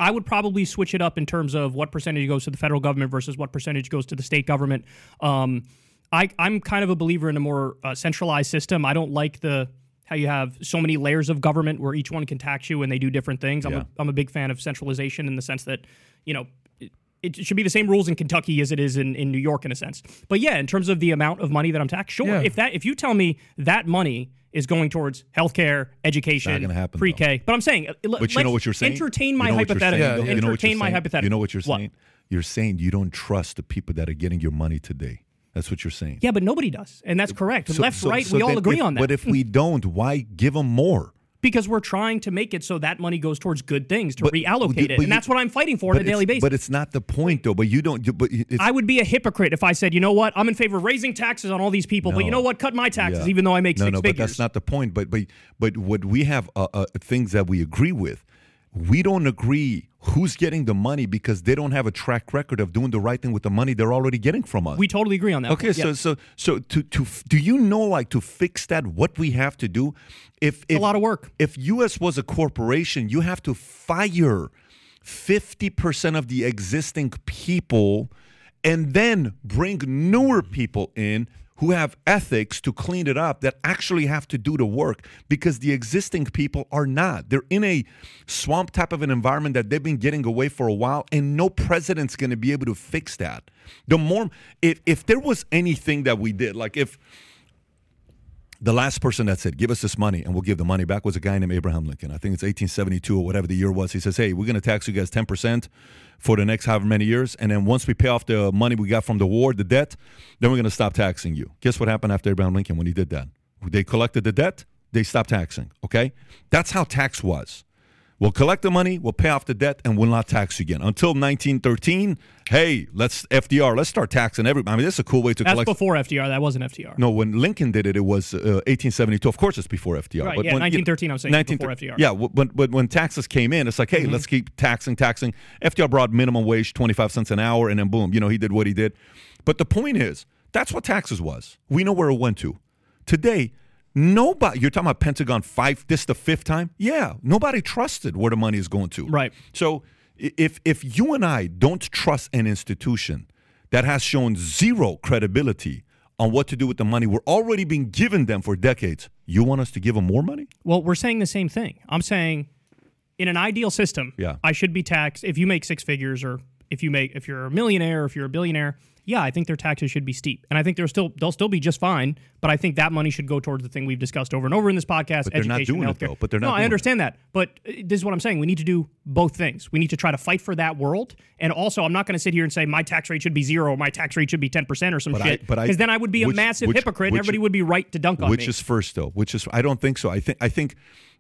I would probably switch it up in terms of what percentage goes to the federal government versus what percentage goes to the state government. Um I, I'm kind of a believer in a more uh, centralized system. I don't like the how you have so many layers of government where each one can tax you and they do different things. I'm, yeah. a, I'm a big fan of centralization in the sense that, you know, it, it should be the same rules in Kentucky as it is in, in New York in a sense. But yeah, in terms of the amount of money that I'm taxed, sure. Yeah. If that if you tell me that money is going towards healthcare, education, happen, pre-K. Though. But I'm saying, but let's you know what you're saying? entertain my you know hypothetical. Yeah, yeah. Entertain you know what you're my saying? hypothetical. You know what you're saying? What? You're saying you don't trust the people that are getting your money today. That's what you're saying. Yeah, but nobody does, and that's correct. So, Left, so, right, so we all agree if, on that. But if we don't, why give them more? Because we're trying to make it so that money goes towards good things, to but, reallocate but it. You, and that's what I'm fighting for on a daily basis. But it's not the point, though. But you don't... You, but it's, I would be a hypocrite if I said, you know what, I'm in favor of raising taxes on all these people, no, but you know what, cut my taxes, yeah. even though I make no, six no, figures. No, but that's not the point. But but, but what we have uh, uh, things that we agree with. We don't agree who's getting the money because they don't have a track record of doing the right thing with the money they're already getting from us. We totally agree on that. Okay, so, yeah. so so to to do you know like to fix that what we have to do? If, if a lot of work. If U S was a corporation, you have to fire fifty percent of the existing people and then bring newer people in who have ethics to clean it up that actually have to do the work because the existing people are not. They're in a swamp type of an environment that they've been getting away for a while, and no president's going to be able to fix that. The more, if, if there was anything that we did, like if the last person that said, give us this money and we'll give the money back was a guy named Abraham Lincoln. I think it's eighteen seventy-two or whatever the year was. He says, hey, we're going to tax you guys ten percent for the next however many years. And then once we pay off the money we got from the war, the debt, then we're going to stop taxing you. Guess what happened after Abraham Lincoln when he did that? They collected the debt. They stopped taxing. Okay? That's how tax was. We'll collect the money, we'll pay off the debt, and we'll not tax you again. Until nineteen thirteen, hey, let's F D R, let's start taxing everybody. I mean, that's a cool way to that's collect. That's before F D R. That wasn't F D R. No, when Lincoln did it, it was uh, eighteen seventy-two. Of course, it's before F D R. Right, but yeah, when, nineteen thirteen, you know, I'm saying nineteen, before F D R. Yeah, but, but when taxes came in, it's like, hey, mm-hmm. let's keep taxing, taxing. F D R brought minimum wage, twenty-five cents an hour, and then boom, you know, he did what he did. But the point is, that's what taxes was. We know where it went to. Today, nobody, you're talking about Pentagon five, this the fifth time? Yeah, nobody trusted where the money is going to. Right. So if if you and I don't trust an institution that has shown zero credibility on what to do with the money we're already been giving them for decades, you want us to give them more money? Well, we're saying the same thing. I'm saying in an ideal system, yeah. I should be taxed if you make six figures or if you make if you're a millionaire or if you're a billionaire. Yeah, I think their taxes should be steep. And I think they're still, they'll still be just fine, but I think that money should go towards the thing we've discussed over and over in this podcast, but they're education, not doing healthcare. It, though. But they're not no, doing I understand it. that. But this is what I'm saying. We need to do both things. We need to try to fight for that world. And also, I'm not going to sit here and say my tax rate should be zero, or my tax rate should be ten percent or some but shit, because then I would be which, a massive which, hypocrite which, and everybody would be right to dunk on me. Which is first, though. Which is I don't think so. I think I think...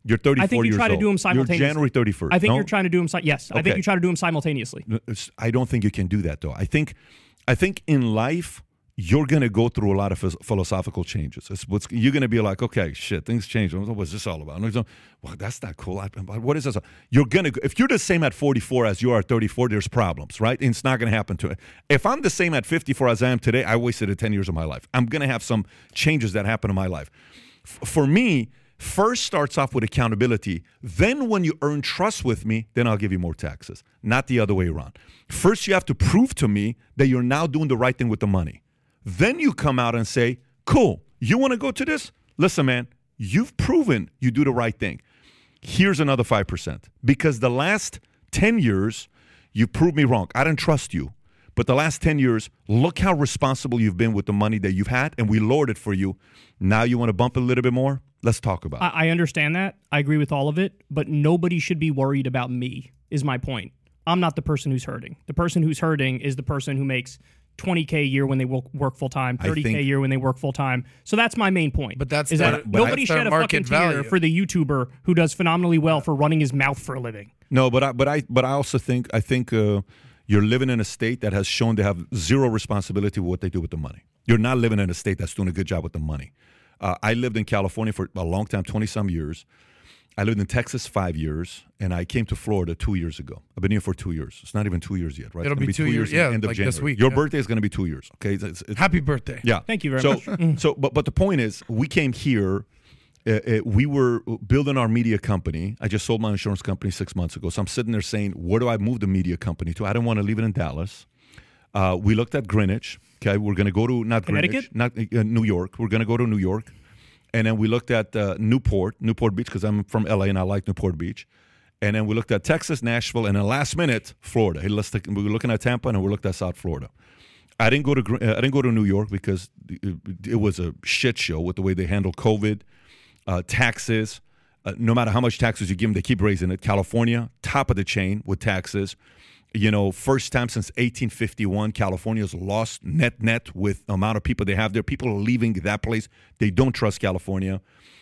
You're thirty-four years old. I think you try to do them simultaneously. You're January thirty-first. I think no? you're trying to do them. Si- yes, okay. I think you try to do them simultaneously. I don't think you can do that, though. I think, I think in life you're going to go through a lot of phys- philosophical changes. It's what's, you're going to be like, okay, shit, things change. What was this all about? Well, that's not cool. I, what is this? You're gonna if you're the same at forty-four as you are at thirty-four. There's problems, right? And it's not going to happen to it. If I'm the same at fifty-four as I am today, I wasted ten years of my life. I'm going to have some changes that happen in my life. F- for me. First starts off with accountability. Then when you earn trust with me, then I'll give you more taxes. Not the other way around. First, you have to prove to me that you're now doing the right thing with the money. Then you come out and say, cool, you want to go to this? Listen, man, you've proven you do the right thing. Here's another five percent. Because the last ten years, you proved me wrong. I didn't trust you. But the last ten years, look how responsible you've been with the money that you've had, and we lowered it for you. Now you want to bump it a little bit more? Let's talk about it. I understand that. I agree with all of it, but nobody should be worried about me, is my point. I'm not the person who's hurting. The person who's hurting is the person who makes twenty K a year when they work full-time, thirty K a year when they work full-time. So that's my main point. But that's is that but nobody shed a fucking tear for the YouTuber who does phenomenally well for running his mouth for a living. No, but I, but I, but I also think, I think... Uh, You're living in a state that has shown they have zero responsibility with what they do with the money. You're not living in a state that's doing a good job with the money. Uh, I lived in California for a long time, twenty-some years. I lived in Texas five years, and I came to Florida two years ago. I've been here for two years. It's not even two years yet, right? It'll be, be two years, years yeah, end of like January. This week. Your yeah. birthday is going to be two years, okay? It's, it's, it's, Happy birthday. Yeah. Thank you very so, much. so, but, but the point is, we came here. Uh, uh, we were building our media company. I just sold my insurance company six months ago. So I'm sitting there saying, where do I move the media company to? I don't want to leave it in Dallas. Uh, we looked at Greenwich. Okay, we're going to go to, not Greenwich, not uh, New York. We're going to go to New York. And then we looked at uh, Newport, Newport Beach, because I'm from L A and I like Newport Beach. And then we looked at Texas, Nashville, and then last minute, Florida. Hey, let's take, we were looking at Tampa, and we looked at South Florida. I didn't go to uh, I didn't go to New York because it was a shit show with the way they handled COVID. uh, taxes. Uh, no matter how much taxes you give them, they keep raising it. California, top of the chain with taxes. You know, first time since eighteen fifty-one, California's lost net net with the amount of people they have there. People are leaving that place. They don't trust California.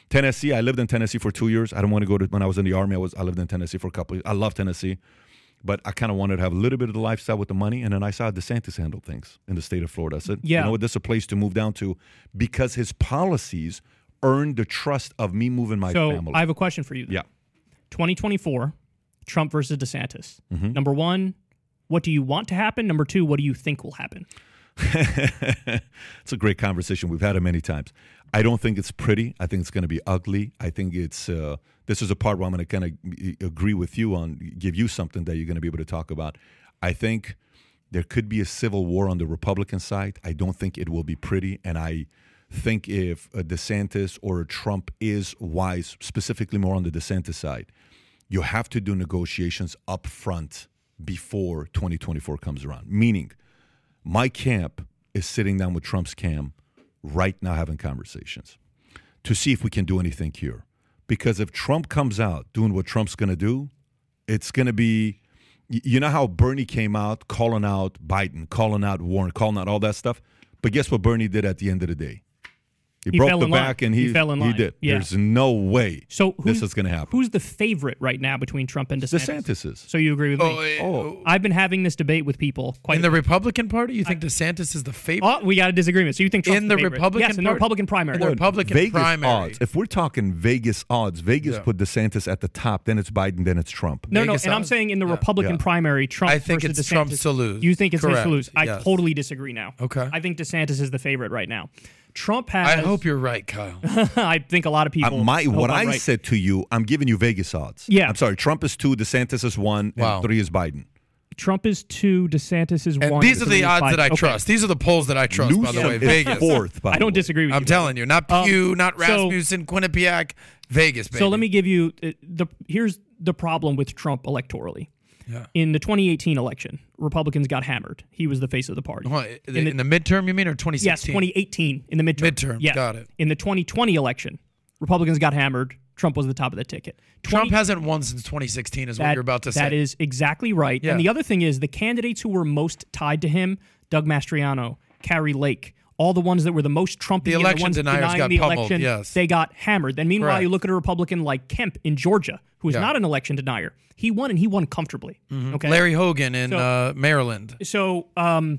Tennessee, I lived in Tennessee for two years. I don't want to go to, when I was in the Army, I was I lived in Tennessee for a couple of years. I love Tennessee, but I kind of wanted to have a little bit of the lifestyle with the money, and then I saw how DeSantis handled things in the state of Florida. I said, yeah. you know what, this is a place to move down to because his policies earned the trust of me moving my so family. So I have a question for you then. Yeah. twenty twenty-four, Trump versus DeSantis. Mm-hmm. Number one, what do you want to happen? Number two, what do you think will happen? It's a great conversation. We've had it many times. I don't think it's pretty. I think it's going to be ugly. I think it's, uh, this is a part where I'm going to kind of agree with you on, give you something that you're going to be able to talk about. I think there could be a civil war on the Republican side. I don't think it will be pretty. And I think if a DeSantis or a Trump is wise, specifically more on the DeSantis side, you have to do negotiations up front before twenty twenty-four comes around. Meaning, my camp is sitting down with Trump's camp right now having conversations to see if we can do anything here. Because if Trump comes out doing what Trump's going to do, it's going to be, you know how Bernie came out calling out Biden, calling out Warren, calling out all that stuff? But guess what Bernie did at the end of the day? He, he broke the back line. and he, he fell in line. He did. Yeah. There's no way so this is going to happen. Who's the favorite right now between Trump and DeSantis? DeSantis is. So you agree with oh, me? Oh. I've been having this debate with people. Quite in the Republican Party, you think I, DeSantis is the favorite? Oh, we got a disagreement. So you think Trump's in the, the favorite? Republican yes, in the Republican primary. In the Republican Vegas primary. Odds. If we're talking Vegas odds, Vegas yeah. put DeSantis at the top, then it's Biden, then it's Trump. No, Vegas no, and odds? I'm saying in the yeah. Republican yeah. primary, Trump I think versus it's DeSantis. Trump's to lose. You think it's Trump's to lose. I totally disagree now. Okay. I think DeSantis is the favorite right now. Trump has... I hope you're right, Kyle. I think a lot of people... Uh, my, what I right. said to you, I'm giving you Vegas odds. Yeah. I'm sorry, Trump is two, DeSantis is one, wow. and three is Biden. Trump is two, DeSantis is and one. These are the odds that I okay. trust. These are the polls that I trust, Newsom by the way. Vegas. Fourth, by I don't way. disagree with I'm you. I'm telling you. Not Pew, um, not Rasmussen, so, Quinnipiac, Vegas, baby. So let me give you... Uh, the here's the problem with Trump electorally. Yeah. In the twenty eighteen election, Republicans got hammered. He was the face of the party. Well, in, the, in the midterm, you mean, or twenty sixteen? Yes, twenty eighteen, in the midterm. Midterm, yeah. got it. In the twenty twenty election, Republicans got hammered. Trump was the top of the ticket. Trump hasn't won since twenty sixteen is that, what you're about to say. That is exactly right. Yeah. And the other thing is the candidates who were most tied to him, Doug Mastriano, Carrie Lake, all the ones that were the most Trumpian, the, election the ones deniers denying got the pummeled, election, yes. they got hammered. Then meanwhile, Correct. you look at a Republican like Kemp in Georgia, who is yeah. not an election denier. He won, and he won comfortably. Mm-hmm. Okay, Larry Hogan in so, uh, Maryland. So um,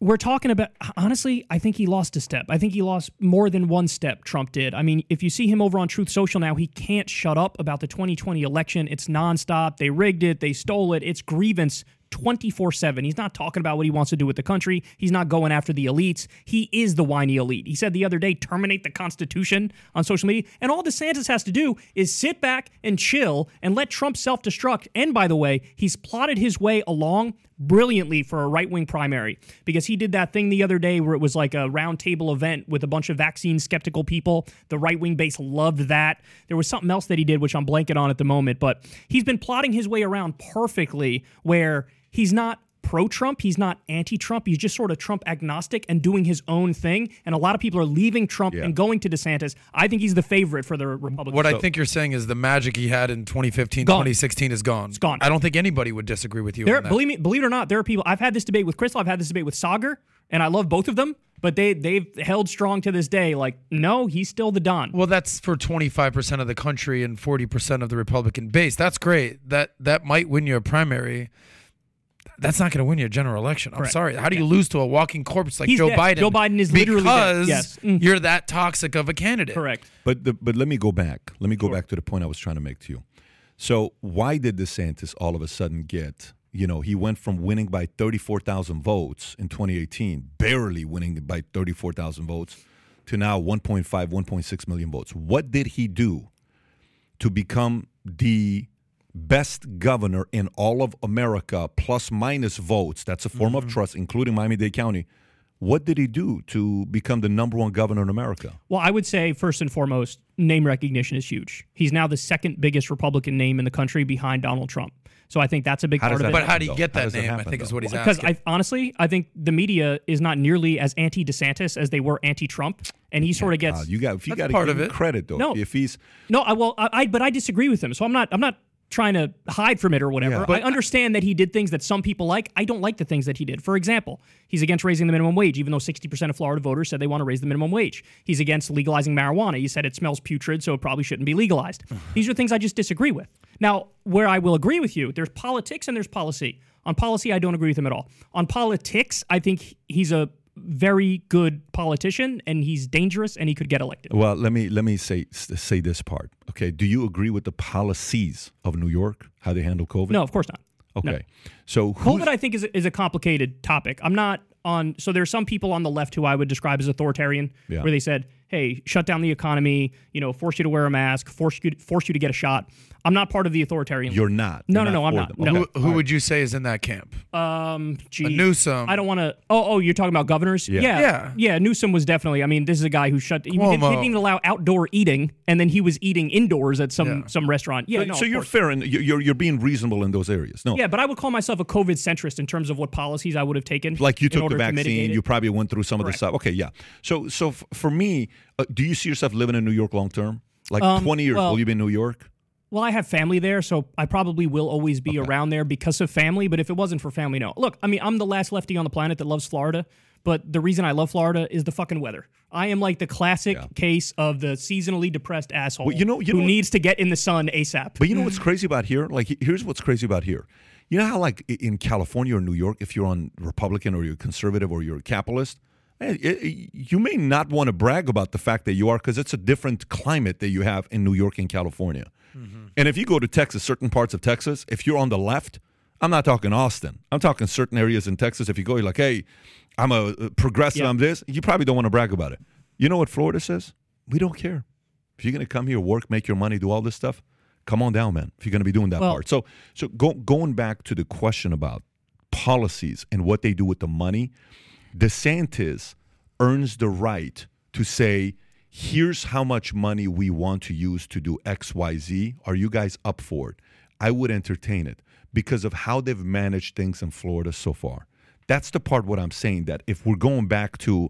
we're talking about, honestly, I think he lost a step. I think he lost more than one step, Trump did. I mean, if you see him over on Truth Social now, he can't shut up about the twenty twenty election. It's nonstop. They rigged it. They stole it. It's grievance twenty-four seven. He's not talking about what he wants to do with the country. He's not going after the elites. He is the whiny elite. He said the other day, terminate the Constitution on social media. And all DeSantis has to do is sit back and chill and let Trump self-destruct. And by the way, he's plotted his way along brilliantly for a right-wing primary because he did that thing the other day where it was like a roundtable event with a bunch of vaccine-skeptical people. The right-wing base loved that. There was something else that he did, which I'm blanking on at the moment, but he's been plotting his way around perfectly where he's not pro-Trump. He's not anti-Trump. He's just sort of Trump agnostic and doing his own thing. And a lot of people are leaving Trump yeah. and going to DeSantis. I think he's the favorite for the Republicans. What I think you're saying is the magic he had in twenty fifteen, gone. twenty sixteen is gone. It's gone. I don't think anybody would disagree with you there, on that. Believe me, believe it or not, there are people. I've had this debate with Crystal. I've had this debate with Sager. And I love both of them, but they, they've held strong to this day. Like, no, he's still the Don. Well, that's for twenty-five percent of the country and forty percent of the Republican base. That's great. That, that might win you a primary. That's not going to win you a general election. I'm Correct. sorry. How do you lose to a walking corpse like He's Joe dead. Biden? Joe Biden is literally because dead. Yes. Mm. you're that toxic of a candidate. Correct. But the, but let me go back. Let me go sure. back to the point I was trying to make to you. So why did DeSantis all of a sudden get? You know, he went from winning by thirty-four thousand votes in twenty eighteen, barely winning by thirty-four thousand votes, to now one point five, one point six million votes. What did he do to become the best governor in all of America, plus minus votes? That's a form mm-hmm. of trust, including Miami-Dade County. What did he do to become the number one governor in America? Well, I would say, first and foremost, name recognition is huge. He's now the second biggest Republican name in the country behind Donald Trump. So I think that's a big part of it. But how do you get that name, I think is what he's asking. Because honestly, I think the media is not nearly as anti-DeSantis as they were anti-Trump. And he sort of gets... You got, if you got to give him credit, though. No, if he's... No, I, well, I, I, but I disagree with him. So I'm not... I'm not trying to hide from it or whatever. Yeah, but I understand that he did things that some people like. I don't like the things that he did. For example, he's against raising the minimum wage, even though sixty percent of Florida voters said they want to raise the minimum wage. He's against legalizing marijuana. He said it smells putrid, so it probably shouldn't be legalized. These are things I just disagree with. Now, where I will agree with you, there's politics and there's policy. On policy, I don't agree with him at all. On politics, I think he's a very good politician, and he's dangerous, and he could get elected. Well, let me let me say say this part. Okay, do you agree with the policies of New York, how they handle COVID? No, of course not. Okay, no. So COVID, I think, is is a complicated topic. I'm not on. So there's some people on the left who I would describe as authoritarian, yeah. where they said, "Hey, shut down the economy. You know, force you to wear a mask, force you force you to get a shot." I'm not part of the authoritarian. You're not. No, You're no, not no, I'm not. No. Who, who would you say is in that camp? Um, geez. A Newsom. I don't want to... Oh, oh, you're talking about governors? Yeah. Yeah. Yeah, yeah, Newsom was definitely... I mean, this is a guy who shut... He didn't, he didn't allow outdoor eating, and then he was eating indoors at some, yeah. some restaurant. Yeah, but, no, So you're course. fair, and you're, you're being reasonable in those areas. No. Yeah, but I would call myself a COVID centrist in terms of what policies I would have taken. Like you took the vaccine, you probably went through some Correct. of the stuff. Okay, yeah. So, so f for me, uh, do you see yourself living in New York long term? Like um, twenty years, well, will you be in New York? Well, I have family there, so I probably will always be okay. around there because of family. But if it wasn't for family, no. Look, I mean, I'm the last lefty on the planet that loves Florida, but the reason I love Florida is the fucking weather. I am like the classic yeah. case of the seasonally depressed asshole well, you know, you who know, needs to get in the sun ASAP. But you know what's crazy about here? Like, here's what's crazy about here. You know how, like, in California or New York, if you're on Republican or you're conservative or you're a capitalist, you may not want to brag about the fact that you are because it's a different climate that you have in New York and California. Mm-hmm. And if you go to Texas, certain parts of Texas, if you're on the left, I'm not talking Austin. I'm talking certain areas in Texas. If you go, you're like, hey, I'm a progressive, yeah. I'm this, you probably don't want to brag about it. You know what Florida says? We don't care. If you're going to come here, work, make your money, do all this stuff, come on down, man, if you're going to be doing that well, part. So, so go, going back to the question about policies and what they do with the money, DeSantis earns the right to say, here's how much money we want to use to do X, Y, Z. Are you guys up for it? I would entertain it because of how they've managed things in Florida so far. That's the part what I'm saying, that if we're going back to,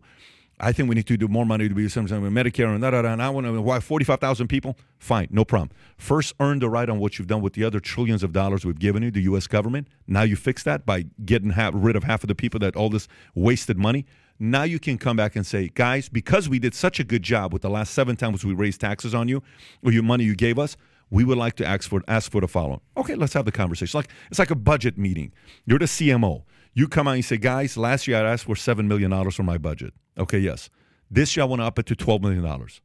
I think we need to do more money to be something with Medicare and da da da, and I want to, why forty-five thousand people? Fine, no problem. First, earn the right on what you've done with the other trillions of dollars we've given you, the U S government. Now you fix that by getting half, rid of half of the people that all this wasted money. Now you can come back and say, guys, because we did such a good job with the last seven times we raised taxes on you or your money you gave us, we would like to ask for ask for the following. Okay, let's have the conversation. Like, it's like a budget meeting. You're the C M O. You come out and you say, guys, last year I asked for seven million dollars for my budget. Okay, yes. This year I want to up it to twelve million dollars.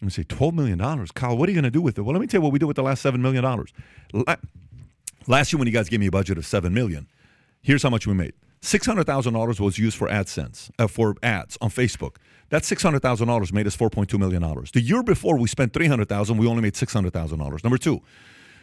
I'm going to say, twelve million dollars? Kyle, what are you going to do with it? Well, let me tell you what we did with the last seven million dollars. Last year when you guys gave me a budget of seven million dollars, here's how much we made. six hundred thousand dollars was used for AdSense, uh, for ads on Facebook. That six hundred thousand dollars made us four point two million dollars. The year before we spent three hundred thousand dollars, we only made six hundred thousand dollars. Number two,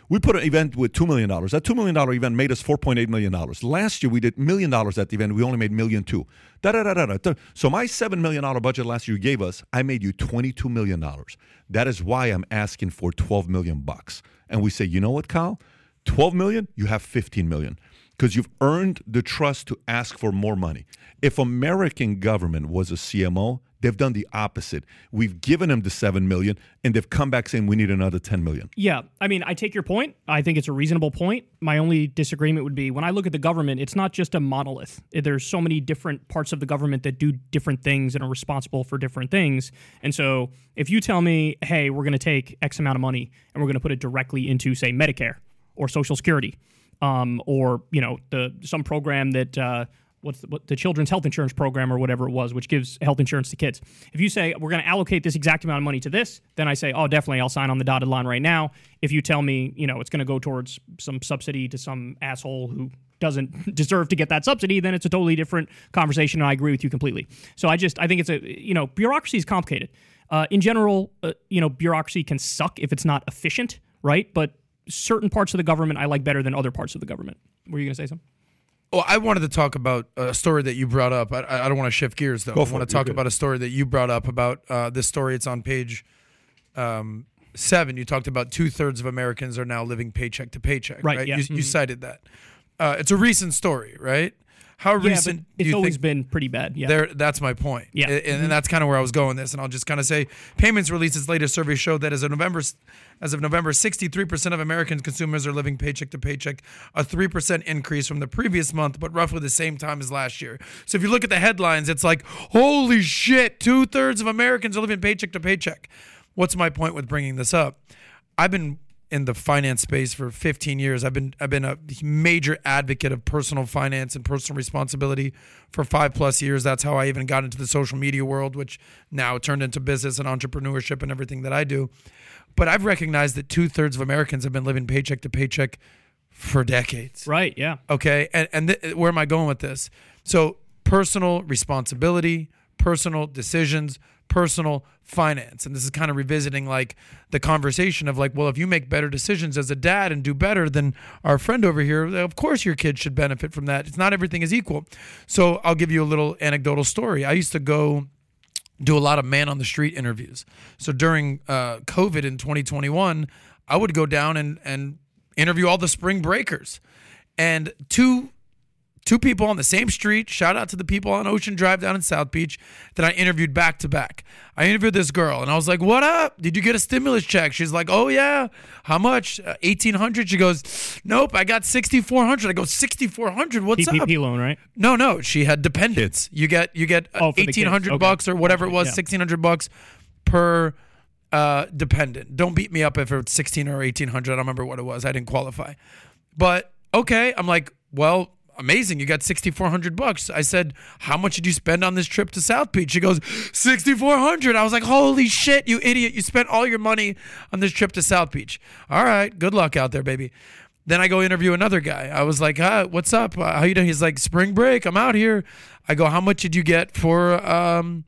we put an event with two million dollars. That two million dollar event made us four point eight million dollars. Last year we did one million dollars at the event. We only made one million two hundred thousand dollars. Da, da, da, da, da. So my seven million dollar budget last year you gave us, I made you twenty-two million dollars. That is why I'm asking for twelve million dollars bucks. And we say, you know what, Kyle? twelve million dollars, you have fifteen million dollars. Because you've earned the trust to ask for more money. If American government was a C M O, they've done the opposite. We've given them the seven million dollars, and they've come back saying we need another ten million dollars. Yeah, I mean, I take your point. I think it's a reasonable point. My only disagreement would be when I look at the government, it's not just a monolith. There's so many different parts of the government that do different things and are responsible for different things. And so if you tell me, hey, we're going to take X amount of money, and we're going to put it directly into, say, Medicare or Social Security, Um, or, you know, the some program that, uh, what's the, what, the children's health insurance program or whatever it was, which gives health insurance to kids. If you say, we're going to allocate this exact amount of money to this, then I say, oh, definitely, I'll sign on the dotted line right now. If you tell me, you know, it's going to go towards some subsidy to some asshole who doesn't deserve to get that subsidy, then it's a totally different conversation, and I agree with you completely. So I just, I think it's a, you know, bureaucracy is complicated. Uh, in general, uh, you know, bureaucracy can suck if it's not efficient, right? But certain parts of the government I like better than other parts of the government. Were you going to say something? Well, I wanted to talk about a story that you brought up. I, I don't want to shift gears, though. I want to talk about a story that you brought up about uh, this story. It's on page um, seven, you talked about two-thirds of Americans are now living paycheck to paycheck. Right, right? Yeah. You, mm-hmm. you cited that. Uh, it's a recent story, right? How recent? Yeah, it's you always think been pretty bad. Yeah, there, that's my point. Yeah, and, and that's kind of where I was going with this. And I'll just kind of say, Payments released its latest survey showed that as of November, as of November, sixty-three percent of American consumers are living paycheck to paycheck, a three percent increase from the previous month, but roughly the same time as last year. So if you look at the headlines, it's like, holy shit, two thirds of Americans are living paycheck to paycheck. What's my point with bringing this up? I've been in the finance space for fifteen years. I've been I've been a major advocate of personal finance and personal responsibility for five plus years. That's how I even got into the social media world, which now turned into business and entrepreneurship and everything that I do. But I've recognized that two-thirds of Americans have been living paycheck to paycheck for decades. Right, yeah. Okay, and, and th- where am I going with this? So personal responsibility, personal decisions, personal finance. And this is kind of revisiting like the conversation of like, well, if you make better decisions as a dad and do better than our friend over here, of course your kid should benefit from that. It's not everything is equal. So I'll give you a little anecdotal story. I used to go do a lot of man on the street interviews. So during uh, COVID in twenty twenty-one, I would go down and, and interview all the spring breakers. And two Two people on the same street, shout out to the people on Ocean Drive down in South Beach that I interviewed back to back. I interviewed this girl and I was like, what up? Did you get a stimulus check? She's like, oh yeah. How much? Uh, eighteen hundred. She goes, nope, I got sixty-four hundred. I go, sixty-four hundred? What's P P P up? P P P loan, right? No, no. She had dependents. You get you get oh, eighteen hundred okay. bucks or whatever it was, yeah. sixteen hundred bucks per uh, dependent. Don't beat me up if it's sixteen or eighteen hundred. I don't remember what it was. I didn't qualify. But okay, I'm like, well, amazing, you got sixty-four hundred bucks. I said, how much did you spend on this trip to South Beach? She goes, sixty-four hundred. I was like, holy shit, you idiot. You spent all your money on this trip to South Beach. All right, good luck out there, baby. Then I go interview another guy. I was like, hi, what's up? How you doing? He's like, spring break, I'm out here. I go, how much did you get for um,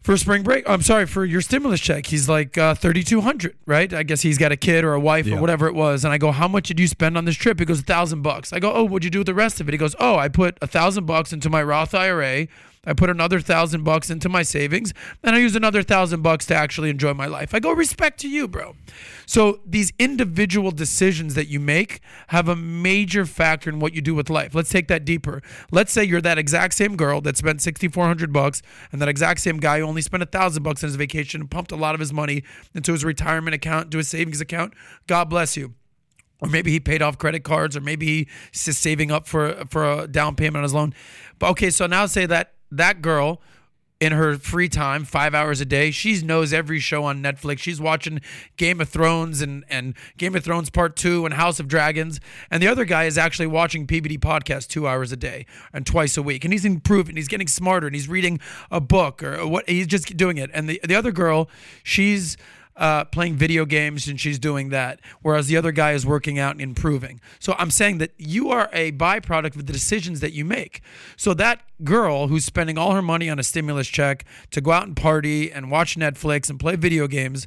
for spring break? I'm sorry, for your stimulus check. He's like, uh, thirty-two hundred, right? I guess he's got a kid or a wife yeah. or whatever it was. And I go, how much did you spend on this trip? He goes, a thousand bucks. I go, oh, what'd you do with the rest of it? He goes, oh, I put a thousand bucks into my Roth I R A. I put another a thousand bucks into my savings. And I used another a thousand bucks to actually enjoy my life. I go, respect to you, bro. So these individual decisions that you make have a major factor in what you do with life. Let's take that deeper. Let's say you're that exact same girl that spent sixty-four hundred bucks and that exact same guy who only spent a thousand bucks on his vacation and pumped a lot of his money into his retirement account, to his savings account. God bless you. Or maybe he paid off credit cards, or maybe he's just saving up for for a down payment on his loan. But okay, so now say that that girl, in her free time, five hours a day, she knows every show on Netflix. She's watching Game of Thrones and, and Game of Thrones Part two and House of Dragons. And the other guy is actually watching P B D Podcast two hours a day and twice a week. And he's improving. He's getting smarter. And he's reading a book or what. He's just doing it. And the, the other girl, she's uh, playing video games and she's doing that. Whereas the other guy is working out and improving. So I'm saying that you are a byproduct of the decisions that you make. So that girl who's spending all her money on a stimulus check to go out and party and watch Netflix and play video games,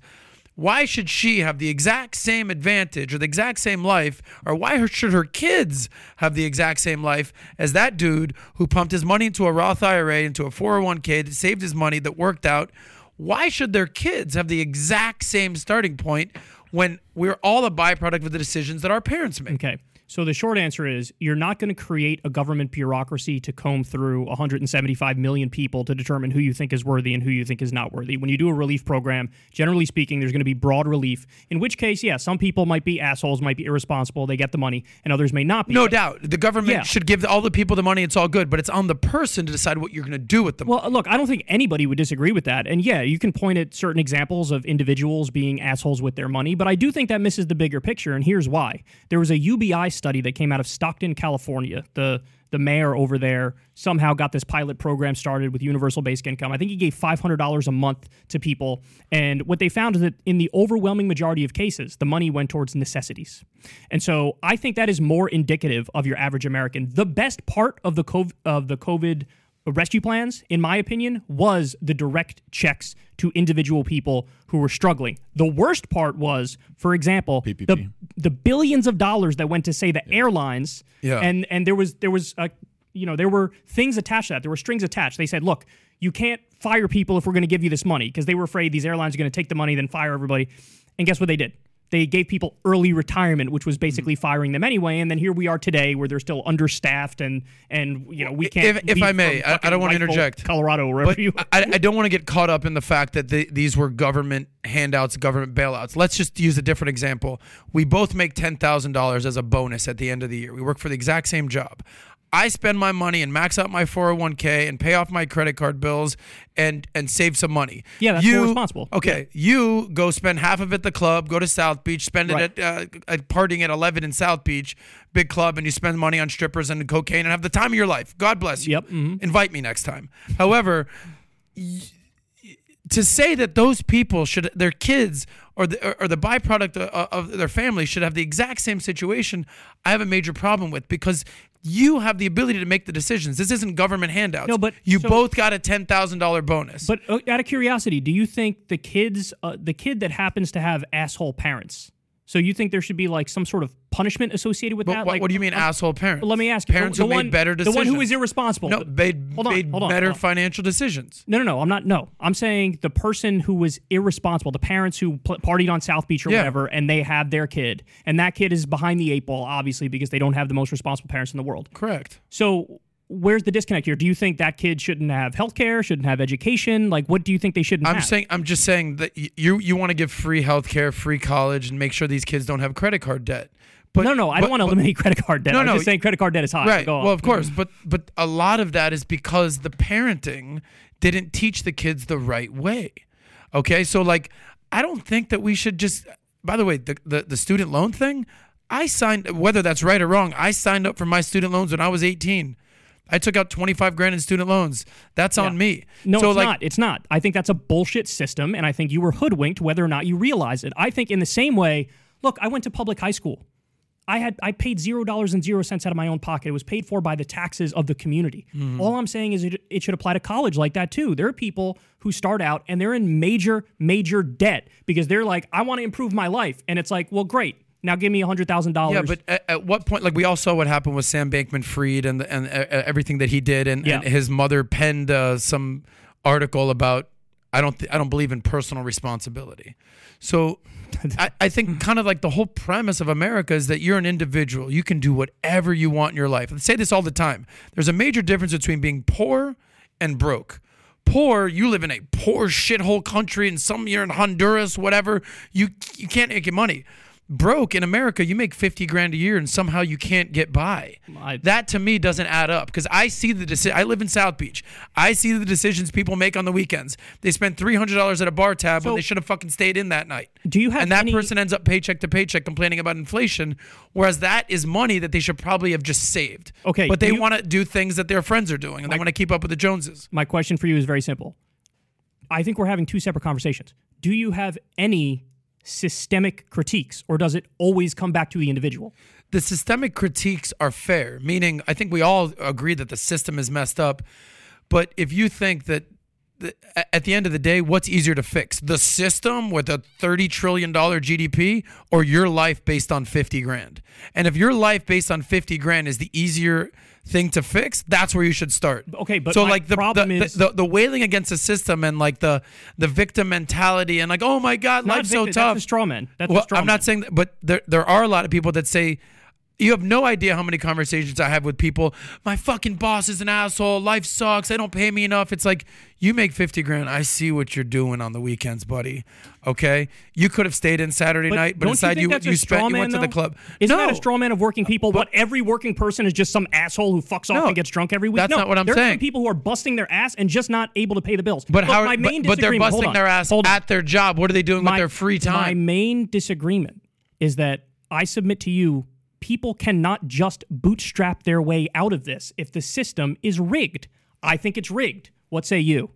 why should she have the exact same advantage or the exact same life, or why should her kids have the exact same life as that dude who pumped his money into a Roth I R A, into a four oh one k, that saved his money, that worked out? Why should their kids have the exact same starting point when we're all a byproduct of the decisions that our parents make? Okay. So the short answer is you're not going to create a government bureaucracy to comb through one hundred seventy-five million people to determine who you think is worthy and who you think is not worthy. When you do a relief program, generally speaking, there's going to be broad relief, in which case, yeah, some people might be assholes, might be irresponsible, they get the money, and others may not be. No doubt. The government yeah. should give all the people the money, it's all good, but it's on the person to decide what you're going to do with the money. Well, look, I don't think anybody would disagree with that. And yeah, you can point at certain examples of individuals being assholes with their money, but I do think that misses the bigger picture, and here's why. There was a U B I study that came out of Stockton, California. The the mayor over there somehow got this pilot program started with universal basic income. I think he gave five hundred dollars a month to people. And what they found is that in the overwhelming majority of cases, the money went towards necessities. And so I think that is more indicative of your average American. The best part of the COVID, of the COVID rescue plans, in my opinion, was the direct checks to individual people who were struggling. The worst part was, for example, the, the billions of dollars that went to, say, the yeah. airlines, yeah. and and there was there was a, you know there were things attached to that. There were strings attached. They said, look, you can't fire people if we're going to give you this money, because they were afraid these airlines are going to take the money, then fire everybody. And guess what they did? They gave people early retirement, which was basically mm-hmm. firing them anyway. And then here we are today where they're still understaffed and, and you know, we can't. If, if I may, I, I don't want to interject. Colorado, wherever but you are. I, I don't want to get caught up in the fact that the, these were government handouts, government bailouts. Let's just use a different example. We both make ten thousand dollars as a bonus at the end of the year. We work for the exact same job. I spend my money and max out my four oh one k and pay off my credit card bills and and save some money. Yeah, that's more responsible. Okay, yeah. You go spend half of it at the club, go to South Beach, spend right. it at, uh, at partying at eleven in South Beach, big club, and you spend money on strippers and cocaine and have the time of your life. God bless you. Yep. Mm-hmm. Invite me next time. However, y- to say that those people should, their kids or the, or the byproduct of, of their family should have the exact same situation, I have a major problem with, because you have the ability to make the decisions. This isn't government handouts. No, but you so, both got a ten thousand dollars bonus. But out of curiosity, do you think the kids, uh, the kid that happens to have asshole parents, so you think there should be like some sort of punishment associated with but that? What, like, what do you mean, uh, asshole parents? Let me ask you. Parents the, the who one, made better decisions. The one who is irresponsible. No, made, hold on, made hold on, better hold on. financial decisions. No, no, no. I'm not. No, I'm saying the person who was irresponsible, the parents who pl- partied on South Beach or yeah. whatever, and they have their kid, and that kid is behind the eight ball, obviously, because they don't have the most responsible parents in the world. Correct. So where's the disconnect here? Do you think that kid shouldn't have health care, shouldn't have education? Like, what do you think they shouldn't I'm have? Saying, I'm just saying that you, you want to give free health care, free college, and make sure these kids don't have credit card debt. But, no, no, I but, don't want to eliminate credit card debt. No, no, I'm just saying credit card debt is high. Right, Go well, of course. but but a lot of that is because the parenting didn't teach the kids the right way. Okay, so, like, I don't think that we should just... By the way, the the, the student loan thing, I signed... Whether that's right or wrong, I signed up for my student loans when I was eighteen. I took out twenty-five grand in student loans. That's yeah. on me. No, so it's like, not. It's not. I think that's a bullshit system, and I think you were hoodwinked whether or not you realize it. I think in the same way, look, I went to public high school. I had I paid zero dollars and zero cents out of my own pocket. It was paid for by the taxes of the community. Mm-hmm. All I'm saying is it, it should apply to college like that too. There are people who start out and they're in major, major debt because they're like, I want to improve my life. And it's like, well, great. Now give me one hundred thousand dollars. Yeah, but at, at what point, like we all saw what happened with Sam Bankman-Fried and the, and uh, everything that he did, and, yeah. and his mother penned uh, some article about, I don't th- I don't believe in personal responsibility. So I, I think kind of like the whole premise of America is that you're an individual. You can do whatever you want in your life. I say this all the time. There's a major difference between being poor and broke. Poor, you live in a poor shithole country and some you're in Honduras, whatever. You you can't make your money. Broke in America, you make fifty grand a year and somehow you can't get by. I, that to me doesn't add up, because I see the deci- I live in South Beach. I see the decisions people make on the weekends. They spend three hundred dollars at a bar tab so, when they should have fucking stayed in that night. Do you have and that any, person ends up paycheck to paycheck complaining about inflation, whereas that is money that they should probably have just saved. Okay, but they want to do things that their friends are doing and my, they want to keep up with the Joneses. My question for you is very simple. I think we're having two separate conversations. Do you have any systemic critiques, or does it always come back to the individual? The systemic critiques are fair, meaning I think we all agree that the system is messed up, but if you think that the, at the end of the day, what's easier to fix? The system with a thirty trillion dollars G D P, or your life based on fifty grand? And if your life based on fifty grand is the easier thing to fix, that's where you should start. Okay, but so like the problem the, is the, the, the wailing against the system and like the the victim mentality and like, oh my God, life's victim, so tough. That's a straw man. That's well, a straw I'm man. Not saying that, but there there are a lot of people that say, you have no idea how many conversations I have with people. My fucking boss is an asshole. Life sucks. They don't pay me enough. It's like, you make fifty grand. I see what you're doing on the weekends, buddy. Okay? You could have stayed in Saturday but night, but inside you, you, you, you spent, you went though? to the club. Isn't no. that a straw man of working people? But, what every working person is just some asshole who fucks off no, and gets drunk every week? That's no, not what I'm there saying. There are some people who are busting their ass and just not able to pay the bills. But, but, how, my main but, but they're busting their ass at their job. What are they doing my, with their free time? My main disagreement is that I submit to you, people cannot just bootstrap their way out of this if the system is rigged. I think it's rigged. What say you?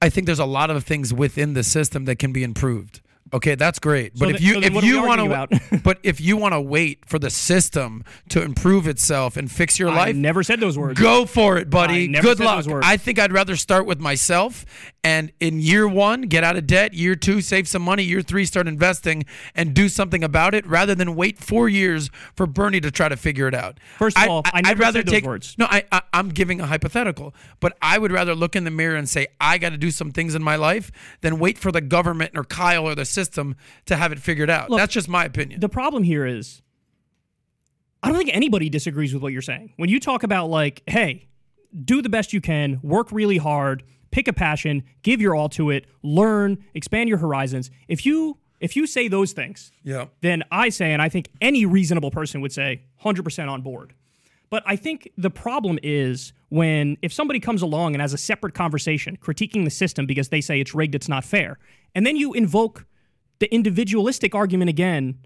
I think there's a lot of things within the system that can be improved. Okay, that's great. But so if you so if you want to, but if you want to wait for the system to improve itself and fix your I life, never said those words. Go for it, buddy. Never Good said luck. Those words. I think I'd rather start with myself, and in year one, get out of debt. Year two, save some money. Year three, start investing and do something about it, rather than wait four years for Bernie to try to figure it out. First of I, all, I, I never I'd rather said those take, words. No, I, I I'm giving a hypothetical, but I would rather look in the mirror and say I got to do some things in my life than wait for the government or Kyle or the system. System to have it figured out. Look, that's just my opinion. The problem here is I don't think anybody disagrees with what you're saying. When you talk about like, hey, do the best you can, work really hard, pick a passion, give your all to it, learn, expand your horizons. If you if you say those things, yeah. then I say, and I think any reasonable person would say one hundred percent on board. But I think the problem is when if somebody comes along and has a separate conversation critiquing the system because they say it's rigged, it's not fair, and then you invoke the individualistic argument again,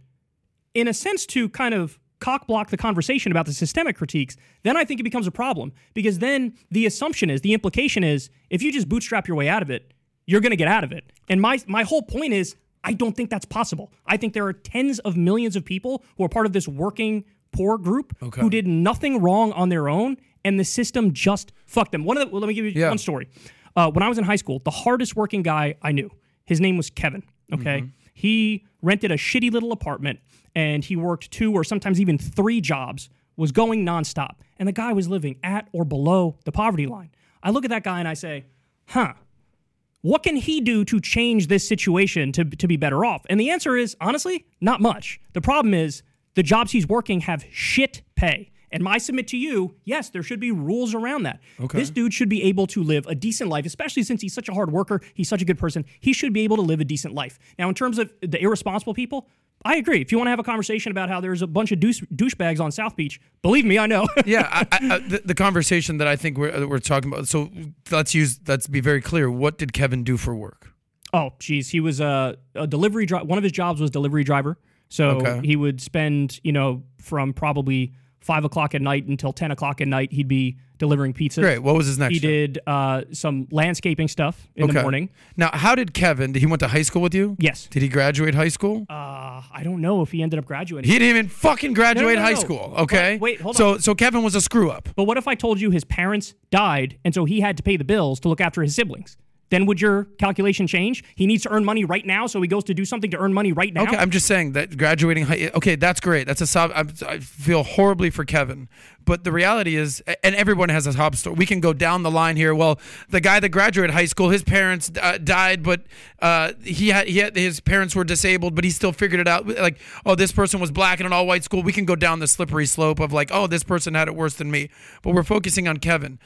in a sense to kind of cock-block the conversation about the systemic critiques, then I think it becomes a problem. Because then the assumption is, the implication is, if you just bootstrap your way out of it, you're going to get out of it. And my my whole point is, I don't think that's possible. I think there are tens of millions of people who are part of this working poor group okay. who did nothing wrong on their own, and the system just fucked them. One of the, well, let me give you yeah. one story. Uh, when I was in high school, the hardest working guy I knew, his name was Kevin, okay? Mm-hmm. He rented a shitty little apartment, and he worked two or sometimes even three jobs, was going nonstop. And the guy was living at or below the poverty line. I look at that guy and I say, huh, what can he do to change this situation to, to be better off? And the answer is, honestly, not much. The problem is the jobs he's working have shit pay. And my submit to you, yes, there should be rules around that. Okay. This dude should be able to live a decent life, especially since he's such a hard worker, he's such a good person. He should be able to live a decent life. Now, in terms of the irresponsible people, I agree. If you want to have a conversation about how there's a bunch of douche, douchebags on South Beach, believe me, I know. yeah, I, I, the, the conversation that I think we're, we're talking about, so let's use, let's be very clear. What did Kevin do for work? Oh, geez. He was a, a delivery driver. One of his jobs was delivery driver. So okay. he would spend, you know, from probably Five o'clock at night until ten o'clock at night, he'd be delivering pizzas. Great. What was his next? He show? did uh, some landscaping stuff in okay. the morning. Now, how did Kevin? Did he went to high school with you? Yes. Did he graduate high school? Uh, I don't know if he ended up graduating. He didn't even fucking graduate no, no, no, high no. school. Okay. But wait, hold on. So, so Kevin was a screw up. But what if I told you his parents died, and so he had to pay the bills to look after his siblings? Then would your calculation change? He needs to earn money right now, so he goes to do something to earn money right now? Okay, I'm just saying that graduating high... Okay, that's great. That's a sob... I'm, I feel horribly for Kevin. But the reality is, and everyone has a sob story. We can go down the line here. Well, the guy that graduated high school, his parents uh, died, but uh, he had, he had his parents were disabled, but he still figured it out. Like, oh, this person was black in an all-white school. We can go down the slippery slope of like, oh, this person had it worse than me. But we're focusing on Kevin.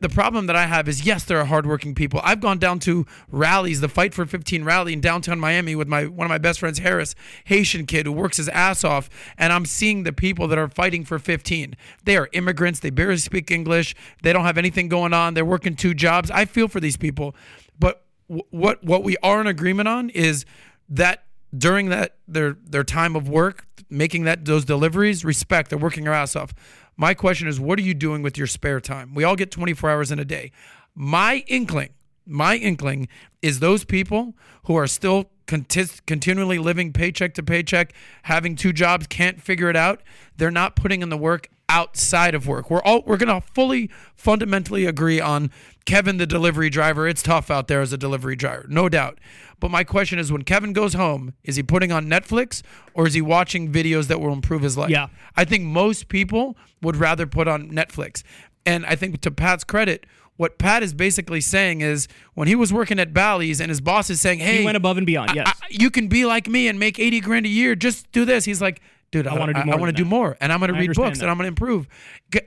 The problem that I have is, yes, there are hardworking people. I've gone down to rallies, the Fight for fifteen rally in downtown Miami with my one of my best friends, Harris, Haitian kid who works his ass off, and I'm seeing the people that are fighting for fifteen. They are immigrants. They barely speak English. They don't have anything going on. They're working two jobs. I feel for these people. But what what we are in agreement on is that during that their their time of work, making that those deliveries, respect, they're working their ass off. My question is, what are you doing with your spare time? We all get twenty-four hours in a day. My inkling, my inkling is those people who are still conti- continually living paycheck to paycheck, having two jobs, can't figure it out. They're not putting in the work outside of work. We're all we're going to fully fundamentally agree on Kevin, the delivery driver. It's tough out there as a delivery driver, no doubt. But my question is, when Kevin goes home, is he putting on Netflix or is he watching videos that will improve his life? Yeah. I think most people would rather put on Netflix. And I think to Pat's credit, what Pat is basically saying is when he was working at Bally's and his boss is saying, hey, he went above and beyond. Yes. I, I, you can be like me and make eighty grand a year. Just do this. He's like, dude, I, I want to do, more, I do more, and I'm going to read books, that. and I'm going to improve.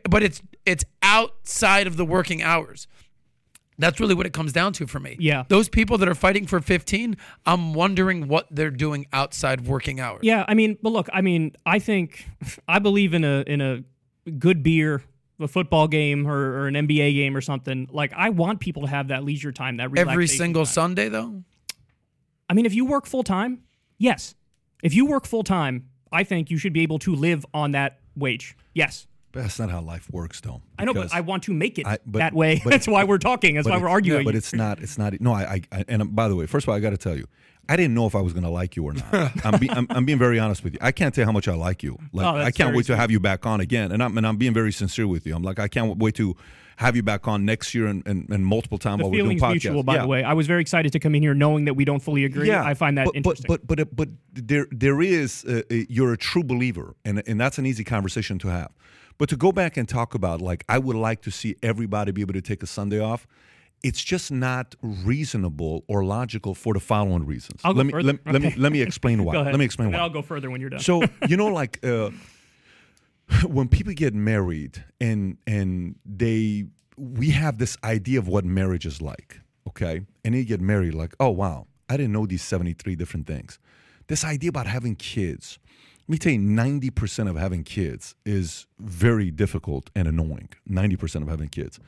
But it's it's outside of the working hours. That's really what it comes down to for me. Yeah. Those people that are fighting for fifteen, I'm wondering what they're doing outside working hours. Yeah, I mean, but look, I mean, I think, I believe in a in a good beer, a football game or, or an N B A game or something. Like, I want people to have that leisure time, that relaxation. Every single time. Sunday, though? I mean, if you work full-time, yes. If you work full-time, I think you should be able to live on that wage. Yes. But that's not how life works, though. I know, but I want to make it I, but, that way. But, that's why we're talking. That's why we're arguing. Yeah, but it's not. It's not. No, I, I. And by the way, first of all, I got to tell you, I didn't know if I was going to like you or not. I'm, be, I'm, I'm being very honest with you. I can't tell you how much I like you. Like oh, I can't wait sweet. to have you back on again. And I'm and I'm being very sincere with you. I'm like, I can't wait to have you back on next year and, and, and multiple times while we're doing podcasts. The feeling's mutual, by yeah. the way. I was very excited to come in here knowing that we don't fully agree. Yeah, I find that but, interesting. But but but, but there there is uh, you're a true believer, and and that's an easy conversation to have. But to go back and talk about, like, I would like to see everybody be able to take a Sunday off. It's just not reasonable or logical for the following reasons. I'll let, me, let, okay. let me let me explain why. Let me explain and why. I'll go further when you're done. So you know, like uh, when people get married and and they we have this idea of what marriage is like, okay? And they get married, like, oh wow, I didn't know these seventy-three different things. This idea about having kids. Let me tell you, ninety percent of having kids is very difficult and annoying. ninety percent of having kids.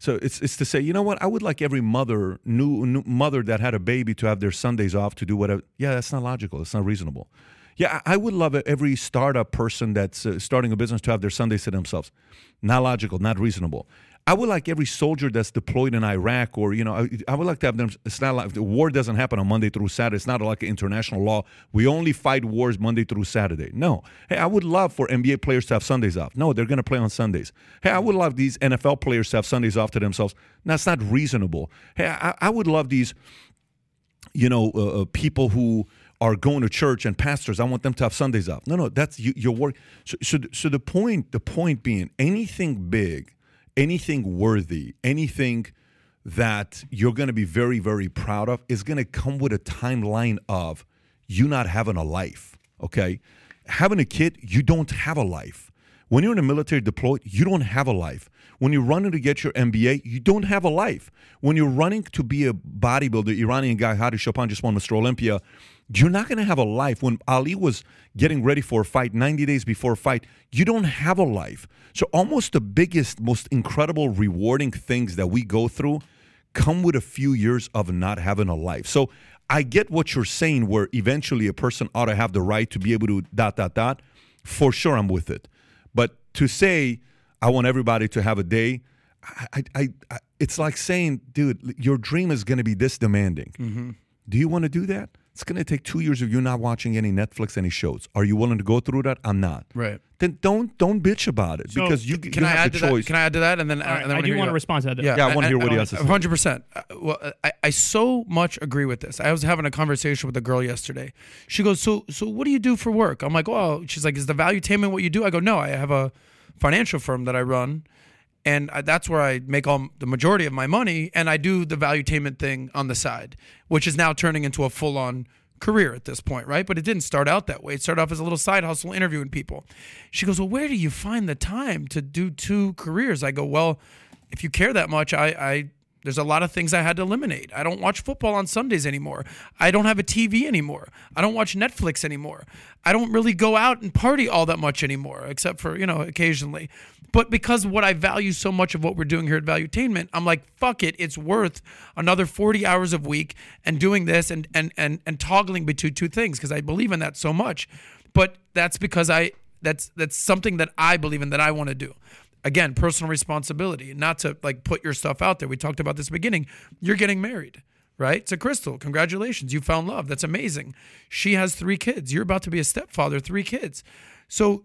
So it's it's to say, you know what? I would like every mother, new, new mother that had a baby to have their Sundays off to do whatever. Yeah, that's not logical. It's not reasonable. Yeah, I, I would love every startup person that's uh, starting a business to have their Sundays to themselves. Not logical, not reasonable. I would like every soldier that's deployed in Iraq or, you know, I, I would like to have them. It's not like the war doesn't happen on Monday through Saturday. It's not like international law. We only fight wars Monday through Saturday. No. Hey, I would love for N B A players to have Sundays off. No, they're going to play on Sundays. Hey, I would love these N F L players to have Sundays off to themselves. That's not reasonable. Hey, I, I would love these, you know, uh, people who are going to church and pastors. I want them to have Sundays off. No, no, that's you, your work. So, so, so the point, the point being, anything big, anything worthy, anything that you're going to be very, very proud of is going to come with a timeline of you not having a life, okay? Having a kid, you don't have a life. When you're in the military deployed, you don't have a life. When you're running to get your M B A, you don't have a life. When you're running to be a bodybuilder, Iranian guy, Hadi Chopin just won Mister Olympia, you're not going to have a life. When Ali was getting ready for a fight, ninety days before a fight, you don't have a life. So almost the biggest, most incredible, rewarding things that we go through come with a few years of not having a life. So I get what you're saying, where eventually a person ought to have the right to be able to dot, dot, dot. For sure, I'm with it. But to say, I want everybody to have a day, I, I, I, it's like saying, dude, your dream is going to be this demanding. Mm-hmm. Do you want to do that? It's going to take two years of you not watching any Netflix, any shows. Are you willing to go through that? I'm not. Right. Then don't don't bitch about it, so because you can you I have add the to choice. That? Can I add to that? And then, right, and then I, I do want to respond to that. Yeah, yeah, I, I want to hear what he has to say. one hundred percent. Well, I, I so much agree with this. I was having a conversation with a girl yesterday. She goes, so so what do you do for work? I'm like, well, she's like, is the value tainment what you do? I go, no, I have a financial firm that I run. And that's where I make all the majority of my money, and I do the valuetainment thing on the side, which is now turning into a full-on career at this point, right? But it didn't start out that way. It started off as a little side hustle interviewing people. She goes, well, where do you find the time to do two careers? I go, well, if you care that much, I, I there's a lot of things I had to eliminate. I don't watch football on Sundays anymore. I don't have a T V anymore. I don't watch Netflix anymore. I don't really go out and party all that much anymore, except for, you know, occasionally. But because what I value so much of what we're doing here at Valuetainment, I'm like, fuck it, it's worth another forty hours a week and doing this and and and, and toggling between two things because I believe in that so much. But that's because I that's that's something that I believe in that I want to do. Again, personal responsibility, not to like put your stuff out there. We talked about this beginning. You're getting married, right? To Crystal, congratulations. You found love. That's amazing. She has three kids. You're about to be a stepfather, three kids. So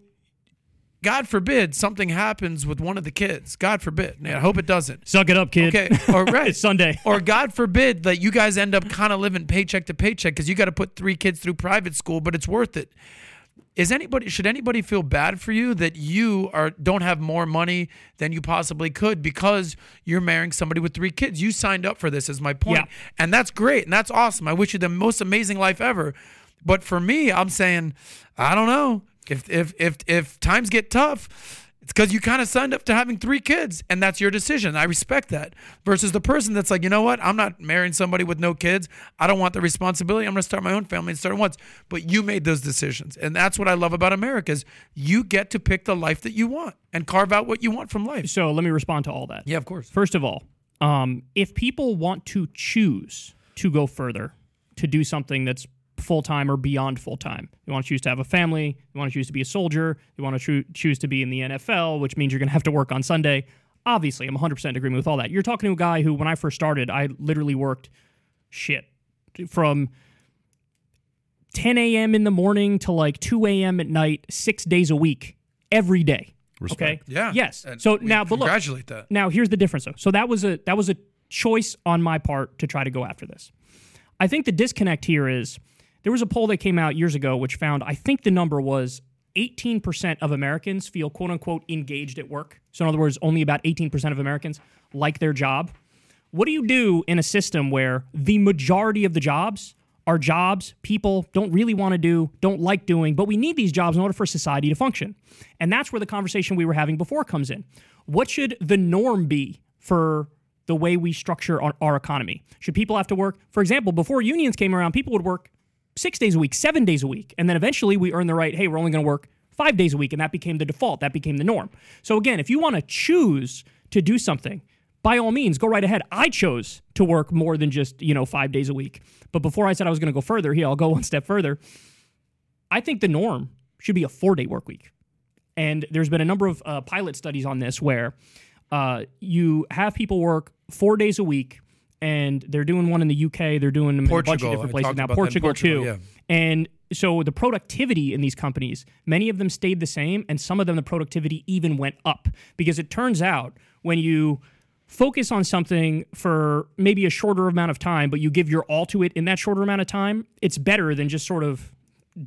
God forbid something happens with one of the kids. God forbid. I hope it doesn't. Suck it up, kid. Okay. Or right. It's Sunday. Or God forbid that you guys end up kind of living paycheck to paycheck because you got to put three kids through private school, but it's worth it. Is anybody should anybody feel bad for you that you are don't have more money than you possibly could because you're marrying somebody with three kids? You signed up for this, is my point. Yeah. And that's great and that's awesome. I wish you the most amazing life ever. But for me, I'm saying, I don't know. If if if if times get tough, it's because you kind of signed up to having three kids, and that's your decision. I respect that. Versus the person that's like, you know what? I'm not marrying somebody with no kids. I don't want the responsibility. I'm going to start my own family and start at once. But you made those decisions, and that's what I love about America is you get to pick the life that you want and carve out what you want from life. So let me respond to all that. Yeah, of course. First of all, um, if people want to choose to go further, to do something that's full-time or beyond full-time. They want to choose to have a family. They want to choose to be a soldier. They want to cho- choose to be in the N F L, which means you're going to have to work on Sunday. Obviously, I'm one hundred percent in agreement with all that. You're talking to a guy who, when I first started, I literally worked shit from ten a.m. in the morning to like two a.m. at night, six days a week, every day. Respect. Okay. Yeah. Yes. And so now, but look, congratulate that. Now here's the difference, though. So that was a that was a choice on my part to try to go after this. I think the disconnect here is there was a poll that came out years ago which found, I think the number was eighteen percent of Americans feel quote unquote engaged at work. So in other words, only about eighteen percent of Americans like their job. What do you do in a system where the majority of the jobs are jobs people don't really want to do, don't like doing, but we need these jobs in order for society to function? And that's where the conversation we were having before comes in. What should the norm be for the way we structure our, our economy? Should people have to work? For example, before unions came around, people would work six days a week, seven days a week, and then eventually we earned the right, hey, we're only going to work five days a week, and that became the default. That became the norm. So again, if you want to choose to do something, by all means, go right ahead. I chose to work more than just, you know, five days a week. But before I said I was going to go further, here, I'll go one step further. I think the norm should be a four-day work week. And there's been a number of uh, pilot studies on this where uh, you have people work four days a week, and they're doing one in the U K, they're doing them in a bunch of different places now, Portugal, Portugal too. Yeah. And so the productivity in these companies, many of them stayed the same, and some of them the productivity even went up. Because it turns out when you focus on something for maybe a shorter amount of time, but you give your all to it in that shorter amount of time, it's better than just sort of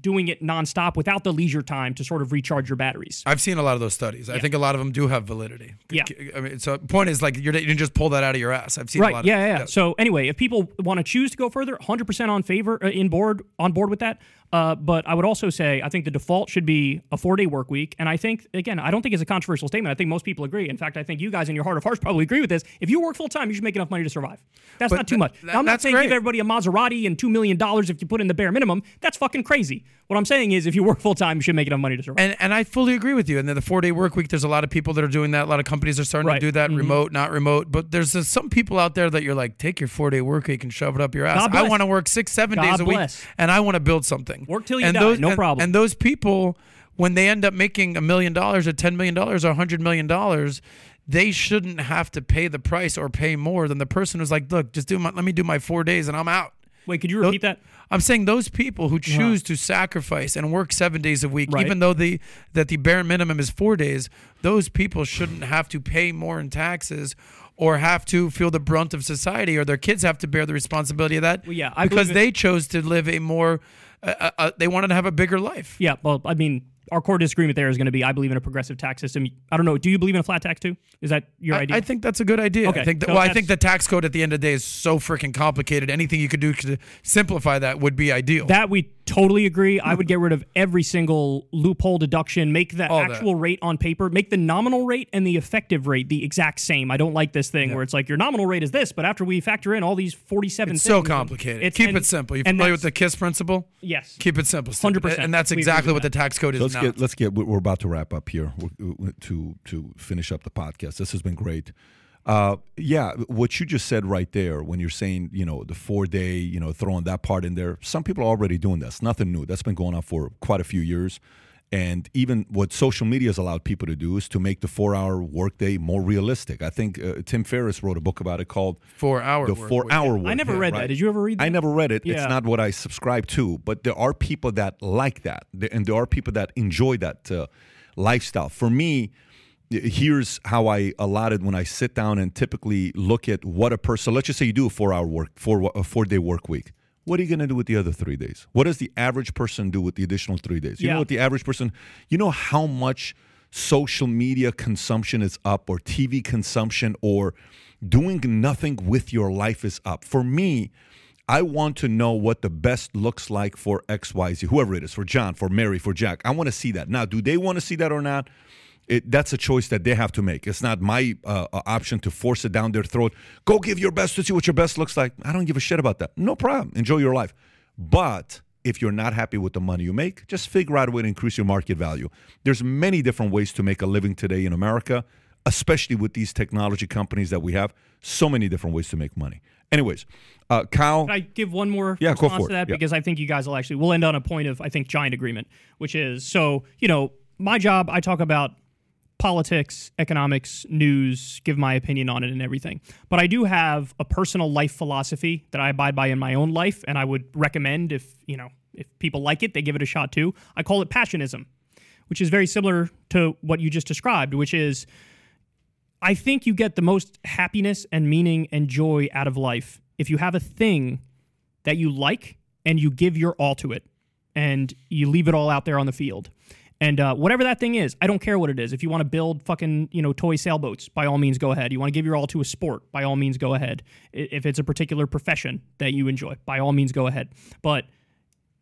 doing it nonstop without the leisure time to sort of recharge your batteries. I've seen a lot of those studies. Yeah. I think a lot of them do have validity. Yeah. I mean, so the point is, like, you're, you didn't just pull that out of your ass. I've seen right. a lot yeah, of yeah, yeah. So anyway, if people want to choose to go further, one hundred percent on favor, uh, in board, on board with that. Uh, but I would also say I think the default should be a four-day work week. And I think, again, I don't think it's a controversial statement. I think most people agree. In fact, I think you guys in your heart of hearts probably agree with this. If you work full-time, you should make enough money to survive. That's but not too th- much. Th- now, I'm not saying great. give everybody a Maserati and two million dollars if you put in the bare minimum. That's fucking crazy. What I'm saying is if you work full-time, you should make enough money to survive. And, and I fully agree with you. And then the four-day work week, there's a lot of people that are doing that. A lot of companies are starting right. to do that, mm-hmm. remote, not remote. But there's uh, some people out there that you're like, take your four-day work week and shove it up your ass. I want to work six, seven God days a bless. week, and I want to build something. Work till you and die, those, no and, problem. And those people, when they end up making a million dollars or ten million dollars or one hundred million dollars, they shouldn't have to pay the price or pay more than the person who's like, look, just do my, let me do my four days and I'm out. Wait, could you repeat those, that? I'm saying those people who choose uh-huh. to sacrifice and work seven days a week, right. even though the that the bare minimum is four days, those people shouldn't have to pay more in taxes or have to feel the brunt of society, or their kids have to bear the responsibility of that well, yeah, I because they it. chose to live a more... Uh, uh, they wanted to have a bigger life. Yeah, well, I mean, our core disagreement there is going to be, I believe in a progressive tax system. I don't know. Do you believe in a flat tax too? Is that your I, idea? I think that's a good idea. Okay. I think that, so well, I think the tax code at the end of the day is so freaking complicated. Anything you could do to simplify that would be ideal. That we totally agree. I would get rid of every single loophole deduction, make the All actual that. rate on paper, make the nominal rate and the effective rate the exact same. I don't like this thing yeah. where it's like your nominal rate is this, but after we factor in all these forty-seven it's things. So complicated. It's, Keep and, it simple. You familiar with the KISS principle? Yes. Keep it simple. Stupid. one hundred percent. And that's exactly what that. the tax code is. Let's now. Get, let's get, we're about to wrap up here to, to finish up the podcast. This has been great. Uh, yeah, what you just said right there, when you're saying, you know, the four-day, you know, throwing that part in there, some people are already doing that. It's nothing new. That's been going on for quite a few years. And even what social media has allowed people to do is to make the four-hour workday more realistic. I think uh, Tim Ferriss wrote a book about it called Four-Hour Workday. The Four-Hour Workday. I never read that. Did you ever read that? I never read it. Yeah. It's not what I subscribe to. But there are people that like that. And there are people that enjoy that uh, lifestyle. For me... Here's how I allotted when I sit down and typically look at what a person, let's just say you do a four-hour work, four, a four-day work week. What are you going to do with the other three days? What does the average person do with the additional three days? You yeah. know what the average person, you know how much social media consumption is up, or T V consumption, or doing nothing with your life is up. For me, I want to know what the best looks like for X Y Z, whoever it is, for John, for Mary, for Jack. I want to see that. Now, do they want to see that or not? It, that's a choice that they have to make. It's not my uh, option to force it down their throat. Go give your best to see what your best looks like. I don't give a shit about that. No problem. Enjoy your life. But if you're not happy with the money you make, just figure out a way to increase your market value. There's many different ways to make a living today in America, especially with these technology companies that we have. So many different ways to make money. Anyways, uh, Kyle. Can I give one more yeah, response go for to that? It. Yeah. Because I think you guys will actually, we'll end on a point of, I think, giant agreement, which is, so, you know, my job, I talk about politics, economics, news, give my opinion on it and everything. But I do have a personal life philosophy that I abide by in my own life, and I would recommend if, you know, if people like it, they give it a shot too. I call it passionism, which is very similar to what you just described, which is I think you get the most happiness and meaning and joy out of life if you have a thing that you like and you give your all to it and you leave it all out there on the field. And uh, whatever that thing is, I don't care what it is. If you want to build fucking, you know, toy sailboats, by all means, go ahead. You want to give your all to a sport, by all means, go ahead. If it's a particular profession that you enjoy, by all means, go ahead. But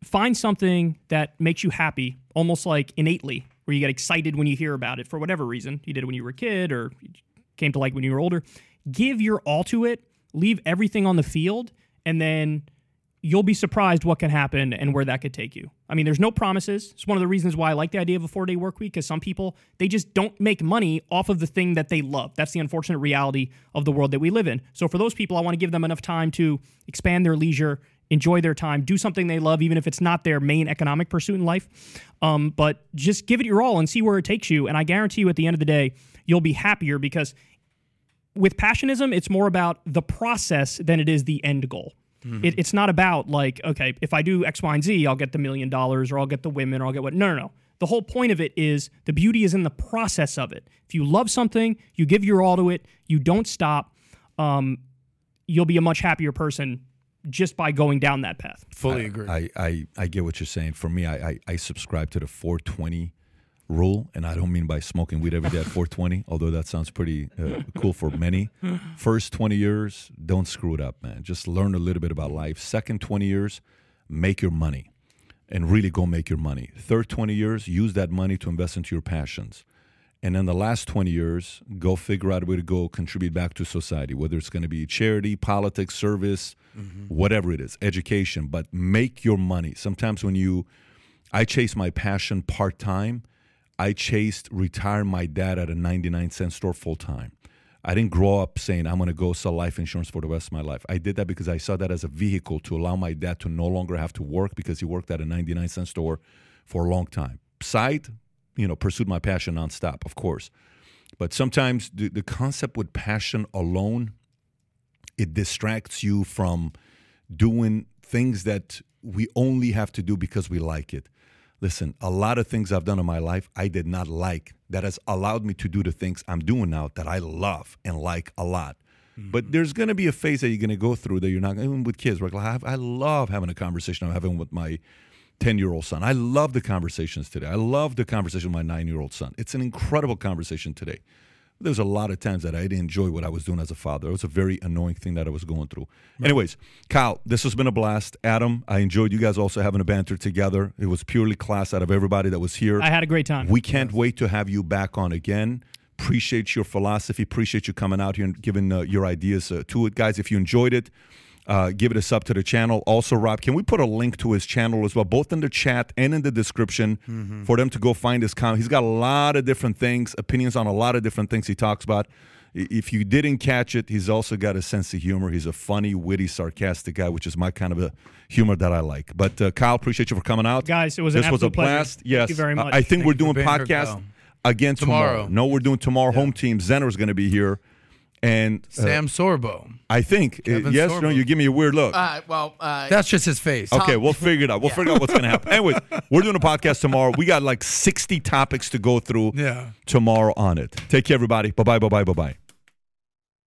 find something that makes you happy, almost like innately, where you get excited when you hear about it for whatever reason. You did it when you were a kid or came to like when you were older. Give your all to it. Leave everything on the field, and then you'll be surprised what can happen and where that could take you. I mean, there's no promises. It's one of the reasons why I like the idea of a four-day work week, because some people, they just don't make money off of the thing that they love. That's the unfortunate reality of the world that we live in. So for those people, I want to give them enough time to expand their leisure, enjoy their time, do something they love, even if it's not their main economic pursuit in life. Um, but just give it your all and see where it takes you. And I guarantee you at the end of the day, you'll be happier, because with passionism, it's more about the process than it is the end goal. Mm-hmm. It, it's not about like, okay, if I do X, Y, and Z, I'll get the million dollars or I'll get the women or I'll get what. No, no, no. The whole point of it is the beauty is in the process of it. If you love something, you give your all to it, you don't stop, um, you'll be a much happier person just by going down that path. Fully I, agree. I, I, I get what you're saying. For me, I, I, I subscribe to the four twenty rule, and I don't mean by smoking weed every day at four twenty, although that sounds pretty uh, cool for many. First twenty years, don't screw it up, man. Just learn a little bit about life. Second twenty years, make your money and really go make your money. Third twenty years, use that money to invest into your passions. And then the last twenty years, go figure out a way to go contribute back to society, whether it's going to be charity, politics, service, mm-hmm. whatever it is, education, but make your money. Sometimes when you, I chase my passion part-time, I chased retiring my dad at a ninety-nine cent store full time. I didn't grow up saying I'm going to go sell life insurance for the rest of my life. I did that because I saw that as a vehicle to allow my dad to no longer have to work, because he worked at a ninety-nine cent store for a long time. Side, you know, pursued my passion nonstop, of course. But sometimes the, the concept with passion alone, it distracts you from doing things that we only have to do because we like it. Listen, a lot of things I've done in my life I did not like. That has allowed me to do the things I'm doing now that I love and like a lot. Mm-hmm. But there's going to be a phase that you're going to go through that you're not, even with kids. Like, I love having a conversation I'm having with my ten-year-old son. I love the conversations today. I love the conversation with my nine-year-old son. It's an incredible conversation today. There's a lot of times that I didn't enjoy what I was doing as a father. It was a very annoying thing that I was going through. Right. Anyways, Kyle, this has been a blast. Adam, I enjoyed you guys also having a banter together. It was purely class out of everybody that was here. I had a great time. We can't yes. wait to have you back on again. Appreciate your philosophy. Appreciate you coming out here and giving uh, your ideas uh, to it. Guys, if you enjoyed it, uh, give it a sub to the channel. Also, Rob, can we put a link to his channel as well, both in the chat and in the description mm-hmm. for them to go find his comment? He's got a lot of different things, opinions on a lot of different things he talks about. If you didn't catch it, he's also got a sense of humor. He's a funny, witty, sarcastic guy, which is my kind of a humor that I like. But, uh, Kyle, appreciate you for coming out. Guys, it was an this absolute was a blast. Pleasure. Yes. Thank you very much. I, I think Thanks we're doing podcast again tomorrow. tomorrow. No, we're doing tomorrow. Yeah. Home team. Zenner's going to be here. And uh, Sam Sorbo, I think. Kevin yes, Sorbo. No, you give me a weird look. Uh, well, uh, that's just his face. Okay, Tom. We'll figure it out. We'll yeah. figure out what's going to happen. Anyways, we're doing a podcast tomorrow. We got like sixty topics to go through yeah. tomorrow on it. Take care, everybody. Bye bye. Bye bye. Bye bye.